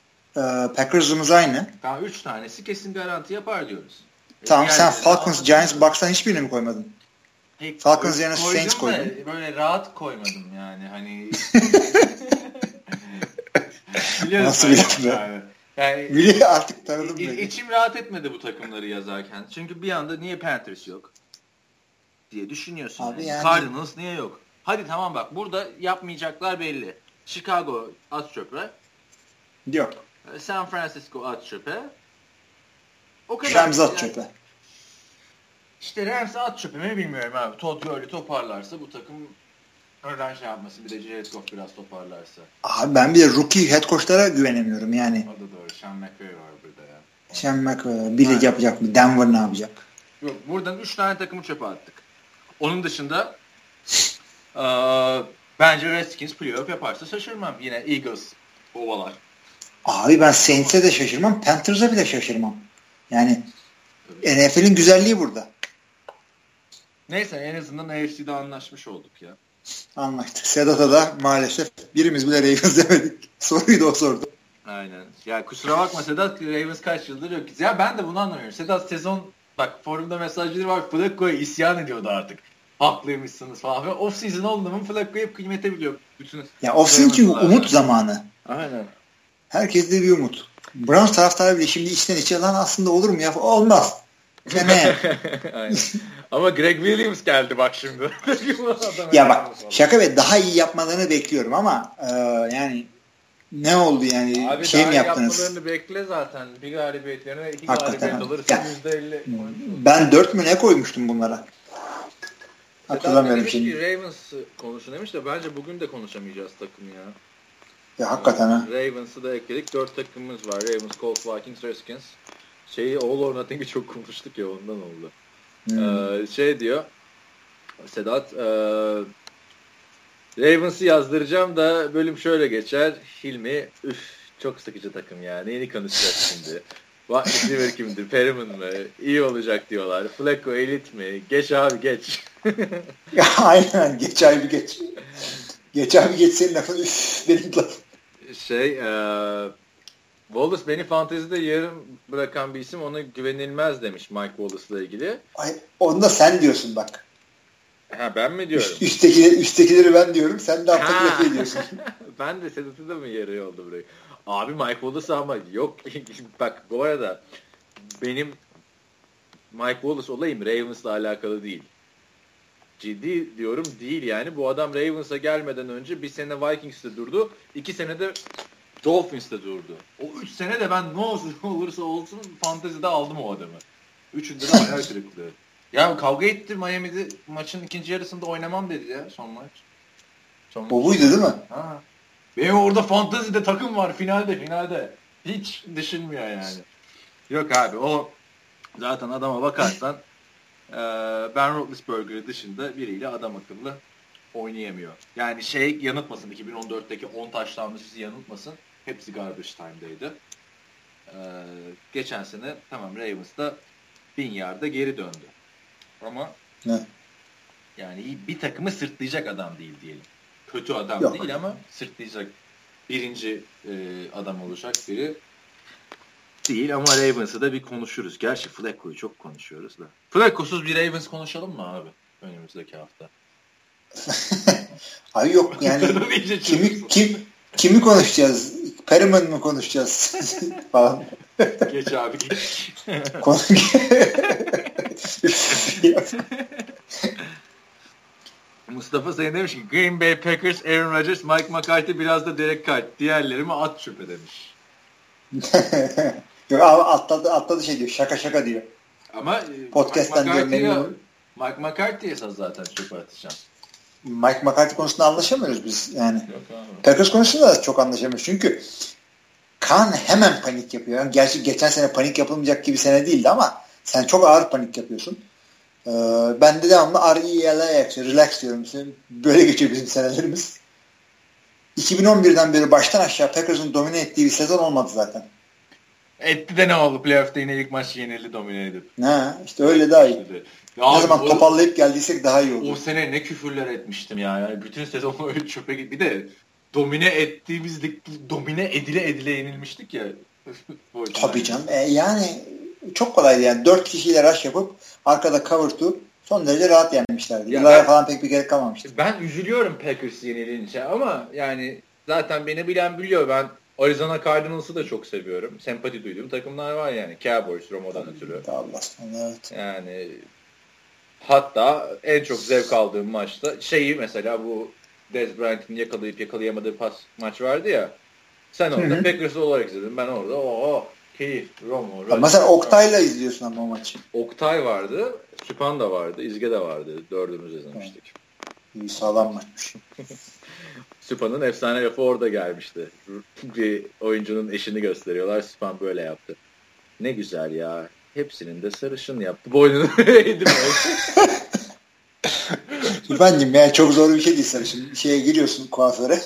Packers'ımız aynı. Tamam, 3 tanesi kesin garanti yapar diyoruz. Tamam, sen Falcons, Giants, Bucks'tan hiçbirini mi koymadın? Falcons yerine Saints koydun. Böyle rahat koymadım yani hani. Nasıl biliyorsun yani? Yani artık tanıdım beni. İçim rahat etmedi bu takımları yazarken. Çünkü bir anda niye Panthers yok diye düşünüyorsun. Abi yani. Cardinals niye yok? Hadi tamam bak, burada yapmayacaklar belli. Chicago at çöpe. Yok. San Francisco at çöpe. O kadar. Rams at çöpe. İşte Rams at çöpe mi bilmiyorum abi. Todd Gurley toparlarsa bu takım öğrenci şey yapmasın. Bir de Jared Goff biraz toparlarsa. Abi ben bir de rookie head coach'lara güvenemiyorum yani. O da doğru. Sean McVay var burada ya. Sean McVay. Bir lig yapacak mı? Denver ne yapacak? Yok. Buradan 3 tane takımı çöpe attık. Onun dışında bence Redskins playoff yaparsa şaşırmam. Yine Eagles ovalar. Abi ben Saints'e de şaşırmam. Panthers'a bile şaşırmam. Yani tabii. NFL'in güzelliği burada. Neyse, en azından AFC'de anlaşmış olduk ya. Anlaştık. Sedat'a da maalesef birimiz bile Ravens demedik. Soruyu da o sordu. Aynen. Ya kusura bakma Sedat, Ravens kaç yıldır yok. Ya ben de bunu anlamıyorum. Sedat sezon bak forumda mesajları var. Flacco'ya isyan ediyordu artık. Haklıymışsınız falan. Off season oldu mu Flacco hep kıymete biliyor. Bütün ya off season çünkü umut zamanı. Aynen. Herkeste bir umut. Browns taraftarı bile şimdi içten içe lan aslında olur mu ya? Olmaz. Deme. Aynen. Ama Greg Williams geldi bak şimdi. Ya bak şaka ve daha iyi yapmalarını bekliyorum ama yani ne oldu yani? Abi şey mi yaptınız? Yapmalarını bekle zaten. Bir galibiyetlerine 2 galibiyet alırsın %50. Ben 4 mü ne koymuştum bunlara? Hatırlamıyorum şimdi. Ravens konusu demiş de bence bugün de konuşamayacağız takım ya. Ya hakikaten ha. Ravens'ı da ekledik. 4 takımımız var. Ravens, Colts, Vikings, Redskins. All or Nothing'i çok konuştuk ya, ondan oldu. Diyor Sedat, Ravens'ı yazdıracağım da bölüm şöyle geçer. Hilmi, çok sıkıcı takım ya. Neyini konuşacağız şimdi? Receiver kimdir? Perriman mı? İyi olacak diyorlar. Flacco elit mi? Geç abi geç. Ya aynen, geç abi geç. Geç abi geç senin lafın. Benim lafım. Wallace beni fantezide yarım bırakan bir isim, ona güvenilmez demiş Mike Wallace'la ilgili. Ay, onu da sen diyorsun bak. Ha, ben mi diyorum? Üsttekileri ben diyorum, sen de alttakileri diyorsun. Ben de Sedat'ı da mı yarı oldu burayı? Abi Mike Wallace ama yok. Bak bu arada benim Mike Wallace olayım Ravens'la alakalı değil. Ciddi diyorum değil yani. Bu adam Ravens'a gelmeden önce bir sene Vikings'te durdu. 2 sene de Dolphins'te durdu. O 3 sene de ben ne olursa olsun fantezide aldım o adamı. 3'ünde de ayağı kırıklığı. Ya kavga etti Miami'de, maçın ikinci yarısında oynamam dedi ya son maç. O buydu değil mi? Ha. Benim orada fantezide takım var finalde. Hiç düşünmüyor yani. Yok abi, o zaten adama bakarsan Ben Roethlisberger dışında biriyle adam akıllı oynayamıyor. Yani yanıltmasın, 2014'teki 10 taşlanmış sizi yanıltmasın. Hepsi garbage time'daydı. Geçen sene tamam Ravens'da 1000 yarda geri döndü. Ama Yani bir takımı sırtlayacak adam değil diyelim. Kötü adam yok değil ama sırtlayacak. Birinci adam olacak biri değil ama Ravens'ı da bir konuşuruz. Gerçi Flacco'yu çok konuşuyoruz da. Flacco'suz bir Ravens konuşalım mı abi önümüzdeki hafta? Abi yok yani kimi konuşacağız? Perriman mı konuşacağız? Falan. Geç abi geç. Mustafa Sayın demiş ki Green Bay Packers, Aaron Rodgers, Mike McCarthy, biraz da Derek Carr. Diğerlerimi at şüphe demiş. Yok abi atladı şey diyor. Şaka diyor. Ama podcast'tan diyor. Mike McCarthy'ye zaten şüphe atacağım. Mike McCarthy konusunda anlaşamıyoruz biz yani. Packers konusunda da çok anlaşamıyoruz. Çünkü Kaan hemen panik yapıyor. Yani gerçi geçen sene panik yapılmayacak gibi sene değildi ama sen çok ağır panik yapıyorsun. Ben de devamlı R-E-L-A-X, relax diyorum. Böyle geçiyor bizim senelerimiz. 2011'den beri baştan aşağı Packers'ın domine ettiği bir sezon olmadı zaten. Etti de ne oldu? Playoff'ta yine ilk maç yenildi domine edip. Ha, işte öyle daha iyi. Ne zaman toparlayıp geldiysek daha iyi oldu. O sene ne küfürler etmiştim ya. Yani bütün sezon öyle çöpe gitti. Bir de domine ettiğimiz lig, domine edile yenilmiştik ya. Tabii canım. Yani çok kolaydı yani. 4 kişiyle rush yapıp arkada cover 2 son derece rahat yenmişlerdi. Yıllara falan pek bir gerek kalmamıştı. Ben üzülüyorum Packers yenilince ama yani zaten beni bilen biliyor. Ben Arizona Cardinals'ı da çok seviyorum. Sempati duyduğum takımlar var yani. Cowboys, Romo'dan ötürü. Evet. Yani hatta en çok zevk aldığım maçta şeyi mesela bu Dez Bryant'in yakalayıp yakalayamadığı pas maç vardı ya. Sen orada Packers olarak izledin. Ben orada keyif, Romo. Mesela Oktay'la izliyorsun ama o maçı. Oktay vardı. Süpan da vardı. İzge de vardı. Dördümüz izlemiştik. İyi sağlam maçmış. Süpan'ın efsane lafı orada gelmişti. Bir oyuncunun eşini gösteriyorlar. Süpan böyle yaptı. Ne güzel ya. Hepsinin de sarışın yaptı. Boynunu eğdi. Süpan'cığım yani çok zor bir şey değil sarışın. Şeye giriyorsun kuaföre.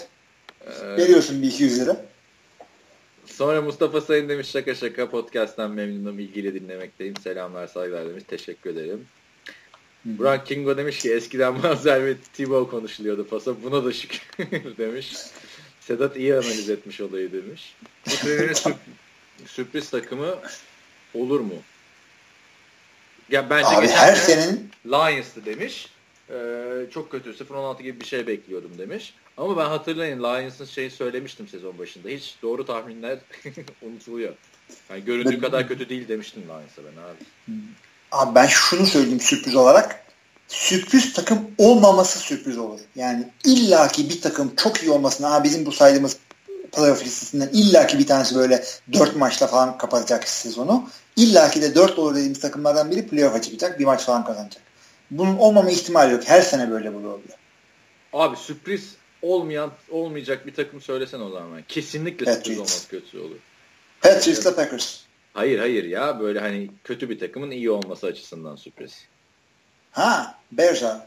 Veriyorsun bir 200 lira. Sonra Mustafa Sayın demiş şaka podcast'tan memnunum, ilgiyle dinlemekteyim. Selamlar, saygılar demiş. Teşekkür ederim. Burak Kingo demiş ki eskiden Manzer ve Tibo konuşuluyordu pasa. Buna da şükür demiş. Sedat iyi analiz etmiş olayı demiş. Bu trenerin sürpriz takımı olur mu? Ya bence abi her senin Lions'tı demiş. Çok kötü 0-16 gibi bir şey bekliyordum demiş. Ama ben hatırlayın Lions'ın şeyi söylemiştim sezon başında. Hiç doğru tahminler unutuluyor. Yani göründüğü kadar kötü değil demiştim Lions'a ben abi. Abi ben şunu söyleyeyim sürpriz olarak. Sürpriz takım olmaması sürpriz olur. Yani illaki bir takım çok iyi olmasına bizim bu saydığımız playoff listesinden illaki bir tanesi böyle 4 maçla falan kapatacak sezonu. İllaki de 4 olur dediğimiz takımlardan biri playoff'a çıkacak. Bir maç falan kazanacak. Bunun olmama ihtimali yok. Her sene böyle oluyor. Abi sürpriz olmayacak bir takım söylesen o zaman. Kesinlikle Patriots. Sürpriz olmaz kötü olur. Patriots'la Packers. Hayır ya böyle hani kötü bir takımın iyi olması açısından sürpriz. Ha Bears abi.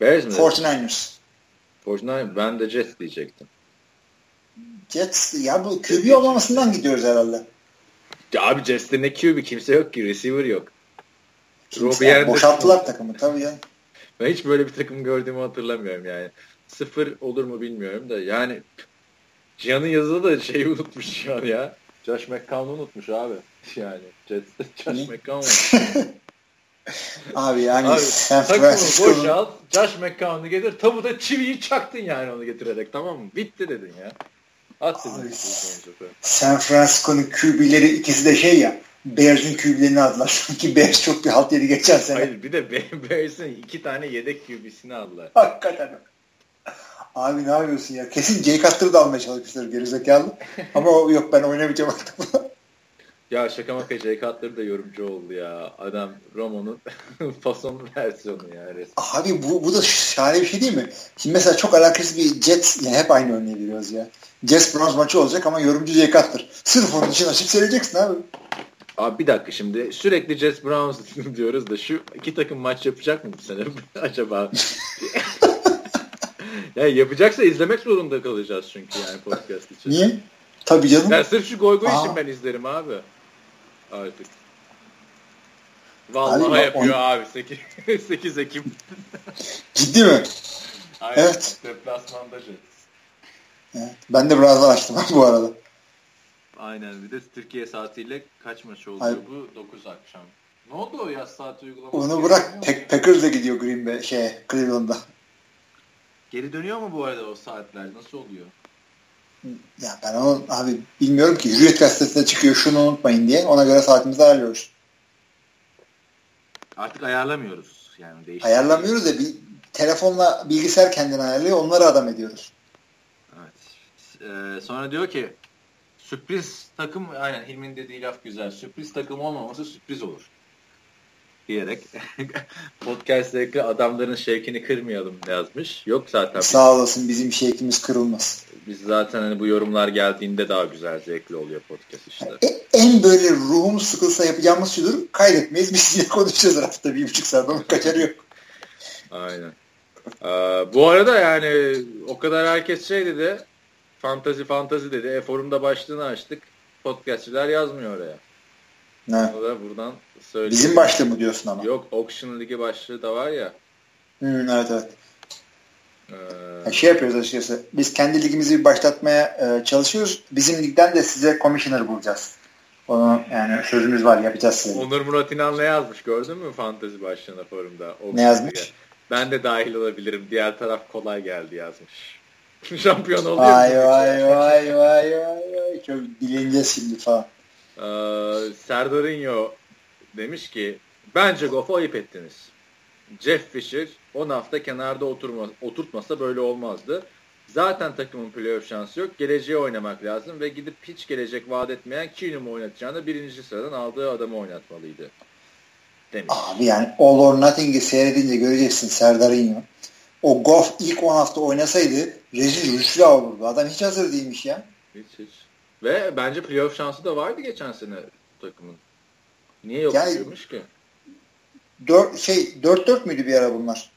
Bears mi? 49ers. Ben de Jets diyecektim. Jets ya bu QB olmamasından gidiyoruz herhalde. Ya abi Jets'te ne QB kimse yok ki receiver yok. Boşalttılar takımı tabii ya. Ben hiç böyle bir takım gördüğümü hatırlamıyorum yani. 0 olur mu bilmiyorum da yani Cihan'ın yazıda da şeyi unutmuş şu an ya. Josh McCown'u unutmuş abi. Yani Josh McCown. abi yani abi, San Francisco'nun boşalt, Josh McCown'u getir tabuta çiviyi çaktın yani onu getirerek tamam mı? Bitti dedin ya. At dedin. San Francisco'nun QB'leri ikisi de şey ya. Bears'in QB'lerini aldılar. Çünkü Bears çok bir halt yedi geçen sene. Hayır bir de Bears'in 2 tane yedek QB'sini aldılar. Hakikaten. Abi ne yapıyorsun ya? Kesin Jay Cutler'ı da almaya çalışmışlar gerizekalı. Ama yok ben oynamayacağım artık. Ya şaka maka Jay Cutler da yorumcu oldu ya. Adam Romo'nun fason versiyonu ya resmen. Abi bu da şahane bir şey değil mi? Şimdi mesela çok alakasız bir Jets yani hep aynı örneği veriyoruz ya. Jets Browns maçı olacak ama yorumcu Jay Cutler. Sırf onun için açıp seyredeceksin abi. Abi bir dakika şimdi sürekli Jets Browns diyoruz da şu iki takım maç yapacak mı bu sene acaba? Yani yapacaksa izlemek zorunda kalacağız çünkü yani podcast için. Niye? Tabii canım. Ben sırf şu goy goy için ben izlerim abi. Artık. Vallahi abi, yapıyor abi 8 Ekim. Ciddi mi? Aynen. Evet. Deplasmanda Jets. Evet. Ben de biraz araştım bu arada. Aynen, bir de Türkiye saatiyle kaç maç oldu bu? 9 akşam. Ne oldu o yaz saati uygulaması? Onu bırak. Packers'e gidiyor Green Bay, Cleveland'a. Geri dönüyor mu bu arada o saatler? Nasıl oluyor? Ya ben onu abi bilmiyorum ki. Hürriyet gazetesine çıkıyor şunu unutmayın diye. Ona göre saatimizi ayarlıyoruz. Artık ayarlamıyoruz. Yani değişiyor. Ayarlamıyoruz da telefonla bilgisayar kendini ayarlıyor. Onları adam ediyoruz. Evet. Sonra diyor ki sürpriz takım, aynen Hilmi'nin dediği laf güzel. Sürpriz takım olmaması sürpriz olur. Diyerek podcast'teki adamların şevkini kırmayalım yazmış. Yok zaten. Sağ olasın, bizim şevkimiz kırılmaz. Biz zaten hani bu yorumlar geldiğinde daha güzel, zevkli oluyor podcast işte. En böyle ruhum sıkılsa yapacağımız şudur. Kaydetmeyiz. Biz yine konuşacağız hafta 1,5 saat ama kaçarı yok. Aynen. Bu arada yani o kadar herkes şey dedi. Fantazi dedi. Forumda başlığını açtık. Podcastçiler yazmıyor oraya. Ne? Buradan söyleyeyim. Bizim başlığı mı diyorsun ama? Yok. Auction Ligi başlığı da var ya. Evet. Şey yapıyoruz açıkçası. Biz kendi ligimizi bir başlatmaya çalışıyoruz. Bizim ligden de size commissioner bulacağız. Onu yani sözümüz var, yapacağız size. Onur Murat İnan'la yazmış. Gördün mü fantazi başlığına forumda? Ne yazmış? Diye. Ben de dahil olabilirim. Diğer taraf kolay geldi yazmış. Şampiyon oluyor. Vay. Çok dileneceğiz şimdi falan. Serdarinho demiş ki bence Goff'a ayıp ettiniz. Jeff Fisher 10 hafta kenarda oturtmasa böyle olmazdı. Zaten takımın playoff şansı yok. Geleceğe oynamak lazım ve gidip hiç gelecek vaat etmeyen Keskinim oynatacağını 1. sıradan aldığı adamı oynatmalıydı. Demiş. Abi yani All or Nothing'i seyredince göreceksin Serdarinho. O Goff ilk 10 hafta oynasaydı rezil rüsva olurdu. Adam hiç hazır değilmiş ya. Hiç. Ve bence playoff şansı da vardı geçen sene takımın. Niye yok yani, diyormuş ki? 4-4 müydü bir ara bunlar?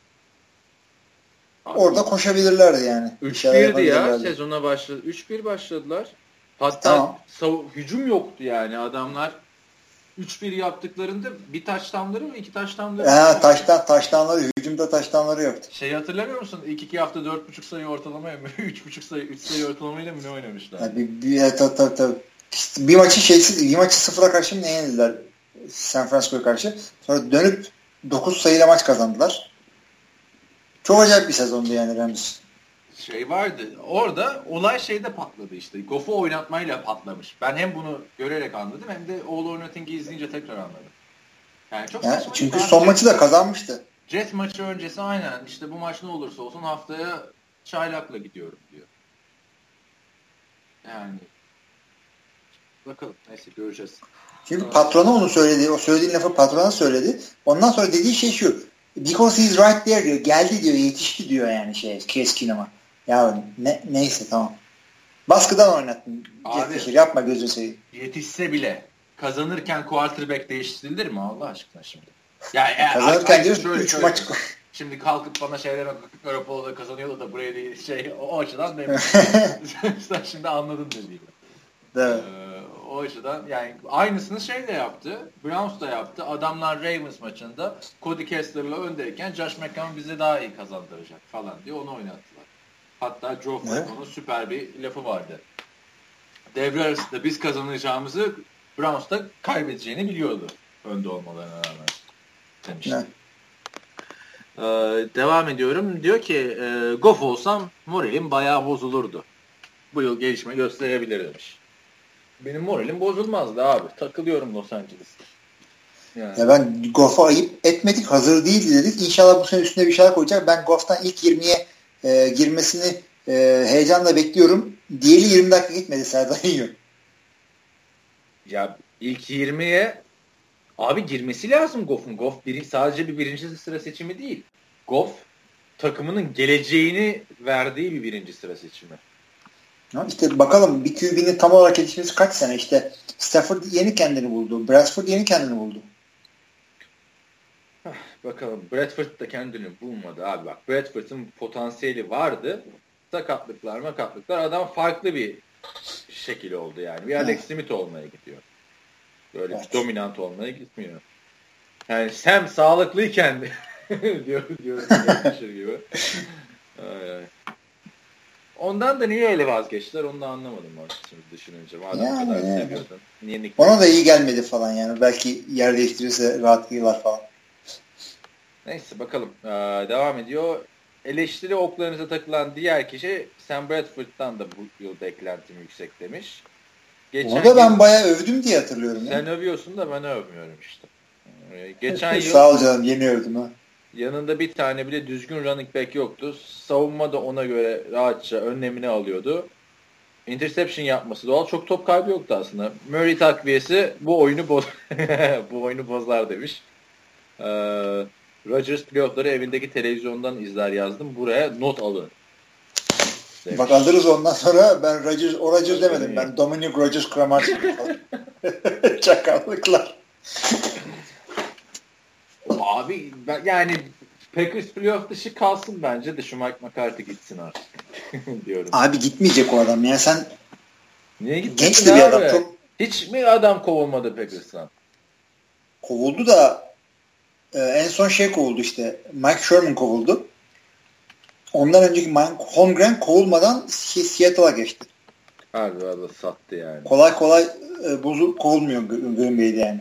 Abi, orada koşabilirlerdi yani. 3-1'di ya sezona başladı. 3-1 başladılar. Hatta tamam. Hücum yoktu yani adamlar. 3-1 yaptıklarında bir taştanları mı? 2 taştanları mı? Taştanları. Hücumda taştanları yoktu. Hatırlamıyor musun? İlk 2 hafta 4,5 sayı ortalamaya mı? 3 sayı ortalamayla mı ne oynamışlar? Tabii. Bir maçı sıfıra karşı mı ne yenildiler? San Francisco'ya karşı. Sonra dönüp 9 sayıyla maç kazandılar. Çok acayip bir sezondu yani Rams. Vardı. Orada olay patladı işte. Goff'u oynatmayla patlamış. Ben hem bunu görerek anladım hem de All or Nothing'i izleyince tekrar anladım. Yani çok saçma. Çünkü son maçı da kazanmıştı. Jet maçı öncesi aynen. İşte bu maç ne olursa olsun haftaya çaylakla gidiyorum diyor. Yani bakalım. Neyse göreceğiz. Çünkü patrona onu söyledi. O söylediğin lafı patrona söyledi. Ondan sonra dediği şey şu. Because he's right there diyor. Geldi diyor. Yetişti diyor yani Keskinim'e. Ya neyse tamam. Baskıdan oynattın. Abi, yapma gözünü seveyim. Yetişse bile kazanırken quarterback değiştirilir mi Allah aşkına şimdi? Yani kazanırken diyoruz 3 maç. Şimdi kalkıp bana şeyler Garoppolo'da kazanıyordu da buraya değil o açıdan benim. Sen şimdi anladın dediğimi. Evet. O açıdan yani aynısını de yaptı. Browns da yaptı. Adamlar Ravens maçında Cody Kessler'la öndeyken Josh McCown bize daha iyi kazandıracak falan diye onu oynattılar. Hatta Joe Flacco'nun süper bir lafı vardı. Devre arasında biz kazanacağımızı Browns da kaybedeceğini biliyordu. Önde olmalarına rağmen. Demişti. Devam ediyorum. Diyor ki Goff olsam moralim bayağı bozulurdu. Bu yıl gelişme gösterebilir demiş. Benim moralim bozulmazdı abi. Takılıyorum Los Angeles'ta. Yani. Ya ben Goff'a ayıp etmedik. Hazır değildi dedik. İnşallah bu sene üstüne bir şeyler koyacak. Ben Goff'tan ilk 20'ye girmesini heyecanla bekliyorum. Diğeri 20 dakika gitmedi Serdar'ın. Ya ilk 20'ye abi girmesi lazım Goff'un. Goff sadece bir 1. sıra seçimi değil. Goff takımının geleceğini verdiği bir 1. sıra seçimi. İşte bakalım bir QB'nin tam olarak yetişmesi kaç sene işte. Stafford yeni kendini buldu. Bradford yeni kendini buldu. Bakalım Bradford da kendini bulmadı abi bak. Bradford'ın potansiyeli vardı. Sakatlıklar adam farklı bir şekil oldu yani. Bir Alex Smith olmaya gidiyor. Böyle dominant olmaya gitmiyor. Yani Sam sağlıklıyken diyoruz Fisher gibi. Ay. Ondan da niye öyle vazgeçtiler onu da anlamadım şimdi düşününce. Madem yani, kadar yani seviyordun. Niye ona da iyi gelmedi falan yani. Belki yer değiştirirse rahat giyiyorlar falan. Neyse bakalım. Devam ediyor. Eleştiri oklarınıza takılan diğer kişi Sam Bradford'dan da bu yıl beklentim yüksek demiş. Onu da ben bayağı övdüm diye hatırlıyorum. Sen övüyorsun da ben övmüyorum işte. Geçen yıl... Sağ ol canım, yeni övdüm ha. Yanında bir tane bile düzgün running back yoktu. Savunma da ona göre rahatça önlemini alıyordu. Interception yapması doğal. Çok top kaybı yoktu aslında. Murray takviyesi bu oyunu bozlar demiş. Rodgers playoffları evindeki televizyondan izler yazdım. Buraya not alın demiş. Bak alırız ondan sonra. Ben Rodgers demedim. Ben Dominic Rodgers Kramarski. Çakallıklar. Abi yani Packers playoff dışı kalsın bence de şu Mike McCarthy gitsin artık diyorum. Abi gitmeyecek o adam ya sen. Niye gitmedi? Genç de bir adam. Çok... Hiç mi adam kovulmadı Packers'tan? Kovuldu da en son kovuldu işte. Mike Sherman kovuldu. Ondan önceki Mike Holmgren kovulmadan Seattle'a geçti. Abi valla sattı yani. Kolay kolay kovulmuyor Green Bay'de yani.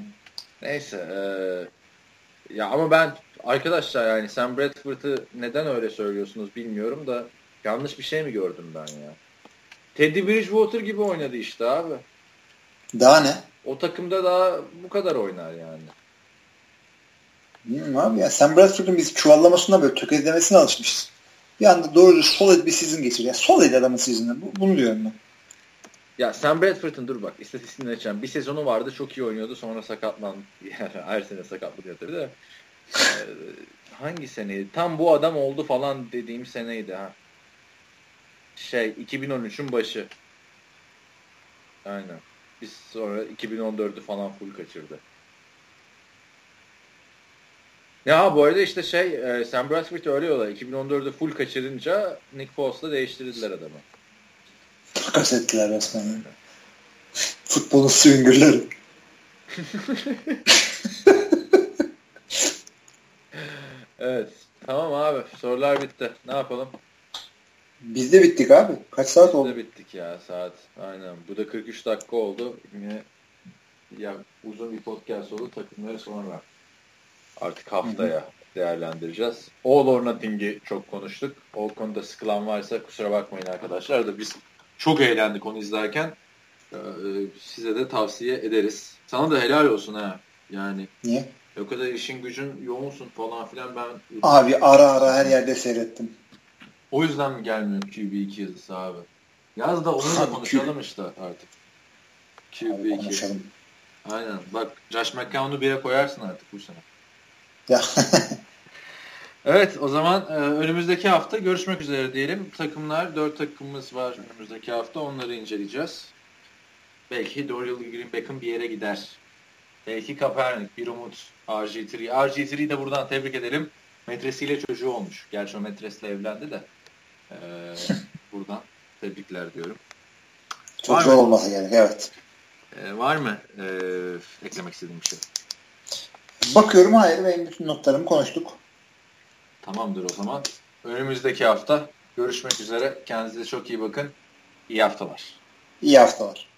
Neyse ya ama ben arkadaşlar yani Sam Bradford'ı neden öyle söylüyorsunuz bilmiyorum da yanlış bir şey mi gördüm ben ya? Teddy Bridgewater gibi oynadı işte abi. Daha ne? O takımda daha bu kadar oynar yani. Bilmiyorum abi ya. Sam Bradford'un biz çuvallamasına böyle tökezlemesine alışmışız. Bir anda doğru solid bir season geçiriyor. Yani solid adamın season'ı. Bunu diyorum ben. Ya Sam Bradford'un dur bak istatistiğini açacağım. Bir sezonu vardı çok iyi oynuyordu sonra sakatlandı. Her sene sakatlanıyor tabii de. Hangi seneydi? Tam bu adam oldu falan dediğim seneydi ha. 2013'ün başı. Aynen. Biz sonra 2014'ü falan full kaçırdı. Ya bu arada işte Sam Bradford öyle yola 2014'ü full kaçırınca Nick Foles'la değiştirdiler adamı. Takas ettiler resmen. Evet. Futbolun swingerleri. Evet. Tamam abi. Sorular bitti. Ne yapalım? Biz de bittik abi. Kaç saat oldu? Biz de bittik ya saat. Aynen. Bu da 43 dakika oldu. Yine ya uzun bir podcast oldu. Takımları sonra artık haftaya değerlendireceğiz. All or Nothing'i çok konuştuk. O konuda sıkılan varsa kusura bakmayın arkadaşlar da biz çok eğlendik onu izlerken. Size de tavsiye ederiz. Sana da helal olsun ha. Yani. Niye? O kadar işin gücün yoğunsun falan filan ben... Abi ara her yerde seyrettim. O yüzden mi gelmiyorum QB2 yazısı abi? Yaz da onu da konuşalım işte artık. QB2. Konuşalım. Aynen. Bak Josh McCown'u bire koyarsın artık bu sene. Ya. Evet o zaman önümüzdeki hafta görüşmek üzere diyelim. Takımlar 4 takımımız var önümüzdeki hafta onları inceleyeceğiz. Belki D'Oreal Green Beckham bir yere gider. Belki Kaepernick, bir umut. RG3. RG3'yi de buradan tebrik edelim. Metresiyle çocuğu olmuş. Gerçi o metresle evlendi de. Buradan tebrikler diyorum. Çocuğu olması gerek evet. Var mı eklemek istediğim bir şey? Bakıyorum hayır benim bütün notlarımı konuştuk. Tamamdır o zaman. Önümüzdeki hafta görüşmek üzere. Kendinize çok iyi bakın. İyi haftalar. İyi haftalar.